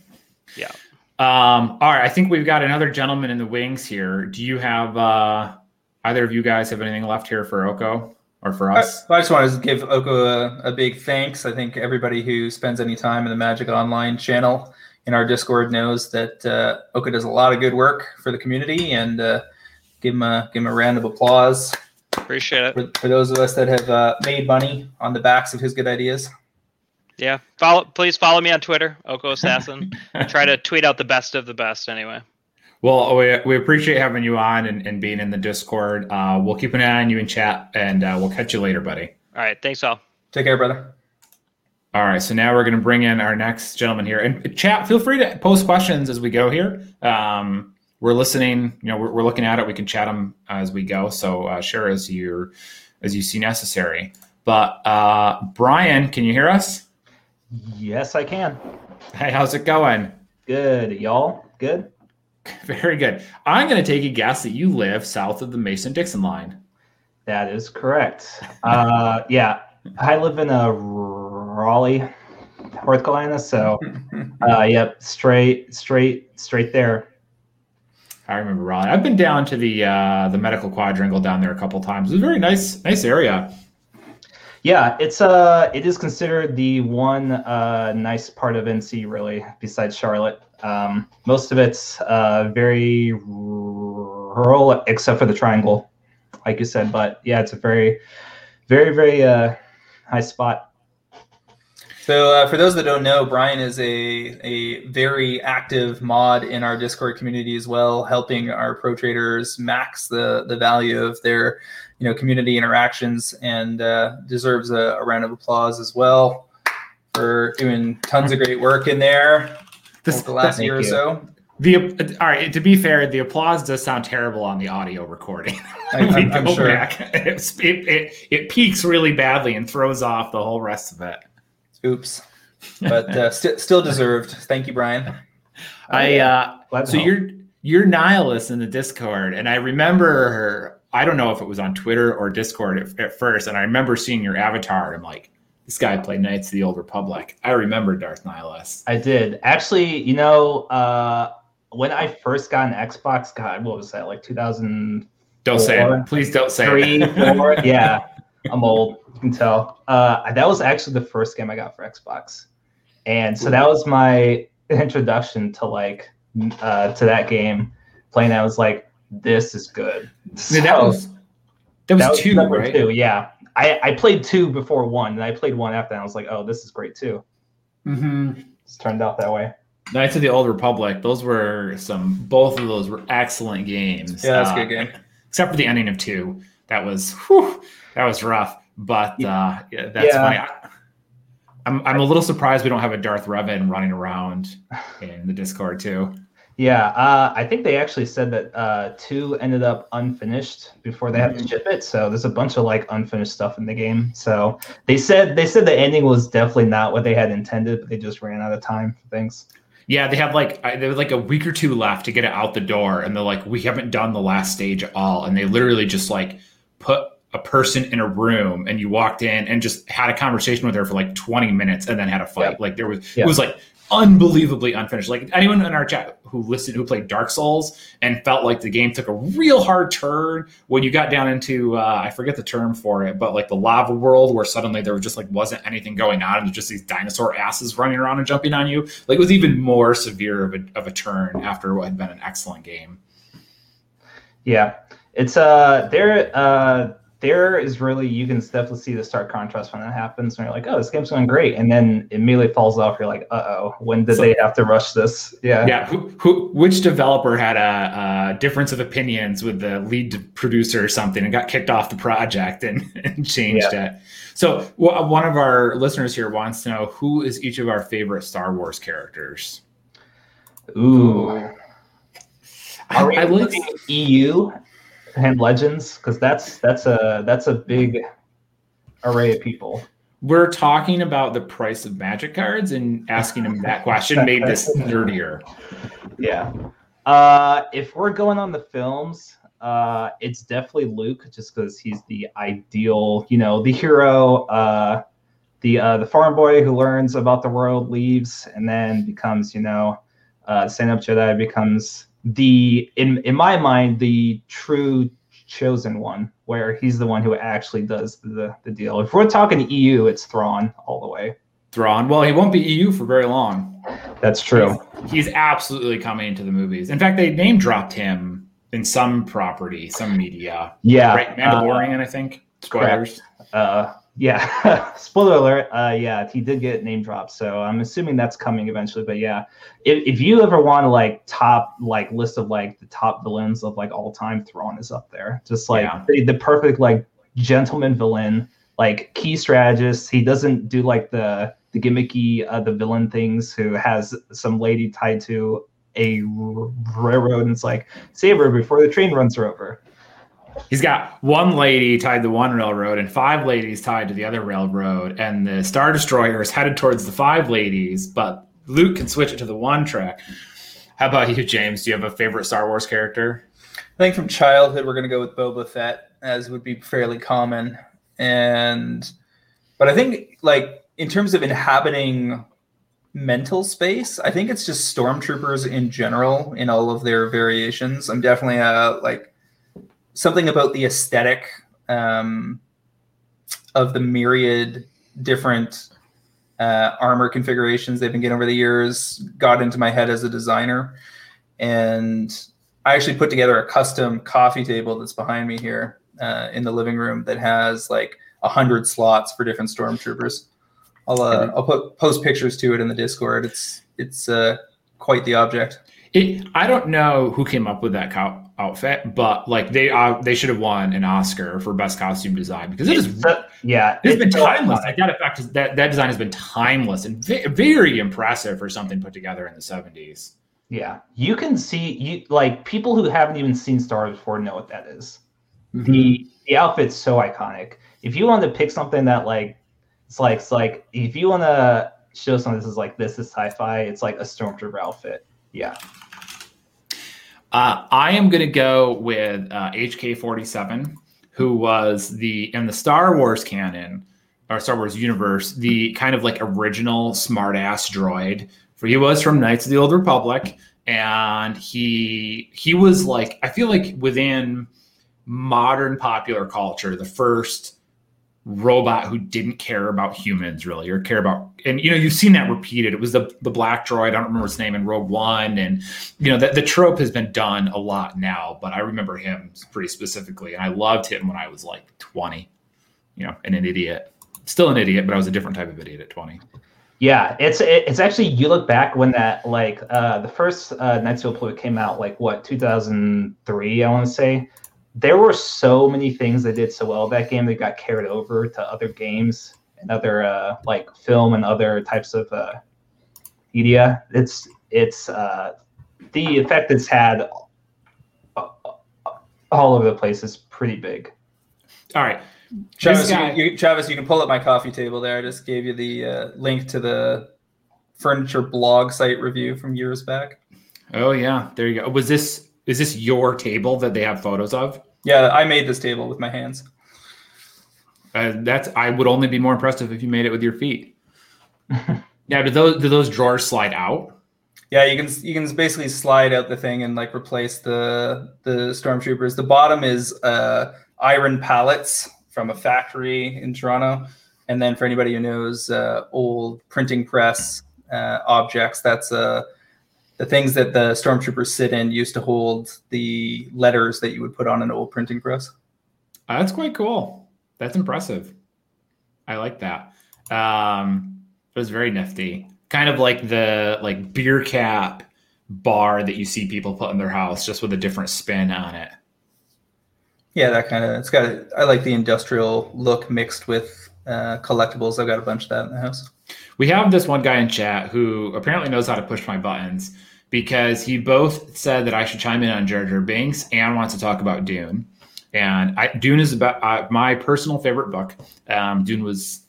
Yeah. All right, I think we've got another gentleman in the wings here. Do you have either of you guys have anything left here for Oko? Or for us? I just want to give Oko a big thanks. I think everybody who spends any time in the Magic Online channel in our Discord knows that Oko does a lot of good work for the community, and give him a round of applause. Appreciate it. For those of us that have made money on the backs of his good ideas. Yeah. Please follow me on Twitter, Oko Assassin. I try to tweet out the best of the best anyway. Well, we appreciate having you on and being in the Discord. We'll keep an eye on you in chat, and we'll catch you later, buddy. All right. Thanks, all. Take care, brother. All right. So now we're going to bring in our next gentleman here. And chat, feel free to post questions as we go here. We're listening. We're looking at it. We can chat them as we go. So share as you see necessary. But Brian, can you hear us? Yes, I can. Hey, how's it going? Good. Y'all? Good? Very good. I'm going to take a guess that you live south of the Mason-Dixon line. That is correct. Yeah, I live in Raleigh, North Carolina. So, yep, straight there. I remember Raleigh. I've been down to the medical quadrangle down there a couple times. It's a very nice area. Yeah, it is considered the one nice part of NC, really, besides Charlotte. Most of it's very rural, except for the Triangle, like you said. But yeah, it's a very, very, very high spot. So for those that don't know, Brian is a very active mod in our Discord community as well, helping our pro traders max the value of their community interactions, and deserves a round of applause as well for doing tons of great work in there. The last year or so. All right. To be fair, the applause does sound terrible on the audio recording. I'm sure. It peaks really badly and throws off the whole rest of it. Oops. But still deserved. Thank you, Brian. You're Nihilus in the Discord, and I remember her. I don't know if it was on Twitter or Discord at first, and I remember seeing your avatar, and I'm like, this guy played Knights of the Old Republic. I remember Darth Nihilus. I did. Actually, when I first got an Xbox, God, what was that, like 2000? Don't say it. Please don't say it. 3, 4. Yeah, I'm old. You can tell. That was actually the first game I got for Xbox, and so that was my introduction to to that game. Playing, I was like, "This is good." So, yeah, that was 2, right? 2, yeah. I played 2 before 1, and I played 1 after, and I was like, "Oh, this is great too." Mm-hmm. It's turned out that way. Knights of the Old Republic. Those were both of those were excellent games. Yeah, that's a good game. Except for the ending of 2. That was rough. But yeah, that's funny. I'm a little surprised we don't have a Darth Revan running around in the Discord too. Yeah, I think they actually said that 2 ended up unfinished before they had to ship it. So there's a bunch of unfinished stuff in the game. So they said the ending was definitely not what they had intended, but they just ran out of time for things. Yeah, they have there was a week or 2 left to get it out the door, and they're like, we haven't done the last stage at all, and they literally just put a person in a room, and you walked in and just had a conversation with her for 20 minutes, and then had a fight. Yep. It was unbelievably unfinished. Anyone in our chat who listened, who played Dark Souls and felt like the game took a real hard turn when you got down into I forget the term for it, but the lava world, where suddenly there was just wasn't anything going on, and just these dinosaur asses running around and jumping on you. It was even more severe of a turn after what had been an excellent game. Yeah, it's there is really, you can definitely see the stark contrast when that happens, when you're like, oh, this game's going great, and then it immediately falls off. You're like, uh-oh, when did they have to rush this? Yeah. Yeah. Which developer had a difference of opinions with the lead producer or something and got kicked off the project and changed it? So one of our listeners here wants to know, who is each of our favorite Star Wars characters? Ooh. Are we looking at EU? And Legends, because that's a big array of people. We're talking about the price of Magic cards, and asking him that question made this nerdier. Yeah. If we're going on the films, it's definitely Luke, just because he's the ideal, the hero, the farm boy who learns about the world, leaves, and then becomes, stand-up Jedi, becomes in my mind, the true chosen one, where he's the one who actually does the deal. If we're talking EU, it's Thrawn all the way. Thrawn. Well, he won't be EU for very long. That's true. He's absolutely coming into the movies. In fact, they name dropped him in some property, some media. Yeah. Right? Mandalorian, I think. Spoilers. Yeah. Spoiler alert. Yeah, he did get name dropped, so I'm assuming that's coming eventually. But yeah, if you ever want to top list of the top villains of all time, Thrawn is up there. Just the perfect gentleman villain, key strategist. He doesn't do the gimmicky the villain things. Who has some lady tied to a railroad and it's save her before the train runs her over. He's got one lady tied to one railroad and 5 ladies tied to the other railroad, and the Star Destroyer is headed towards the 5 ladies, but Luke can switch it to the one track. How about you, James? Do you have a favorite Star Wars character? I think from childhood we're going to go with Boba Fett, as would be fairly common. But I think, in terms of inhabiting mental space, I think it's just stormtroopers in general, in all of their variations. I'm definitely, something about the aesthetic of the myriad different armor configurations they've been getting over the years got into my head as a designer. And I actually put together a custom coffee table that's behind me here in the living room that has 100 slots for different stormtroopers. I'll post pictures to it in the Discord. It's quite the object. I don't know who came up with that outfit, but they should have won an Oscar for best costume design, because it's been timeless. Like, that effect is, that design has been timeless and very impressive for something put together in the 70s. Yeah, you can see people who haven't even seen Star Wars before know what that is. Mm-hmm. The outfit's so iconic. If you want to pick something that it's if you want to show something this is this is sci-fi, it's a stormtrooper outfit. Yeah. I am going to go with HK-47, who was in the Star Wars canon, or Star Wars universe, the kind of original smart-ass droid. For he was from Knights of the Old Republic, and he was I feel within modern popular culture, the first robot who didn't care about humans really, or care about, and you know, you've seen that repeated. It was the black droid, I don't remember his name, in Rogue One, and you know that the trope has been done a lot now, but I remember him pretty specifically, and I loved him when I was like 20, you know, and an idiot, still an idiot, but I was a different type of idiot at 20. Yeah, it's actually, you look back when that, like the first Knights of the Old Republic came out, like what, 2003, I want to say. There were so many things that did so well that game that got carried over to other games and other like film and other types of media. It's the effect it's had all over the place is pretty big. All right, Travis, you can pull up my coffee table there. I just gave you the link to the furniture blog site review from years back. Oh yeah, there you go. Was this? Is this your table that they have photos of? Yeah, I made this table with my hands. I would only be more impressive if you made it with your feet. Now, do those drawers slide out? Yeah, you can basically slide out the thing and like replace the stormtroopers. The bottom is iron pallets from a factory in Toronto, and then for anybody who knows old printing press objects, that's the things that the stormtroopers sit in used to hold the letters that you would put on an old printing press. That's quite cool. That's impressive. I like that. It was very nifty. Kind of like the beer cap bar that you see people put in their house, just with a different spin on it. Yeah, that kind of, it's got, I like the industrial look mixed with collectibles. I've got a bunch of that in the house. We have this one guy in chat who apparently knows how to push my buttons, because he both said that I should chime in on Jar Jar Binks and wants to talk about Dune. And Dune is about my personal favorite book. Dune was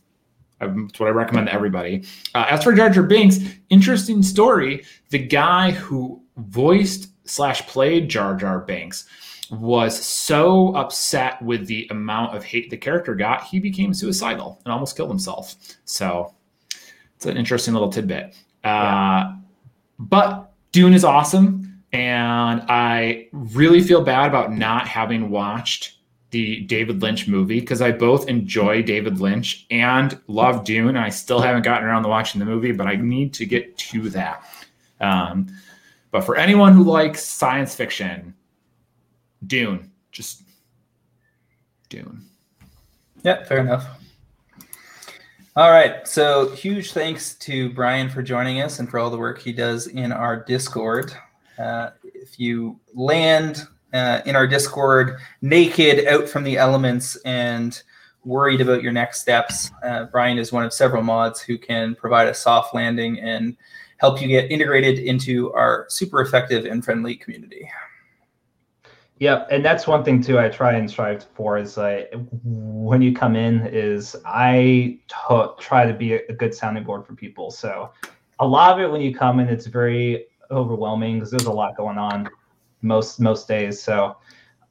it's what I recommend to everybody. As for Jar Jar Binks, interesting story. The guy who voiced / played Jar Jar Binks was so upset with the amount of hate the character got, he became suicidal and almost killed himself. So it's an interesting little tidbit. Yeah. But Dune is awesome, and I really feel bad about not having watched the David Lynch movie, because I both enjoy David Lynch and love Dune, and I still haven't gotten around to watching the movie, but I need to get to that. But for anyone who likes science fiction, Dune. Just Dune. Yeah, fair enough. All right, so huge thanks to Brian for joining us and for all the work he does in our Discord. If you land in our Discord naked, out from the elements, and worried about your next steps, Brian is one of several mods who can provide a soft landing and help you get integrated into our super effective and friendly community. Yeah, and that's one thing too I try and strive for is like when you come in is I try to be a good sounding board for people. So a lot of it when you come in, it's very overwhelming because there's a lot going on most days. So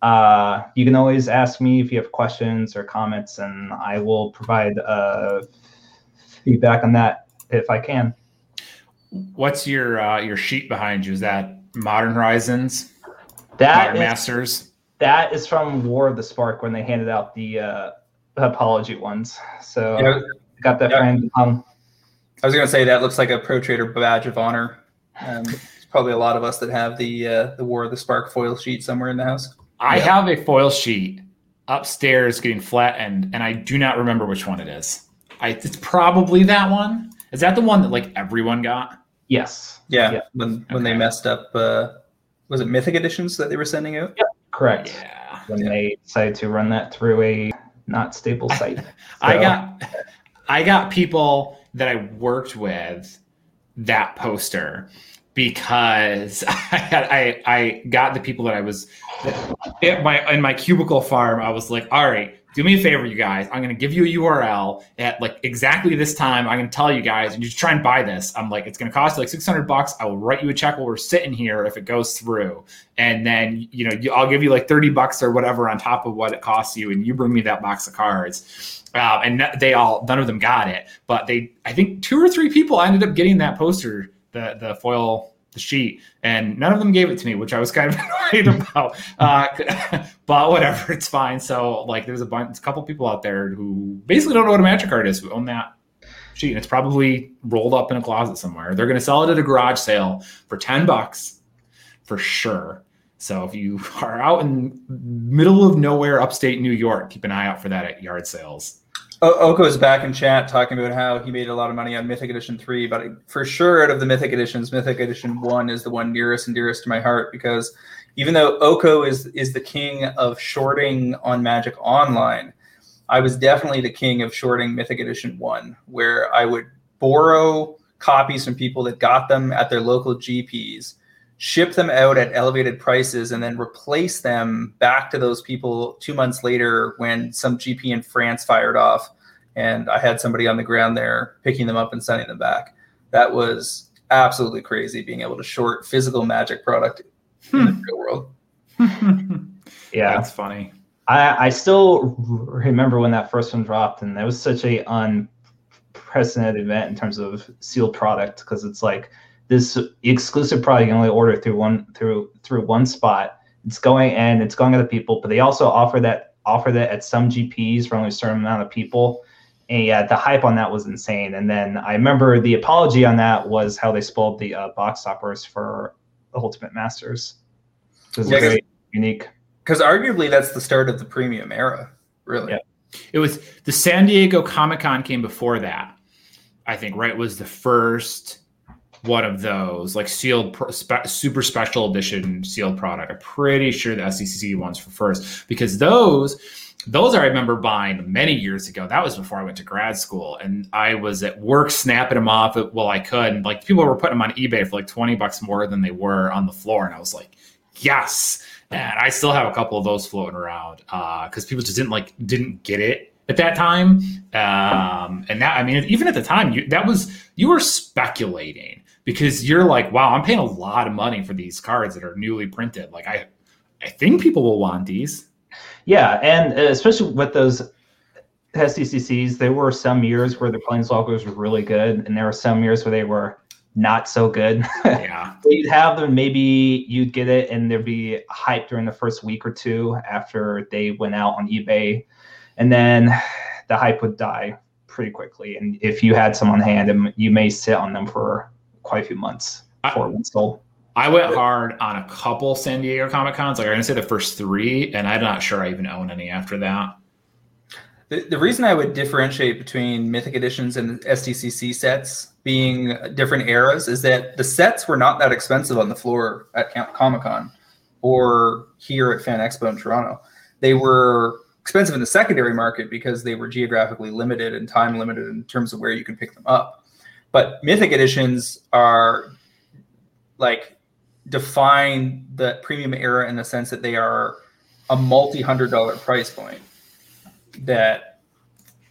you can always ask me if you have questions or comments, and I will provide feedback on that if I can. What's your sheet behind you? Is that Modern Horizons? That is, Masters. That is from War of the Spark when they handed out the apology ones. So yeah. Got that friend. I was going to say that looks like a Pro Trader badge of honor. There's probably a lot of us that have the War of the Spark foil sheet somewhere in the house. I have a foil sheet upstairs getting flattened, and I do not remember which one it is. It's probably that one. Is that the one that like everyone got? Yes. Yeah. When they messed up. Was it Mythic Editions that they were sending out? Yep, correct. Yeah. When they decided to run that through a not stable site. So. I got people that I worked with that poster because I got the people that I was in my cubicle farm. I was like, all right, do me a favor, you guys. I'm going to give you a URL at like exactly this time. I'm going to tell you guys, and you should try and buy this. I'm like, it's going to cost you like $600. I will write you a check while we're sitting here if it goes through. And then, you know, I'll give you like $30 or whatever on top of what it costs you. And you bring me that box of cards. And none of them got it, but I think two or three people ended up getting that poster, the foil the sheet, and none of them gave it to me, which I was kind of annoyed about. But whatever, it's fine. So like, there's a couple people out there who basically don't know what a Magic card is who own that sheet, and it's probably rolled up in a closet somewhere. They're going to sell it at a garage sale for $10 for sure. So if you are out in middle of nowhere, upstate New York, keep an eye out for that at yard sales. Oko's back in chat talking about how he made a lot of money on Mythic Edition 3, but for sure out of the Mythic Editions, Mythic Edition 1 is the one nearest and dearest to my heart, because even though Oko is the king of shorting on Magic Online, I was definitely the king of shorting Mythic Edition 1, where I would borrow copies from people that got them at their local GPs, ship them out at elevated prices, and then replace them back to those people 2 months later when some GP in France fired off and I had somebody on the ground there picking them up and sending them back. That was absolutely crazy, being able to short physical Magic product in the real world. Yeah, that's funny. I still remember when that first one dropped, and that was such a unprecedented event in terms of sealed product, because it's like, this exclusive product you only order through one spot. It's going to the people, but they also offer that at some GPs for only a certain amount of people. And yeah, the hype on that was insane. And then I remember the apology on that was how they spoiled the box toppers for the Ultimate Masters. It was very unique. Because arguably that's the start of the premium era, really. Yeah. It was the San Diego Comic-Con came before that, I think, right? Was the first one of those like sealed super special edition sealed product. I'm pretty sure the SCCC ones for first, because those I remember buying many years ago. That was before I went to grad school, and I was at work snapping them off while I could. And like, people were putting them on eBay for like $20 more than they were on the floor. And I was like, yes. And I still have a couple of those floating around. Cause people just didn't get it at that time. And that, I mean, even at the time you were speculating, because you're like, wow, I'm paying a lot of money for these cards that are newly printed. Like, I think people will want these. Yeah, and especially with those SCCCs, there were some years where the Planeswalkers were really good, and there were some years where they were not so good. Yeah. So you'd have them, maybe you'd get it, and there'd be hype during the first week or two after they went out on eBay. And then the hype would die pretty quickly. And if you had some on hand, you may sit on them for quite a few months before it was sold. I went hard on a couple San Diego Comic-Cons. Like, I'm going to say the first three, and I'm not sure I even own any after that. The reason I would differentiate between Mythic Editions and SDCC sets being different eras is that the sets were not that expensive on the floor at Comic-Con or here at Fan Expo in Toronto. They were expensive in the secondary market because they were geographically limited and time limited in terms of where you can pick them up. But Mythic Editions are like define the premium era in the sense that they are a multi-$100 price point that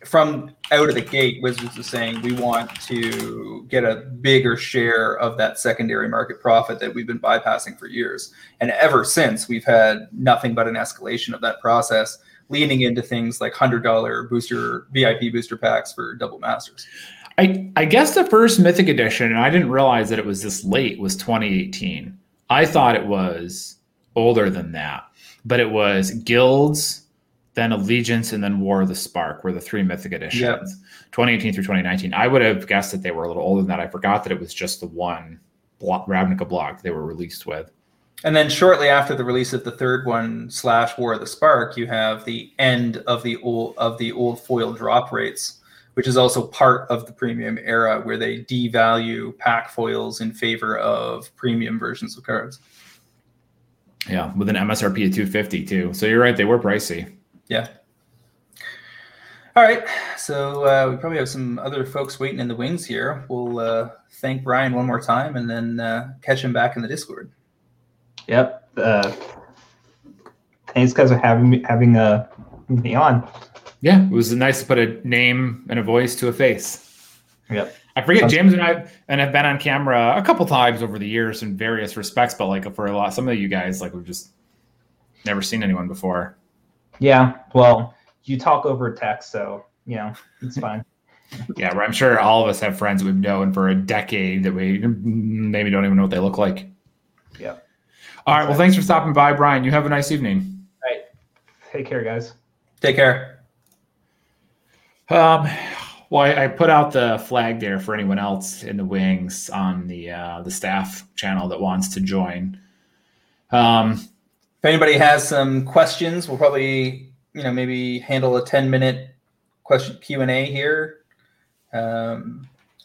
from out of the gate, Wizards is saying, we want to get a bigger share of that secondary market profit that we've been bypassing for years. And ever since, we've had nothing but an escalation of that process, leaning into things like $100 VIP booster packs for double masters. I guess the first Mythic Edition, and I didn't realize that it was this late, was 2018. I thought it was older than that, but it was Guilds, then Allegiance, and then War of the Spark were the three Mythic Editions, 2018 through 2019. I would have guessed that they were a little older than that. I forgot that it was just the one Ravnica block they were released with. And then shortly after the release of the third one / War of the Spark, you have the end of the old foil drop rates, which is also part of the premium era, where they devalue pack foils in favor of premium versions of cards. Yeah, with an MSRP of $250 too. So you're right, they were pricey. Yeah. All right, so we probably have some other folks waiting in the wings here. We'll thank Brian one more time and then catch him back in the Discord. Yep. Thanks guys for having me on. Yeah, it was nice to put a name and a voice to a face. Yep. I forget, James and I have been on camera a couple times over the years in various respects, but like for some of you guys, like we've just never seen anyone before. Yeah, well, you talk over text, so you know, it's fine. Yeah, I'm sure all of us have friends that we've known for a decade that we maybe don't even know what they look like. Yeah. All right. Well, thanks for stopping by, Brian. You have a nice evening. All right. Take care, guys. Take care. Well, I put out the flag there for anyone else in the wings on the staff channel that wants to join. If anybody has some questions, we'll probably, maybe handle a 10-minute question Q&A here. And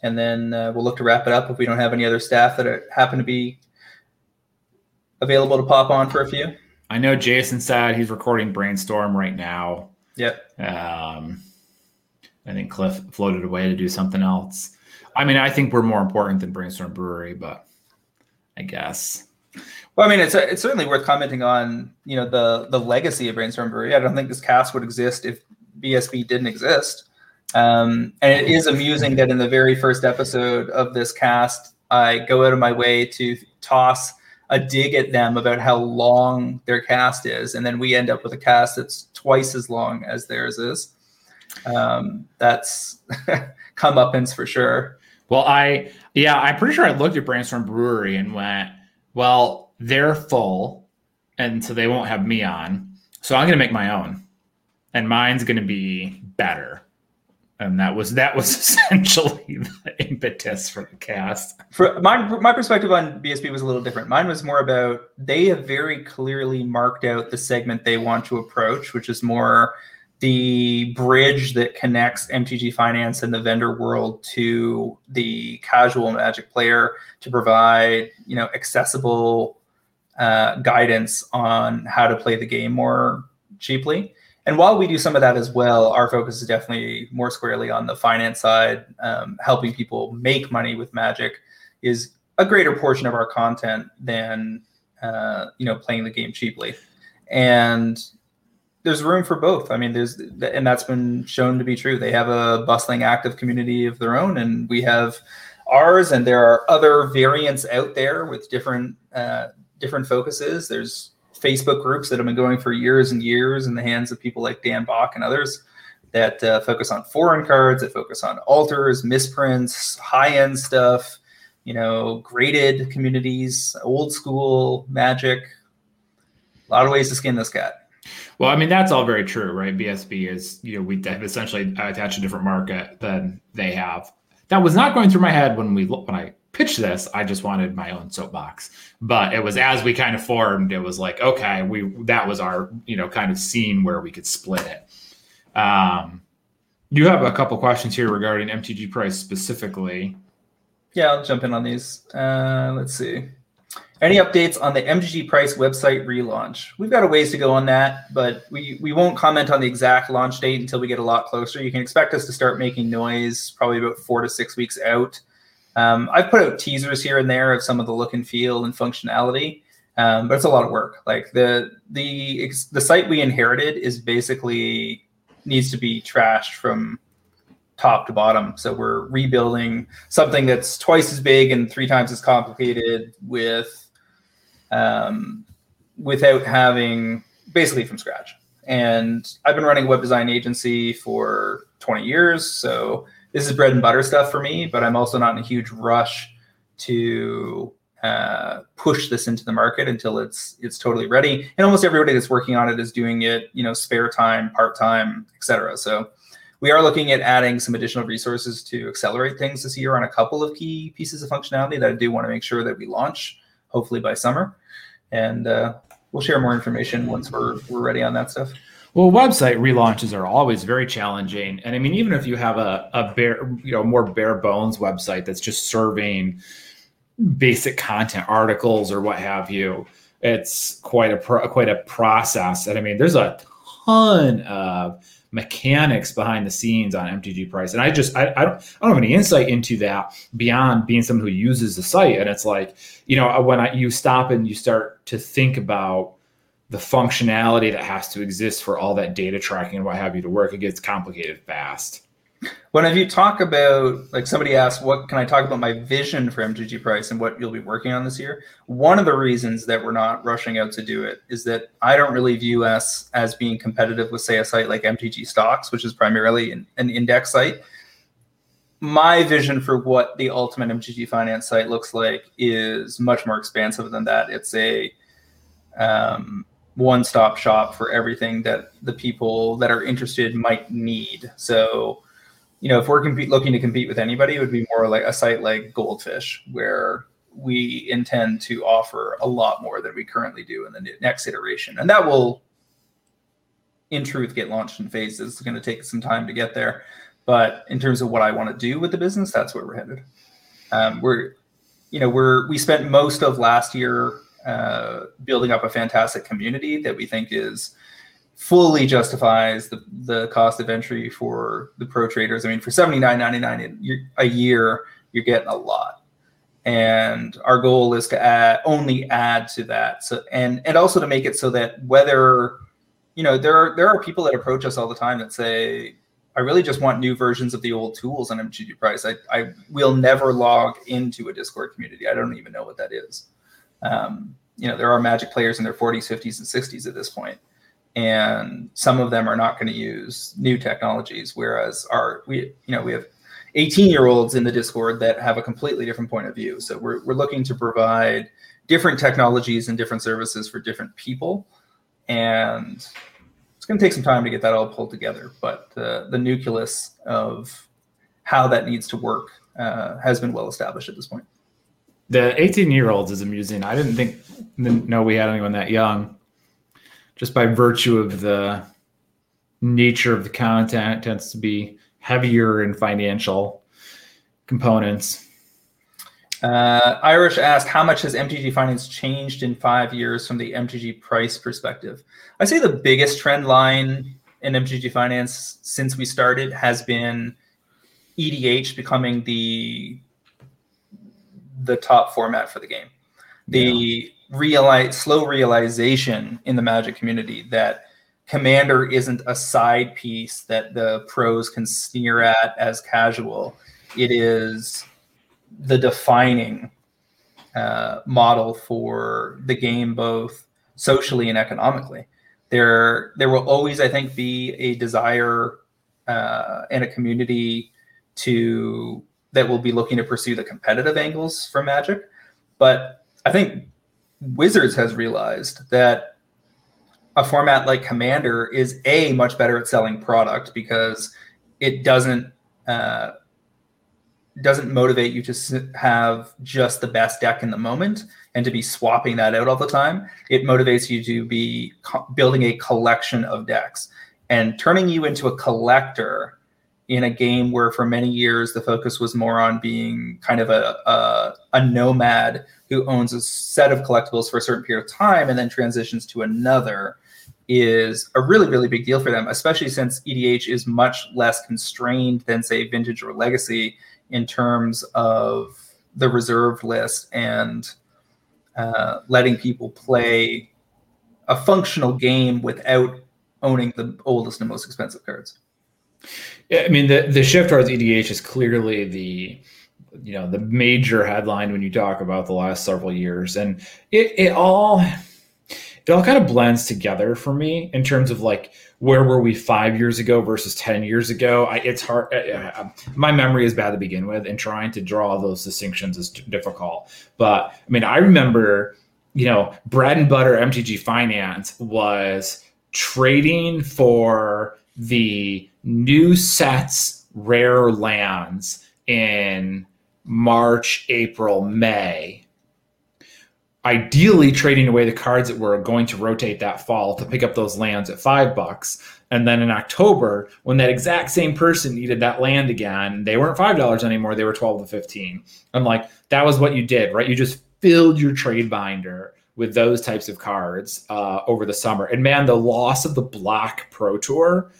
then we'll look to wrap it up if we don't have any other staff that happen to be available to pop on for a few. I know Jason said he's recording Brainstorm right now. Yep. I think Cliff floated away to do something else. I mean, I think we're more important than Brainstorm Brewery, but I guess. Well, I mean, it's certainly worth commenting on, the legacy of Brainstorm Brewery. I don't think this cast would exist if BSB didn't exist. And it is amusing that in the very first episode of this cast, I go out of my way to toss a dig at them about how long their cast is. And then we end up with a cast that's twice as long as theirs is. That's comeuppance for sure. Well, I'm pretty sure I looked at Brainstorm Brewery and went, well, they're full, and so they won't have me on. So I'm going to make my own, and mine's going to be better. And that was essentially the impetus for the cast. My perspective on BSB was a little different. Mine was more about they have very clearly marked out the segment they want to approach, which is more the bridge that connects MTG Finance and the vendor world to the casual Magic player to provide, accessible guidance on how to play the game more cheaply. And while we do some of that as well, our focus is definitely more squarely on the finance side. Helping people make money with Magic is a greater portion of our content than, playing the game cheaply. And there's room for both. I mean, and that's been shown to be true. They have a bustling, active community of their own, and we have ours. And there are other variants out there with different focuses. There's Facebook groups that have been going for years and years in the hands of people like Dan Bach and others that focus on foreign cards, that focus on alters, misprints, high-end stuff, graded communities, old school Magic. A lot of ways to skin this cat. Well, I mean, that's all very true, right? BSB is, we have essentially attached a different market than they have. That was not going through my head when I pitched this. I just wanted my own soapbox. But it was as we kind of formed, it was like, okay, that was our, kind of scene where we could split it. You have a couple questions here regarding MTG price specifically. Yeah, I'll jump in on these. Let's see. Any updates on the MTG Price website relaunch? We've got a ways to go on that, but we won't comment on the exact launch date until we get a lot closer. You can expect us to start making noise probably about 4 to 6 weeks out. I've put out teasers here and there of some of the look and feel and functionality, but it's a lot of work. Like the site we inherited is basically needs to be trashed from top to bottom. So we're rebuilding something that's twice as big and 3 times as complicated without having basically from scratch. And I've been running a web design agency for 20 years. So this is bread and butter stuff for me, but I'm also not in a huge rush to push this into the market until it's totally ready. And almost everybody that's working on it is doing it, spare time, part-time, et cetera. So we are looking at adding some additional resources to accelerate things this year on a couple of key pieces of functionality that I do want to make sure that we launch, hopefully by summer. And we'll share more information once we're ready on that stuff. Well, website relaunches are always very challenging. And I mean, even if you have a bare, more bare bones website that's just serving basic content, articles or what have you, it's quite a process. And I mean, there's a ton of mechanics behind the scenes on MTG Price. And I don't have any insight into that beyond being someone who uses the site. And it's like, when you stop and you start to think about the functionality that has to exist for all that data tracking and what have you to work, it gets complicated fast. Whenever you talk about, like somebody asked, what can I talk about my vision for MTG Price and what you'll be working on this year? One of the reasons that we're not rushing out to do it is that I don't really view us as being competitive with, say, a site like MTG Stocks, which is primarily an index site. my vision for what the ultimate MTG Finance site looks like is much more expansive than that. It's a one-stop shop for everything that the people that are interested might need. So, you know, if we're looking to compete with anybody, it would be more like a site like Goldfish, where we intend to offer a lot more than we currently do in the next iteration. And that will, in truth, get launched in phases. It's going to take some time to get there. But in terms of what I want to do with the business, that's where we're headed. We spent most of last year building up a fantastic community that we think is fully justifies the cost of entry for the pro traders. I mean, for $79.99 a year, you're getting a lot. And our goal is to only add to that. So, and also to make it so that whether, you know, there are people that approach us all the time that say, I really just want new versions of the old tools on MTG Price. I will never log into a Discord community. I don't even know what that is. There are Magic players in their 40s, 50s, and 60s at this point, and some of them are not going to use new technologies. Whereas we have 18-year-olds in the Discord that have a completely different point of view. So we're looking to provide different technologies and different services for different people, and it's going to take some time to get that all pulled together, but the nucleus of how that needs to work has been well established at this point. The 18-year-olds is amusing. I didn't know we had anyone that young, just by virtue of the nature of the content. It tends to be heavier in financial components. Irish asked, how much has MTG Finance changed in 5 years from the MTG Price perspective? I say the biggest trend line in MTG Finance since we started has been EDH becoming the top format for the game. The slow realization in the Magic community that Commander isn't a side piece that the pros can sneer at as casual. It is the defining model for the game, both socially and economically. There will always, I think, be a desire and a community that will be looking to pursue the competitive angles for Magic. But I think Wizards has realized that a format like Commander is much better at selling product, because it doesn't motivate you to have just the best deck in the moment and to be swapping that out all the time. It motivates you to be building a collection of decks, and turning you into a collector in a game where for many years the focus was more on being kind of a nomad who owns a set of collectibles for a certain period of time and then transitions to another, is a really, really big deal for them, especially since EDH is much less constrained than, say, Vintage or Legacy in terms of the reserve list and letting people play a functional game without owning the oldest and most expensive cards. Yeah, I mean, the shift towards EDH is clearly the major headline when you talk about the last several years, and it all kind of blends together for me in terms of like, where were we 5 years ago versus 10 years ago? It's hard. My memory is bad to begin with, and trying to draw those distinctions is difficult. But I mean, I remember, bread and butter MTG Finance was trading for the new sets, rare lands in March, April, May. Ideally trading away the cards that were going to rotate that fall to pick up those lands at $5. And then in October, when that exact same person needed that land again, they weren't $5 anymore. They were 12 to 15. I'm like, that was what you did, right? You just filled your trade binder with those types of cards over the summer. And man, the loss of the Block Pro Tour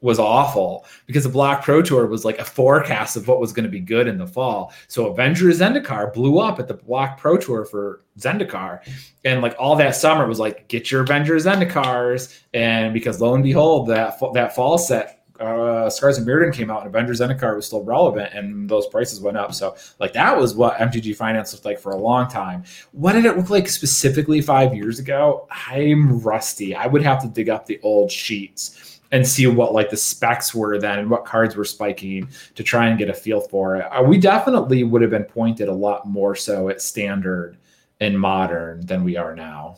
was awful, because the Block Pro Tour was like a forecast of what was going to be good in the fall. So Avengers Zendikar blew up at the Block Pro Tour for Zendikar. And like all that summer was like, get your Avengers Zendikars. And because lo and behold, that fall set, Scars of Mirrodin came out, and Avengers Zendikar was still relevant, and those prices went up. So like that was what MTG Finance looked like for a long time. What did it look like specifically 5 years ago? I'm rusty. I would have to dig up the old sheets and see what like the specs were then and what cards were spiking to try and get a feel for it. We definitely would have been pointed a lot more so at standard and modern than we are now.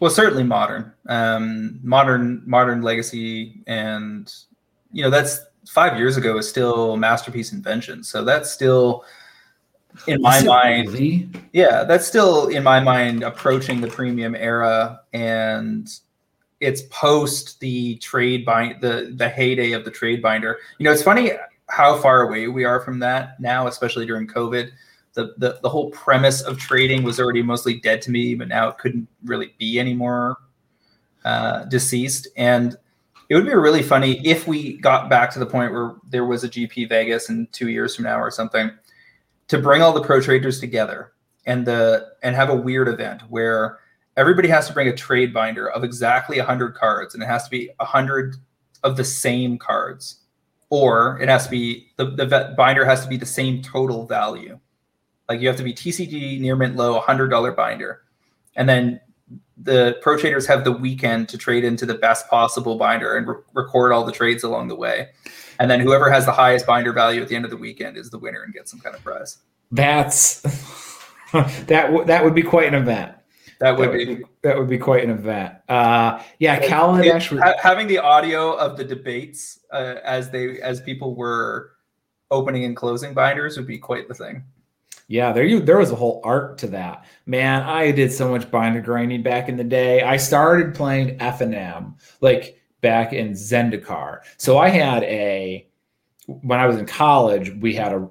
Well, certainly modern, modern legacy. And, you know, that's 5 years ago is still Masterpiece Invention. So that's still in my mind. Really? Yeah, that's still in my mind approaching the premium era, and it's post the trade bind, the heyday of the trade binder. You know, it's funny how far away we are from that now, especially during COVID. The whole premise of trading was already mostly dead to me, but now it couldn't really be any more deceased. And it would be really funny if we got back to the point where there was a GP Vegas in 2 years from now or something, to bring all the pro traders together and have a weird event where everybody has to bring a trade binder of exactly 100 cards, and it has to be 100 of the same cards, or it has to be the binder has to be the same total value. Like, you have to be TCG near mint low, $100 binder. And then the pro traders have the weekend to trade into the best possible binder and record all the trades along the way. And then whoever has the highest binder value at the end of the weekend is the winner and gets some kind of prize. That would be quite an event. That would be quite an event. Having the audio of the debates as people were opening and closing binders would be quite the thing. Yeah, there was a whole arc to that. Man, I did so much binder grinding back in the day. I started playing FNM, like, back in Zendikar. So I had when I was in college, we had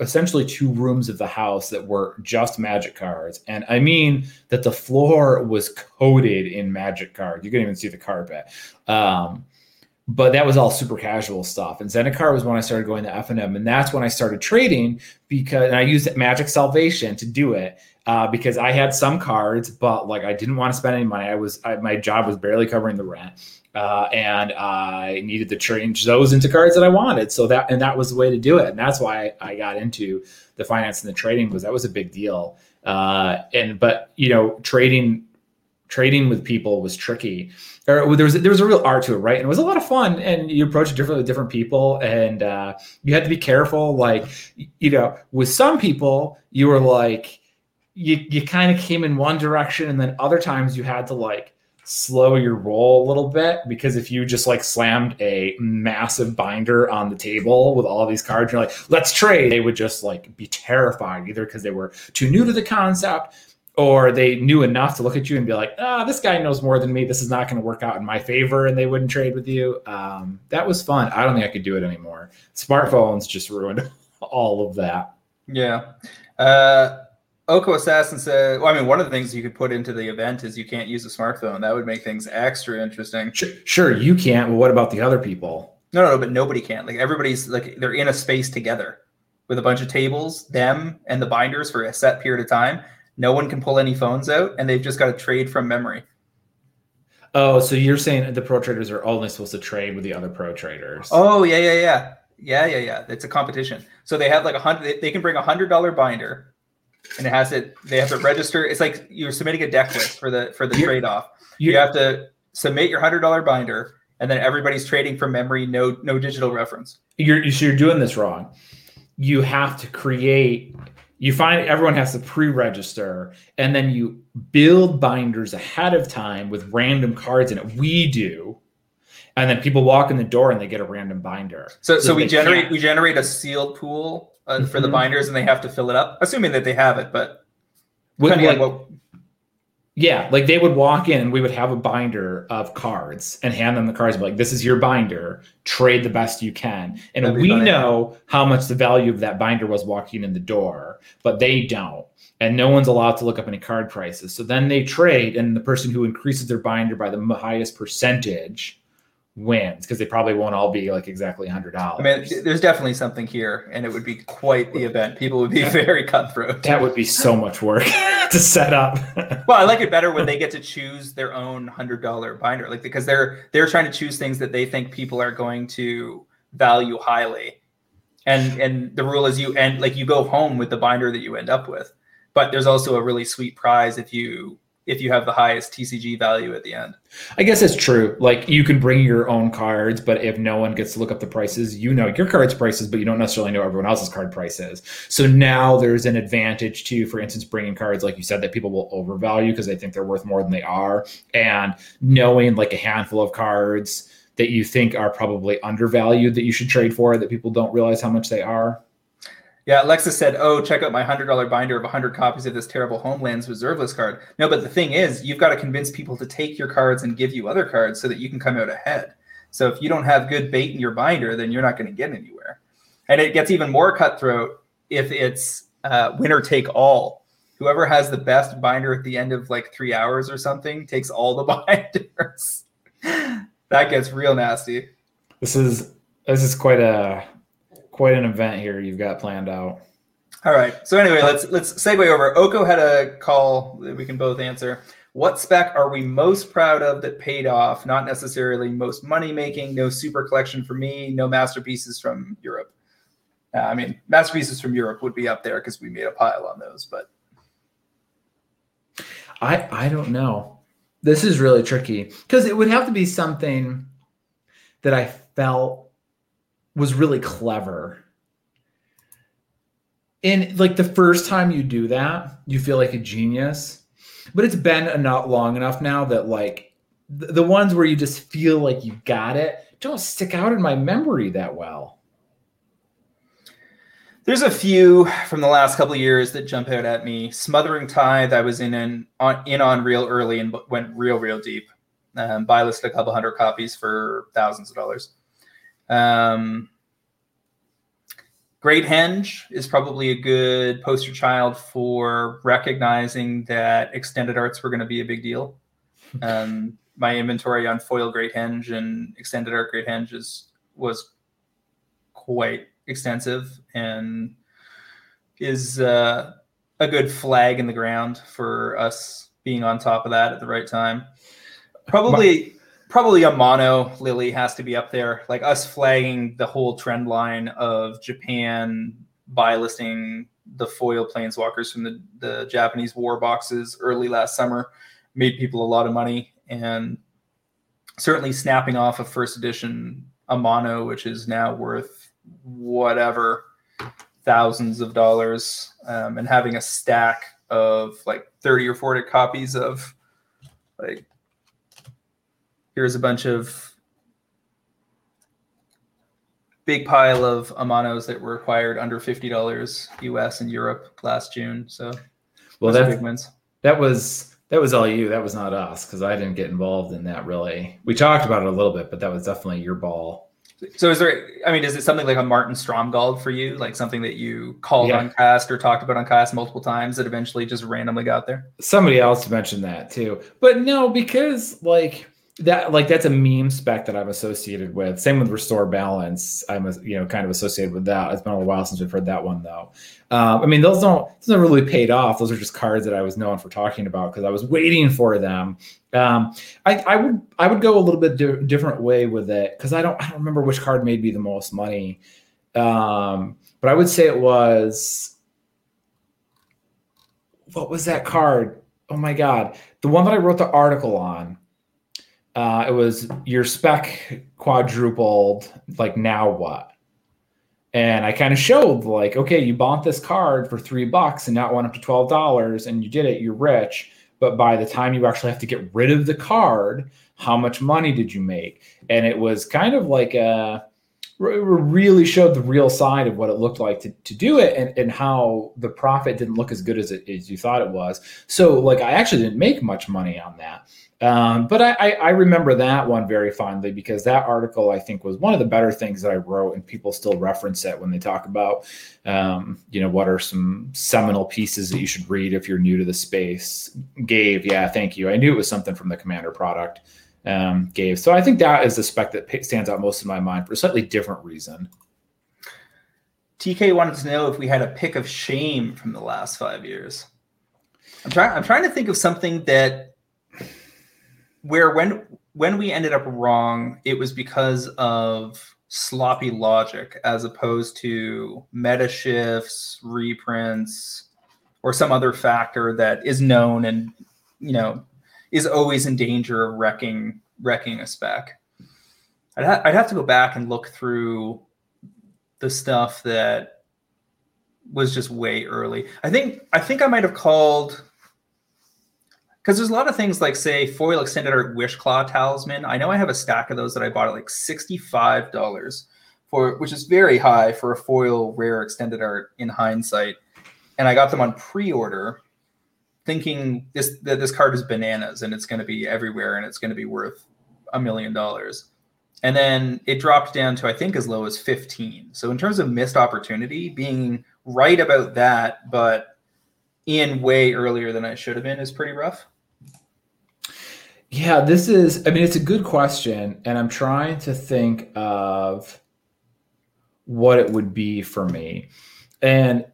essentially two rooms of the house that were just Magic cards. And I mean that the floor was coated in Magic cards. You couldn't even see the carpet. But that was all super casual stuff. And Zendikar was when I started going to FNM. And that's when I started trading, because I used Magic Salvation to do it, because I had some cards, but like, I didn't want to spend any money. My job was barely covering the rent. And I needed to change those into cards that I wanted. So that was the way to do it. And that's why I got into the finance and the trading, because that was a big deal. Trading with people was tricky. Or there was a real art to it, right? And it was a lot of fun, and you approach it differently with different people, and you had to be careful. Like, you know, with some people, you were like, you kind of came in one direction, and then other times you had to like slow your roll a little bit, because if you just like slammed a massive binder on the table with all these cards, you're like, let's trade. They would just like be terrified, either because they were too new to the concept, or they knew enough to look at you and be like, this guy knows more than me. This is not going to work out in my favor, and they wouldn't trade with you. That was fun. I don't think I could do it anymore. Smartphones just ruined all of that. Yeah. Oko Assassin said, well, I mean, one of the things you could put into the event is you can't use a smartphone. That would make things extra interesting. Sure, you can't. Well, what about the other people? No, but nobody can't. Like, everybody's like, they're in a space together with a bunch of tables, them, and the binders for a set period of time. No one can pull any phones out, and they've just got to trade from memory. Oh, so you're saying the pro traders are only supposed to trade with the other pro traders. Oh, yeah. It's a competition. So they have like 100, they can bring $100 binder, and they have to register. It's like you're submitting a deck list for the trade off. You have to submit your $100 binder, and then everybody's trading from memory, no digital reference. You're doing this wrong. You have to create... You find everyone has to pre-register, and then you build binders ahead of time with random cards in it. We do. And then people walk in the door and they get a random binder. So we generate a sealed pool for the binders, and they have to fill it up, assuming that they have it. But like they would walk in and we would have a binder of cards and hand them the cards. Like, this is your binder. Trade the best you can. And we know how much the value of that binder was walking in the door, but they don't. And no one's allowed to look up any card prices. So then they trade, and the person who increases their binder by the highest percentage wins, because they probably won't all be like exactly $100. I mean, there's definitely something here, and it would be quite the event. People would be very cutthroat. That would be so much work to set up. Well, I like it better when they get to choose their own $100 binder, like, because they're trying to choose things that they think people are going to value highly, and the rule is you end, like, you go home with the binder that you end up with. But there's also a really sweet prize if you if you have the highest TCG value at the end. I guess that's true. Like, you can bring your own cards, but if no one gets to look up the prices, you know your card's prices, but you don't necessarily know everyone else's card prices. So now there's an advantage to, for instance, bringing cards, like you said, that people will overvalue because they think they're worth more than they are. And knowing like a handful of cards that you think are probably undervalued that you should trade for, that people don't realize how much they are. Yeah, Alexis said, oh, check out my $100 binder of 100 copies of this terrible Homelands reserve list card. No, but the thing is, you've got to convince people to take your cards and give you other cards so that you can come out ahead. So if you don't have good bait in your binder, then you're not going to get anywhere. And it gets even more cutthroat if it's winner take all. Whoever has the best binder at the end of like 3 hours or something takes all the binders. That gets real nasty. This is quite an event here you've got planned out. All right. So anyway, let's segue over. Oko had a call that we can both answer. What spec are we most proud of that paid off? Not necessarily most money-making. No super collection for me. No masterpieces from Europe. I mean, masterpieces from Europe would be up there because we made a pile on those. But I don't know. This is really tricky because it would have to be something that I felt was really clever. And like the first time you do that, you feel like a genius, but it's been not long enough now that like the ones where you just feel like you got it don't stick out in my memory that well. There's a few from the last couple of years that jump out at me. Smothering Tithe, I was in on real early and went real deep. Buy listed a couple hundred copies for thousands of dollars. Great Henge is probably a good poster child for recognizing that extended arts were going to be a big deal. My inventory on foil Great Henge and extended art Great Henge was quite extensive and is a good flag in the ground for us being on top of that at the right time. Probably a mono Lily has to be up there, like us flagging the whole trend line of Japan by listing the foil planeswalkers from the Japanese war boxes early last summer made people a lot of money, and certainly snapping off a first edition Amano, which is now worth whatever thousands of dollars, and having a stack of like 30 or 40 copies of like, here's a bunch of big pile of Amanos that were acquired under $50 US in Europe last June. So well, that's big wins. That was all you. That was not us, because I didn't get involved in that really. We talked about it a little bit, but that was definitely your ball. So is there, I mean, is it something like a Martin Stromgald for you? Like something that you called on cast or talked about on cast multiple times that eventually just randomly got there? Somebody else mentioned that too. But no, because like that, like that's a meme spec that I'm associated with. Same with Restore Balance. I'm, kind of associated with that. It's been a while since we've heard that one though. I mean, those never really paid off. Those are just cards that I was known for talking about because I was waiting for them. I would go a little bit different way with it because I don't remember which card made me the most money. But I would say it was, what was that card? Oh my God. The one that I wrote the article on. It was your spec quadrupled, like now what? And I kind of showed like, okay, you bought this card for $3 and now it went up to $12 and you did it, you're rich. But by the time you actually have to get rid of the card, how much money did you make? And it was kind of like really showed the real side of what it looked like to do it and how the profit didn't look as good as you thought it was. So like I actually didn't make much money on that. But I remember that one very fondly because that article, I think, was one of the better things that I wrote, and people still reference it when they talk about, what are some seminal pieces that you should read if you're new to the space. Gabe, yeah, thank you. I knew it was something from the Commander product, Gabe. So I think that is the spec that stands out most in my mind for a slightly different reason. TK wanted to know if we had a pick of shame from the last 5 years. I'm trying to think of something that... where when we ended up wrong, it was because of sloppy logic as opposed to meta shifts, reprints, or some other factor that is known and you know, is always in danger of wrecking a spec. I'd have to go back and look through the stuff that was just way early. I think I might have called, because there's a lot of things like, say, foil extended art Wishclaw Talisman. I know I have a stack of those that I bought at like $65 for, which is very high for a foil rare extended art in hindsight. And I got them on pre-order, thinking that this card is bananas and it's going to be everywhere and it's going to be worth $1 million. And then it dropped down to, I think, as low as 15. So in terms of missed opportunity, being right about that, but in way earlier than I should have been, is pretty rough. Yeah, this is, I mean, it's a good question. And I'm trying to think of what it would be for me. And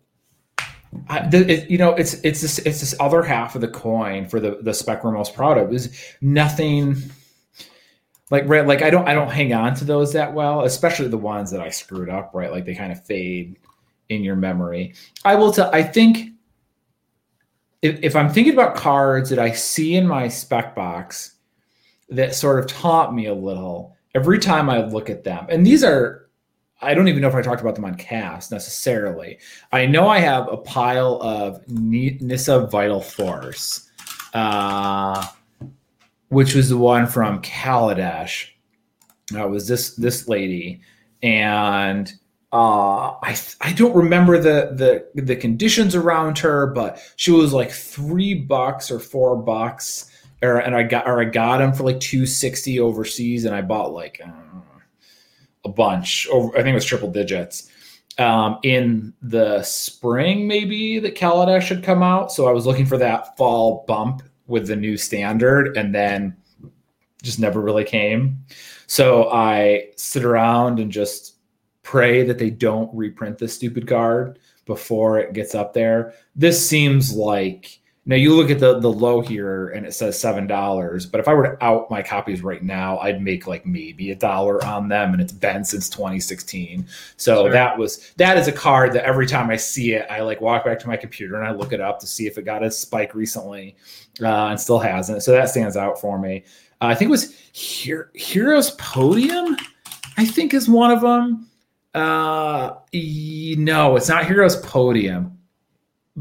it's this other half of the coin for the spec we're most proud of is nothing. Like, right, like I don't hang on to those that well, especially the ones that I screwed up, right? Like they kind of fade in your memory. I will tell, I think if I'm thinking about cards that I see in my spec box that sort of taunt me a little every time I look at them. And these are, I don't even know if I talked about them on cast necessarily. I know I have a pile of Nissa Vital Force, which was the one from Kaladesh. It was this lady, and I don't remember the conditions around her, but she was like $3 or $4, and I got them for like $260 overseas, and I bought like a bunch. Over, I think it was triple digits. In the spring, maybe, that Kaladesh had come out, so I was looking for that fall bump with the new standard, and then just never really came. So I sit around and just pray that they don't reprint this stupid card before it gets up there. This seems like, now you look at the low here and it says $7, but if I were to out my copies right now, I'd make like maybe $1 on them, and it's been since 2016. So sure. That is a card that every time I see it, I like walk back to my computer and I look it up to see if it got a spike recently, and still hasn't. So that stands out for me. I think it was Hero's Podium, I think, is one of them. No, it's not Hero's Podium,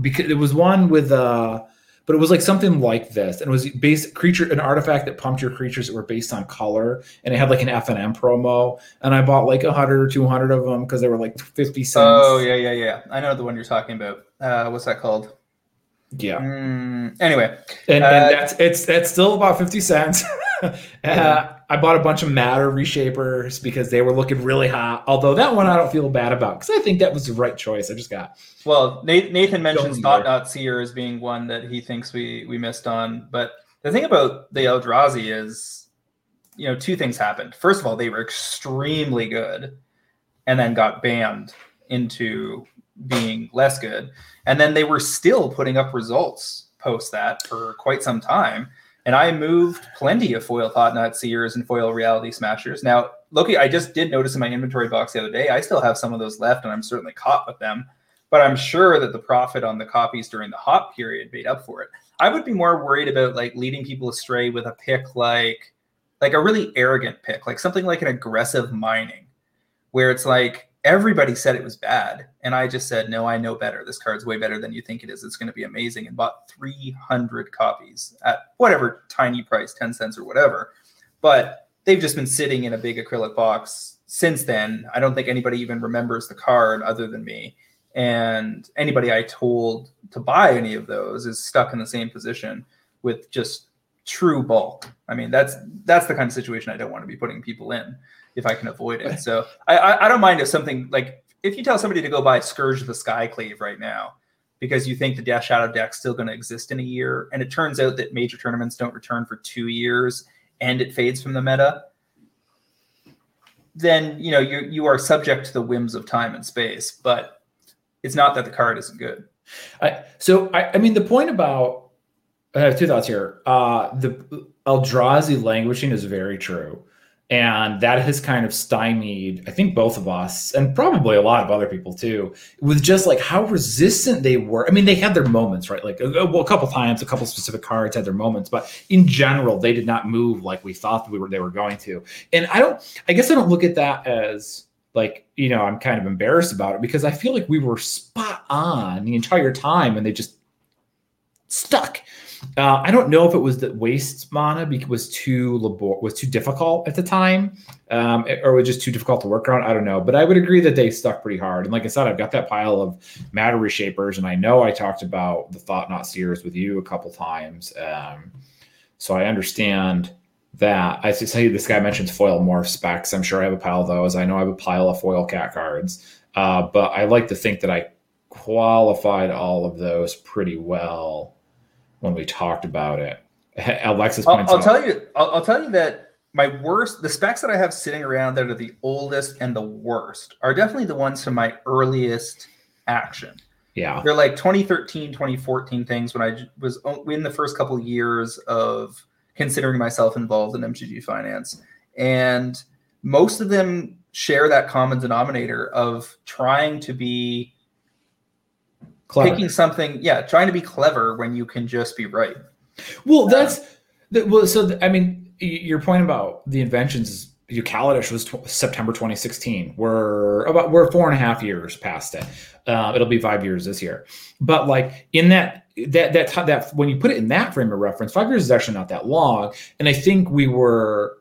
because it was one with but it was like something like this, and it was based creature, an artifact that pumped your creatures that were based on color, and it had like an F&M promo, and I bought like 100 or 200 of them because they were like 50 cents. Oh yeah, I know the one you're talking about. What's that called? Yeah. Anyway, and that's still about 50 cents. Yeah. I bought a bunch of Matter Reshapers because they were looking really hot. Although that one I don't feel bad about because I think that was the right choice. I just got... Well, Nathan mentions Dot Seer as being one that he thinks we missed on. But the thing about the Eldrazi is, you know, two things happened. First of all, they were extremely good and then got banned into being less good. And then they were still putting up results post that for quite some time. And I moved plenty of foil Thoughtnot Seers and foil Reality Smashers. Now, Loki, I just did notice in my inventory box the other day, I still have some of those left, and I'm certainly caught with them. But I'm sure that the profit on the copies during the hot period made up for it. I would be more worried about like leading people astray with a pick like a really arrogant pick, like something like an aggressive mining, where it's like everybody said it was bad, and I just said, no, I know better. This card's way better than you think it is. It's going to be amazing, and bought 300 copies at whatever tiny price, 10 cents or whatever. But they've just been sitting in a big acrylic box since then. I don't think anybody even remembers the card other than me. And anybody I told to buy any of those is stuck in the same position with just true bulk. I mean, that's the kind of situation I don't want to be putting people in if I can avoid it. So I don't mind if something like, if you tell somebody to go buy Scourge of the Skyclave right now because you think the Death Shadow deck's still going to exist in a year, and it turns out that major tournaments don't return for 2 years and it fades from the meta, then you know you are subject to the whims of time and space. But it's not that the card isn't good. I mean, the point about, I have two thoughts here. The Eldrazi languishing is very true. And that has kind of stymied, I think, both of us, and probably a lot of other people too, with just like how resistant they were. I mean, they had their moments, right? Like a couple times, a couple specific cards had their moments, but in general, they did not move like we thought they were going to. And I guess I don't look at that as like, you know, I'm kind of embarrassed about it, because I feel like we were spot on the entire time and they just stuck. I don't know if it was that waste mana was too difficult at the time, or was just too difficult to work around. I don't know, but I would agree that they stuck pretty hard. And like I said, I've got that pile of Matter Reshapers, and I know I talked about the Thought Knot Seers with you a couple times, so I understand that. I see this guy mentions foil morph specs. I'm sure I have a pile of those. I know I have a pile of foil cat cards, but I like to think that I qualified all of those pretty well when we talked about it. Alexis points out. I'll tell you that the specs that I have sitting around that are the oldest and the worst are definitely the ones from my earliest action. Yeah. They're like 2013, 2014 things when I was in the first couple of years of considering myself involved in MTG Finance. And most of them share that common denominator of trying to be clever. Trying to be clever when you can just be right. Well, I mean, your point about the inventions is, Kaladesh was September 2016. We're 4.5 years past it. It'll be 5 years this year. But like in that when you put it in that frame of reference, 5 years is actually not that long. And I think we were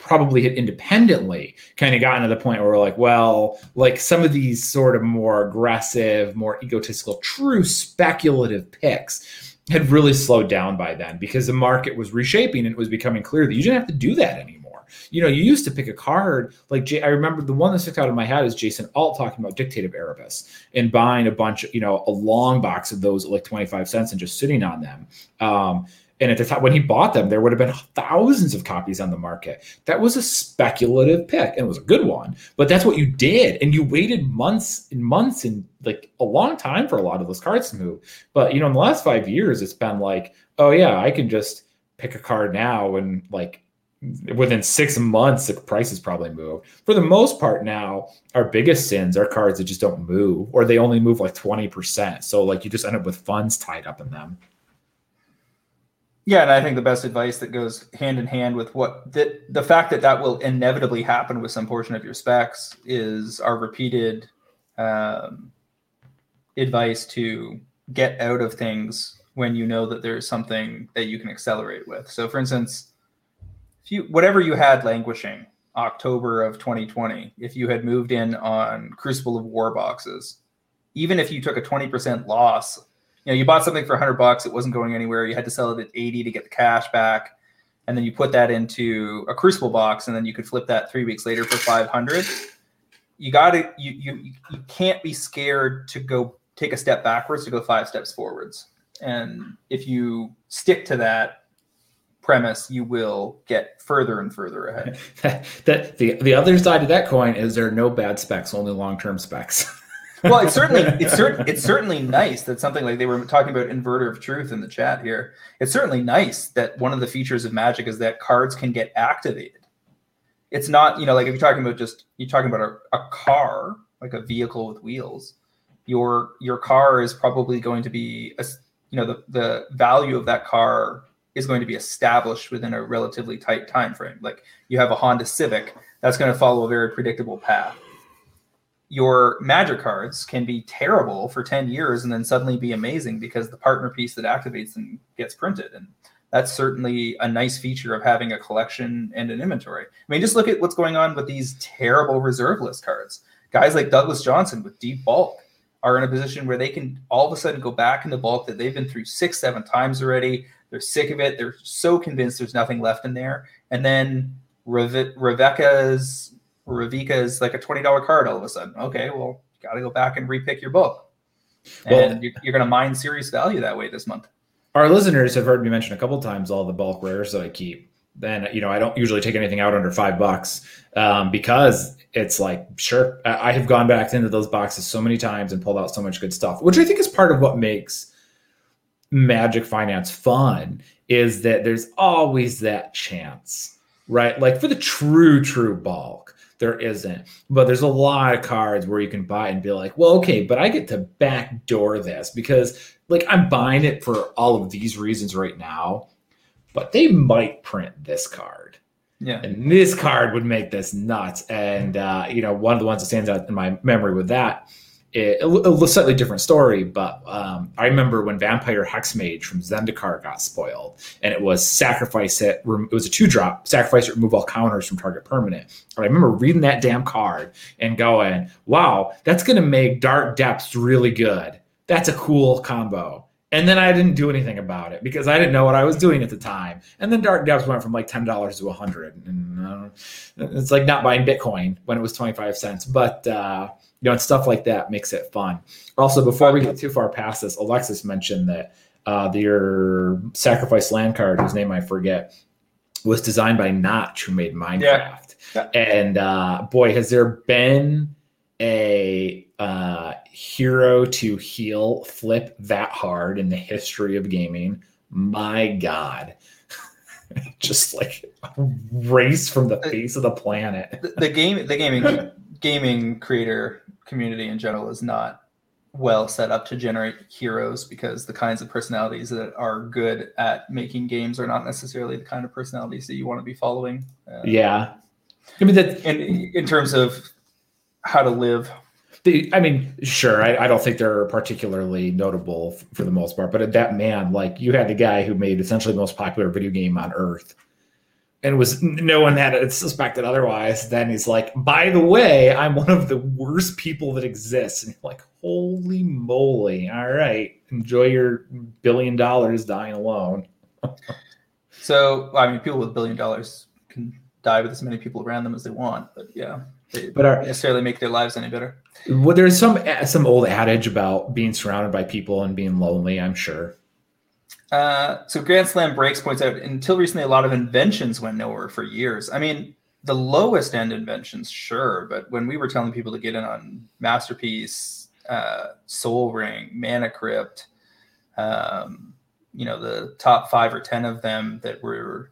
probably had independently kind of gotten to the point where we're like, well, like some of these sort of more aggressive, more egotistical, true speculative picks had really slowed down by then, because the market was reshaping and it was becoming clear that you didn't have to do that anymore. You know, you used to pick a card. Like I remember the one that sticks out in my head is Jason Alt talking about Dictate of Erebus and buying a bunch of, a long box of those at like 25 cents and just sitting on them. And at the time when he bought them, there would have been thousands of copies on the market. That was a speculative pick, and it was a good one. But that's what you did, and you waited months and months and like a long time for a lot of those cards to move. But in the last 5 years, it's been like, oh yeah, I can just pick a card now, and like within 6 months, the price has probably moved. For the most part now, our biggest sins are cards that just don't move, or they only move like 20%. So like you just end up with funds tied up in them. Yeah, and I think the best advice that goes hand in hand with the fact that will inevitably happen with some portion of your specs is our repeated advice to get out of things when you know that there's something that you can accelerate with. So, for instance, whatever you had languishing October of 2020, if you had moved in on Crucible of War boxes, even if you took a 20% loss, you bought something for $100, it wasn't going anywhere. You had to sell it at 80 to get the cash back. And then you put that into a Crucible box, and then you could flip that 3 weeks later for 500. You can't be scared to go take a step backwards to go 5 steps forwards. And if you stick to that premise, you will get further and further ahead. The other side of that coin is there are no bad specs, only long-term specs. Well, it's certainly nice that something like they were talking about Inverter of Truth in the chat here. It's certainly nice that one of the features of Magic is that cards can get activated. It's not, like if you're talking about a car, like a vehicle with wheels, your car is probably going to be the value of that car is going to be established within a relatively tight time frame. Like you have a Honda Civic, that's going to follow a very predictable path. Your Magic cards can be terrible for 10 years and then suddenly be amazing because the partner piece that activates them gets printed. And that's certainly a nice feature of having a collection and an inventory. I mean, just look at what's going on with these terrible reserve list cards. Guys like Douglas Johnson with Deep Bulk are in a position where they can all of a sudden go back into bulk that they've been through 6-7 times already. They're sick of it. They're so convinced there's nothing left in there. And then Ravika is like a $20 card all of a sudden. Okay, well, you got to go back and repick your book. And you're going to mine serious value that way this month. Our listeners have heard me mention a couple times all the bulk rares that I keep. Then, I don't usually take anything out under $5 because it's like, sure, I have gone back into those boxes so many times and pulled out so much good stuff, which I think is part of what makes Magic Finance fun is that there's always that chance right? Like for the true bulk, there isn't. But there's a lot of cards where you can buy and be like, well, okay, but I get to backdoor this because like I'm buying it for all of these reasons right now, but they might print this card. Yeah. And this card would make this nuts. And, you know, one of the ones that stands out in my memory with that, a slightly different story, but I remember when Vampire Hexmage from Zendikar got spoiled, and it was sacrifice it. It was a 2-drop, sacrifice it, remove all counters from target permanent. And I remember reading that damn card and going, wow, that's going to make Dark Depths really good. That's a cool combo. And then I didn't do anything about it because I didn't know what I was doing at the time. And then Dark Depths went from like $10 to $100. And it's like not buying Bitcoin when it was 25 cents. But you know, and stuff like that makes it fun. Also, before we get too far past this, Alexis mentioned that your sacrifice land card, whose name I forget, was designed by Notch, who made Minecraft. Yeah. And boy, has there been a hero to heel flip that hard in the history of gaming. My God. Just like race from the face of the planet. The gaming creator community in general is not well set up to generate heroes because the kinds of personalities that are good at making games are not necessarily the kind of personalities that you want to be following. Yeah. I mean, that in terms of how to live. I mean, sure, I don't think they're particularly notable for the most part, but that man, like you had the guy who made essentially the most popular video game on Earth and was no one had suspected otherwise. Then he's like, by the way, I'm one of the worst people that exists. And you're like, holy moly. All right. Enjoy your $1 billion dying alone. So, I mean, people with $1 billion can die with as many people around them as they want, but yeah. But don't necessarily make their lives any better. Well, there's some old adage about being surrounded by people and being lonely, I'm sure. So Grand Slam Breaks points out, until recently, a lot of inventions went nowhere for years. I mean, the lowest end inventions, sure. But when we were telling people to get in on Masterpiece, Soul Ring, Mana Crypt, you know, the top 5 or 10 of them that were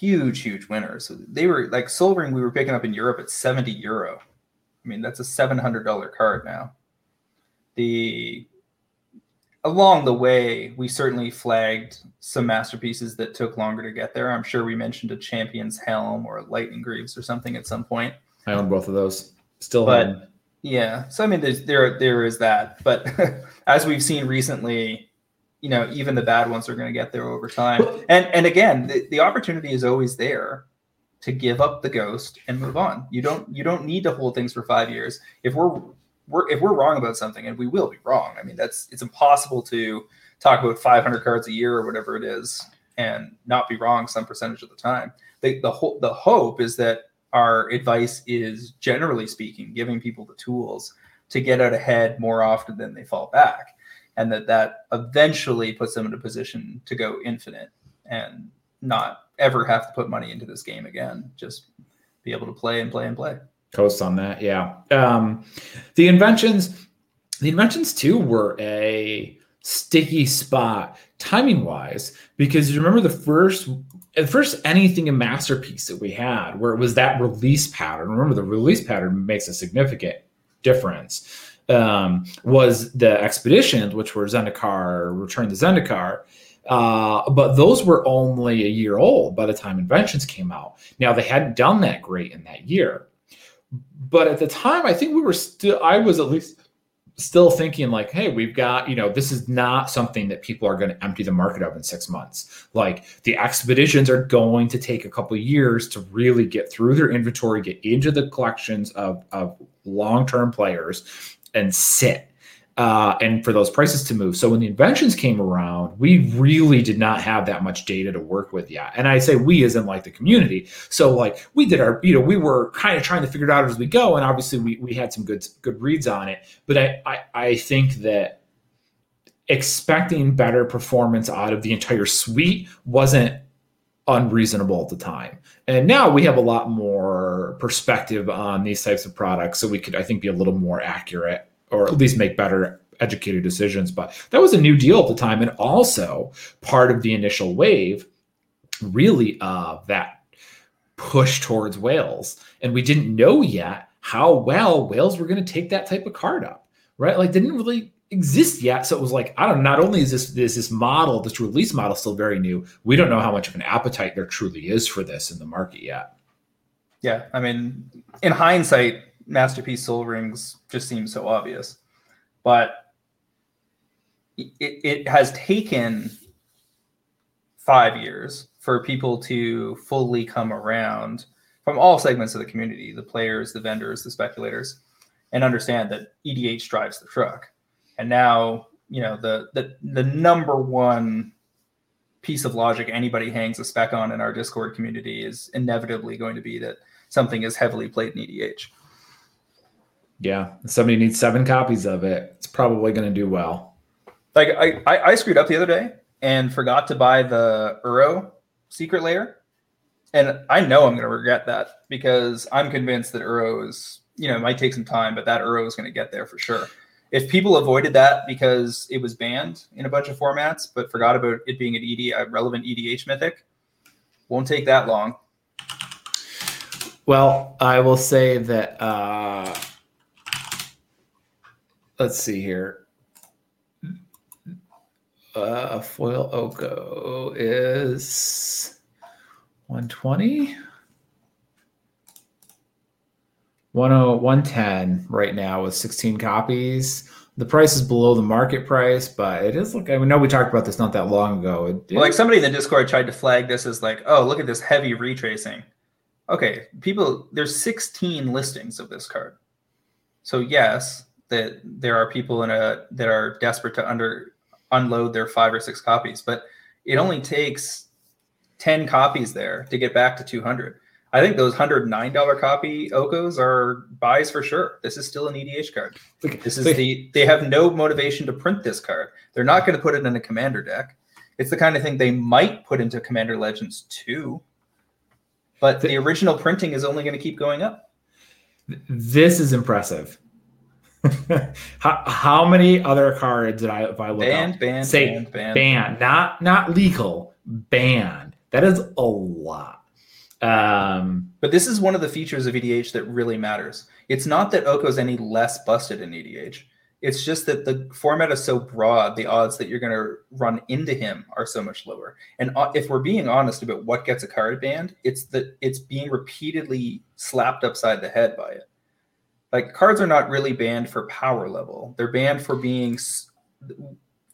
huge winners. They were like Soul Ring we were picking up in Europe at €70. I mean, that's a $700 card now. Along the way, we certainly flagged some masterpieces that took longer to get there. I'm sure we mentioned a Champion's Helm or a Lightning Greaves or something at some point. I own both of those. Yeah. So I mean, there is that. But as we've seen recently, you know, even the bad ones are going to get there over time. And again, the opportunity is always there to give up the ghost and move on. You don't need to hold things for 5 years. If we're wrong about something, and we will be wrong. I mean, it's impossible to talk about 500 cards a year or whatever it is and not be wrong some percentage of the time. The hope is that our advice is, generally speaking, giving people the tools to get out ahead more often than they fall back. And that eventually puts them in a position to go infinite and not ever have to put money into this game again. Just be able to play and play and play. Coast on that, yeah. The inventions too were a sticky spot timing-wise, because you remember the first anything in Masterpiece that we had, where it was that release pattern. Remember, the release pattern makes a significant difference. Was the expeditions, which were Zendikar, Return to Zendikar. But those were only a year old by the time Inventions came out. Now, they hadn't done that great in that year. But at the time, I think I was at least still thinking like, hey, we've got, you know, this is not something that people are going to empty the market of in 6 months. Like, the expeditions are going to take a couple of years to really get through their inventory, get into the collections of long-term players, and sit and for those prices to move. So when the inventions came around, we really did not have that much data to work with yet. And I say we as in like the community. So like we did our, you know, we were kind of trying to figure it out as we go. And obviously we had some good reads on it. But I think that expecting better performance out of the entire suite wasn't unreasonable at the time. And now we have a lot more perspective on these types of products. So we could, I think, be a little more accurate or at least make better educated decisions. But that was a new deal at the time. And also part of the initial wave really of that push towards whales. And we didn't know yet how well whales were going to take that type of card up, right? Like, didn't really exist yet. So it was like, I don't know, not only is this model, this release model still very new, we don't know how much of an appetite there truly is for this in the market yet. Yeah, I mean, in hindsight, Masterpiece Soul Rings just seems so obvious. But it has taken 5 years for people to fully come around from all segments of the community, the players, the vendors, the speculators, and understand that EDH drives the truck. And now, you know, the number one piece of logic anybody hangs a spec on in our Discord community is inevitably going to be that something is heavily played in EDH. Yeah, somebody needs 7 copies of it. It's probably going to do well. Like, I screwed up the other day and forgot to buy the Uro secret layer. And I know I'm going to regret that because I'm convinced that Uro is, you know, it might take some time, but that Uro is going to get there for sure. If people avoided that because it was banned in a bunch of formats, but forgot about it being a relevant EDH mythic, won't take that long. Well, I will say that, let's see here. Foil Oko is 120. 110 right now with 16 copies. The price is below the market price, but it is like, I know we talked about this not that long ago. Well, like somebody in the Discord tried to flag this as like, oh, look at this heavy retracing. Okay, people, there's 16 listings of this card. So yes, that there are people that are desperate to unload their 5 or 6 copies, but it only takes 10 copies there to get back to 200. I think those $109 copy Okos are buys for sure. This is still an EDH card. They have no motivation to print this card. They're not going to put it in a Commander deck. It's the kind of thing they might put into Commander Legends 2, but the original printing is only going to keep going up. This is impressive. How many other cards did if I look up? Banned. Not legal, banned. That is a lot. But this is one of the features of EDH that really matters. It's not that Oko is any less busted in EDH. It's just that the format is so broad, the odds that you're going to run into him are so much lower. And if we're being honest about what gets a card banned, it's that it's being repeatedly slapped upside the head by it. Like, cards are not really banned for power level. They're banned for being,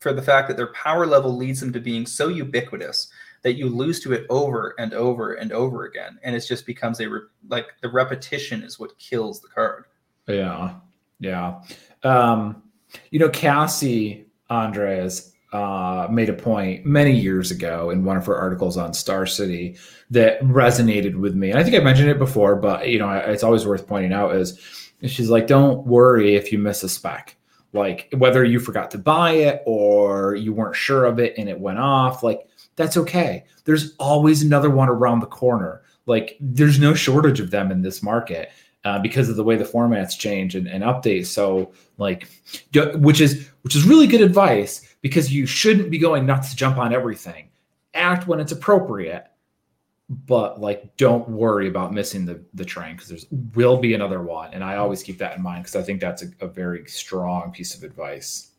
for the fact that their power level leads them to being so ubiquitous that you lose to it over and over and over again. And it just becomes like the repetition is what kills the card. Yeah. You know, Cassie Andres made a point many years ago in one of her articles on Star City that resonated with me. And I think I mentioned it before, but you know, it's always worth pointing out is she's like, don't worry if you miss a spec. Like whether you forgot to buy it or you weren't sure of it and it went off, like, that's okay. There's always another one around the corner. Like there's no shortage of them in this market because of the way the formats change and update. So like, which is really good advice because you shouldn't be going nuts to jump on everything. Act when it's appropriate, but like, don't worry about missing the train because there's will be another one. And I always keep that in mind because I think that's a very strong piece of advice.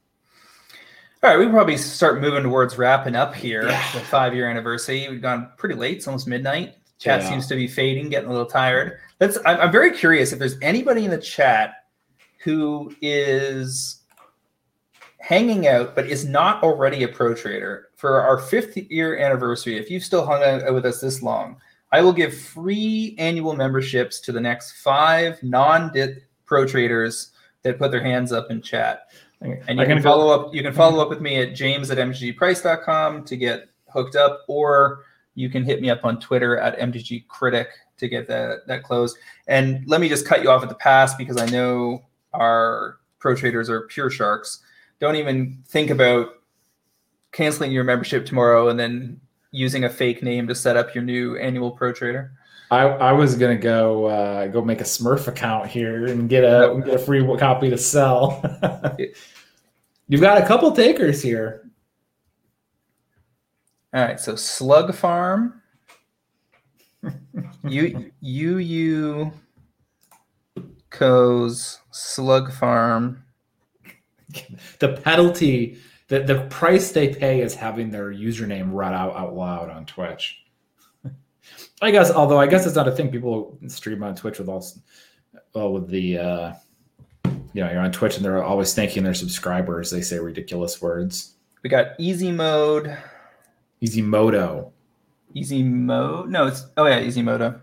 All right, we probably start moving towards wrapping up here. Yeah. The 5-year anniversary. We've gone pretty late. It's almost midnight. Chat seems to be fading, getting a little tired. I'm very curious if there's anybody in the chat who is hanging out but is not already a pro trader for our 5th-year anniversary. If you've still hung out with us this long, I will give free annual memberships to the next 5 non-DIT pro traders that put their hands up in chat. And you can follow up with me at james@mtgprice.com to get hooked up, or you can hit me up on Twitter at mtgcritic to get that closed. And let me just cut you off at the pass because I know our pro traders are pure sharks. Don't even think about canceling your membership tomorrow and then using a fake name to set up your new annual pro trader. I was gonna go make a Smurf account here and get a free copy to sell. You've got a couple takers here. All right, so Slug Farm. Yu Co's Slug Farm. The penalty, the price they pay is having their username read out loud on Twitch. I guess, although I guess it's not a thing. People stream on Twitch with all, well, with the, you know, you're on Twitch and they're always thanking their subscribers. They say ridiculous words. We got Easy Mode. Easy Modo. Easy Mode? No, it's, oh yeah, Easy Modo.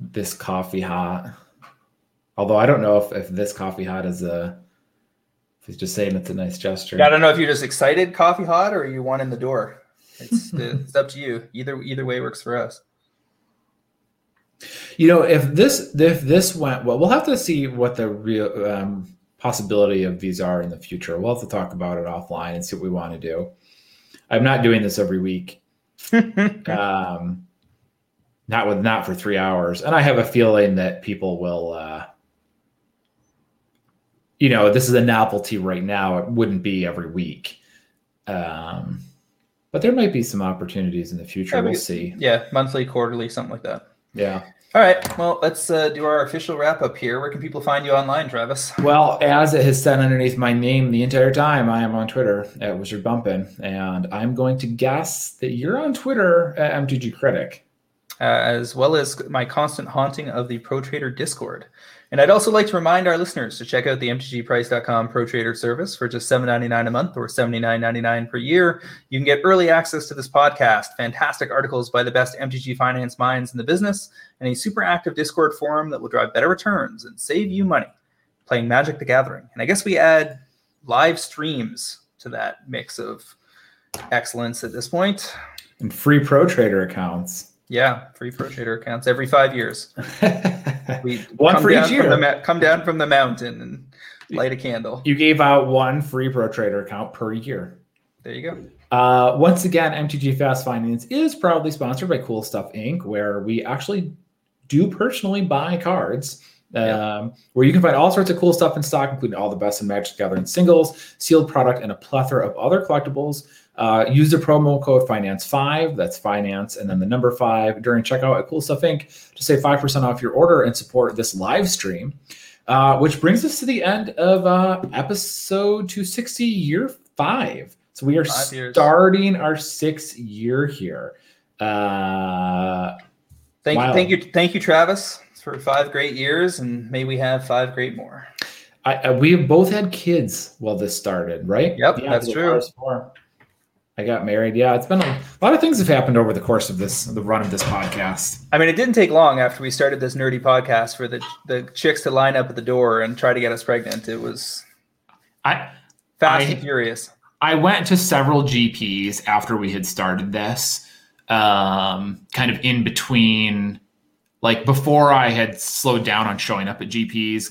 This Coffee Hot. Although I don't know if this Coffee Hot is a, if he's just saying it's a nice gesture. Yeah, I don't know if you're just excited Coffee Hot or you want in the door. It's, it's up to you. Either way works for us. You know, if this went well, we'll have to see what the real possibility of these are in the future. We'll have to talk about it offline and see what we want to do. I'm not doing this every week. Not for 3 hours. And I have a feeling that people will, you know, this is a novelty right now. It wouldn't be every week. But there might be some opportunities in the future. Yeah, we'll see. Yeah, monthly, quarterly, something like that. Yeah. All right. Well, let's do our official wrap up here. Where can people find you online, Travis? Well, as it has said underneath my name the entire time, I am on Twitter at Wizard Bumpin', and I'm going to guess that you're on Twitter at MTG Critic. As well as my constant haunting of the Pro Trader Discord. And I'd also like to remind our listeners to check out the mtgprice.com Pro Trader service for just $7.99 a month or $79.99 per year. You can get early access to this podcast, fantastic articles by the best MTG finance minds in the business, and a super active Discord forum that will drive better returns and save you money playing Magic the Gathering. And I guess we add live streams to that mix of excellence at this point. And free Pro Trader accounts. Yeah, free Pro Trader accounts every 5 years. We one for each year. Come down from the mountain and light a candle. You gave out one free Pro Trader account per year. There you go. Once again, MTG Fast Finance is proudly sponsored by Cool Stuff, Inc., where we actually do personally buy cards. Yeah. Where you can find all sorts of cool stuff in stock, including all the best in Magic the Gathering singles, sealed product, and a plethora of other collectibles. Use the promo code FINANCE5, that's finance, and then the number 5 during checkout at Cool Stuff Inc. to save 5% off your order and support this live stream, which brings us to the end of episode 260, year 5. So we are starting our 6th year here. Thank you, Travis, for 5 great years, and may we have 5 great more. We have both had kids while this started, right? Yep, yeah, that's true. I got married. Yeah, it's been a lot of things have happened over the course of the run of this podcast. I mean, it didn't take long after we started this nerdy podcast for the chicks to line up at the door and try to get us pregnant. It was fast and furious. I went to several GPs after we had started this, kind of in between, like before I had slowed down on showing up at GPs,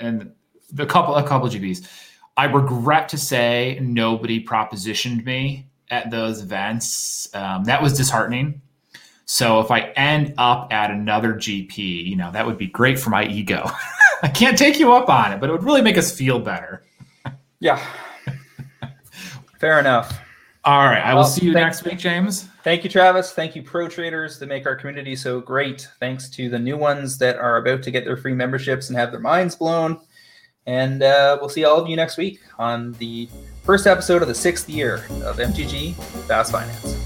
and a couple of GPs. I regret to say nobody propositioned me at those events. That was disheartening. So if I end up at another GP, you know, that would be great for my ego. I can't take you up on it, but it would really make us feel better. Yeah. Fair enough. All right. I will see you next week, James. Thank you, Travis. Thank you, Pro Traders, that make our community so great. Thanks to the new ones that are about to get their free memberships and have their minds blown. And we'll see all of you next week on the first episode of the 6th year of MTG Fast Finance.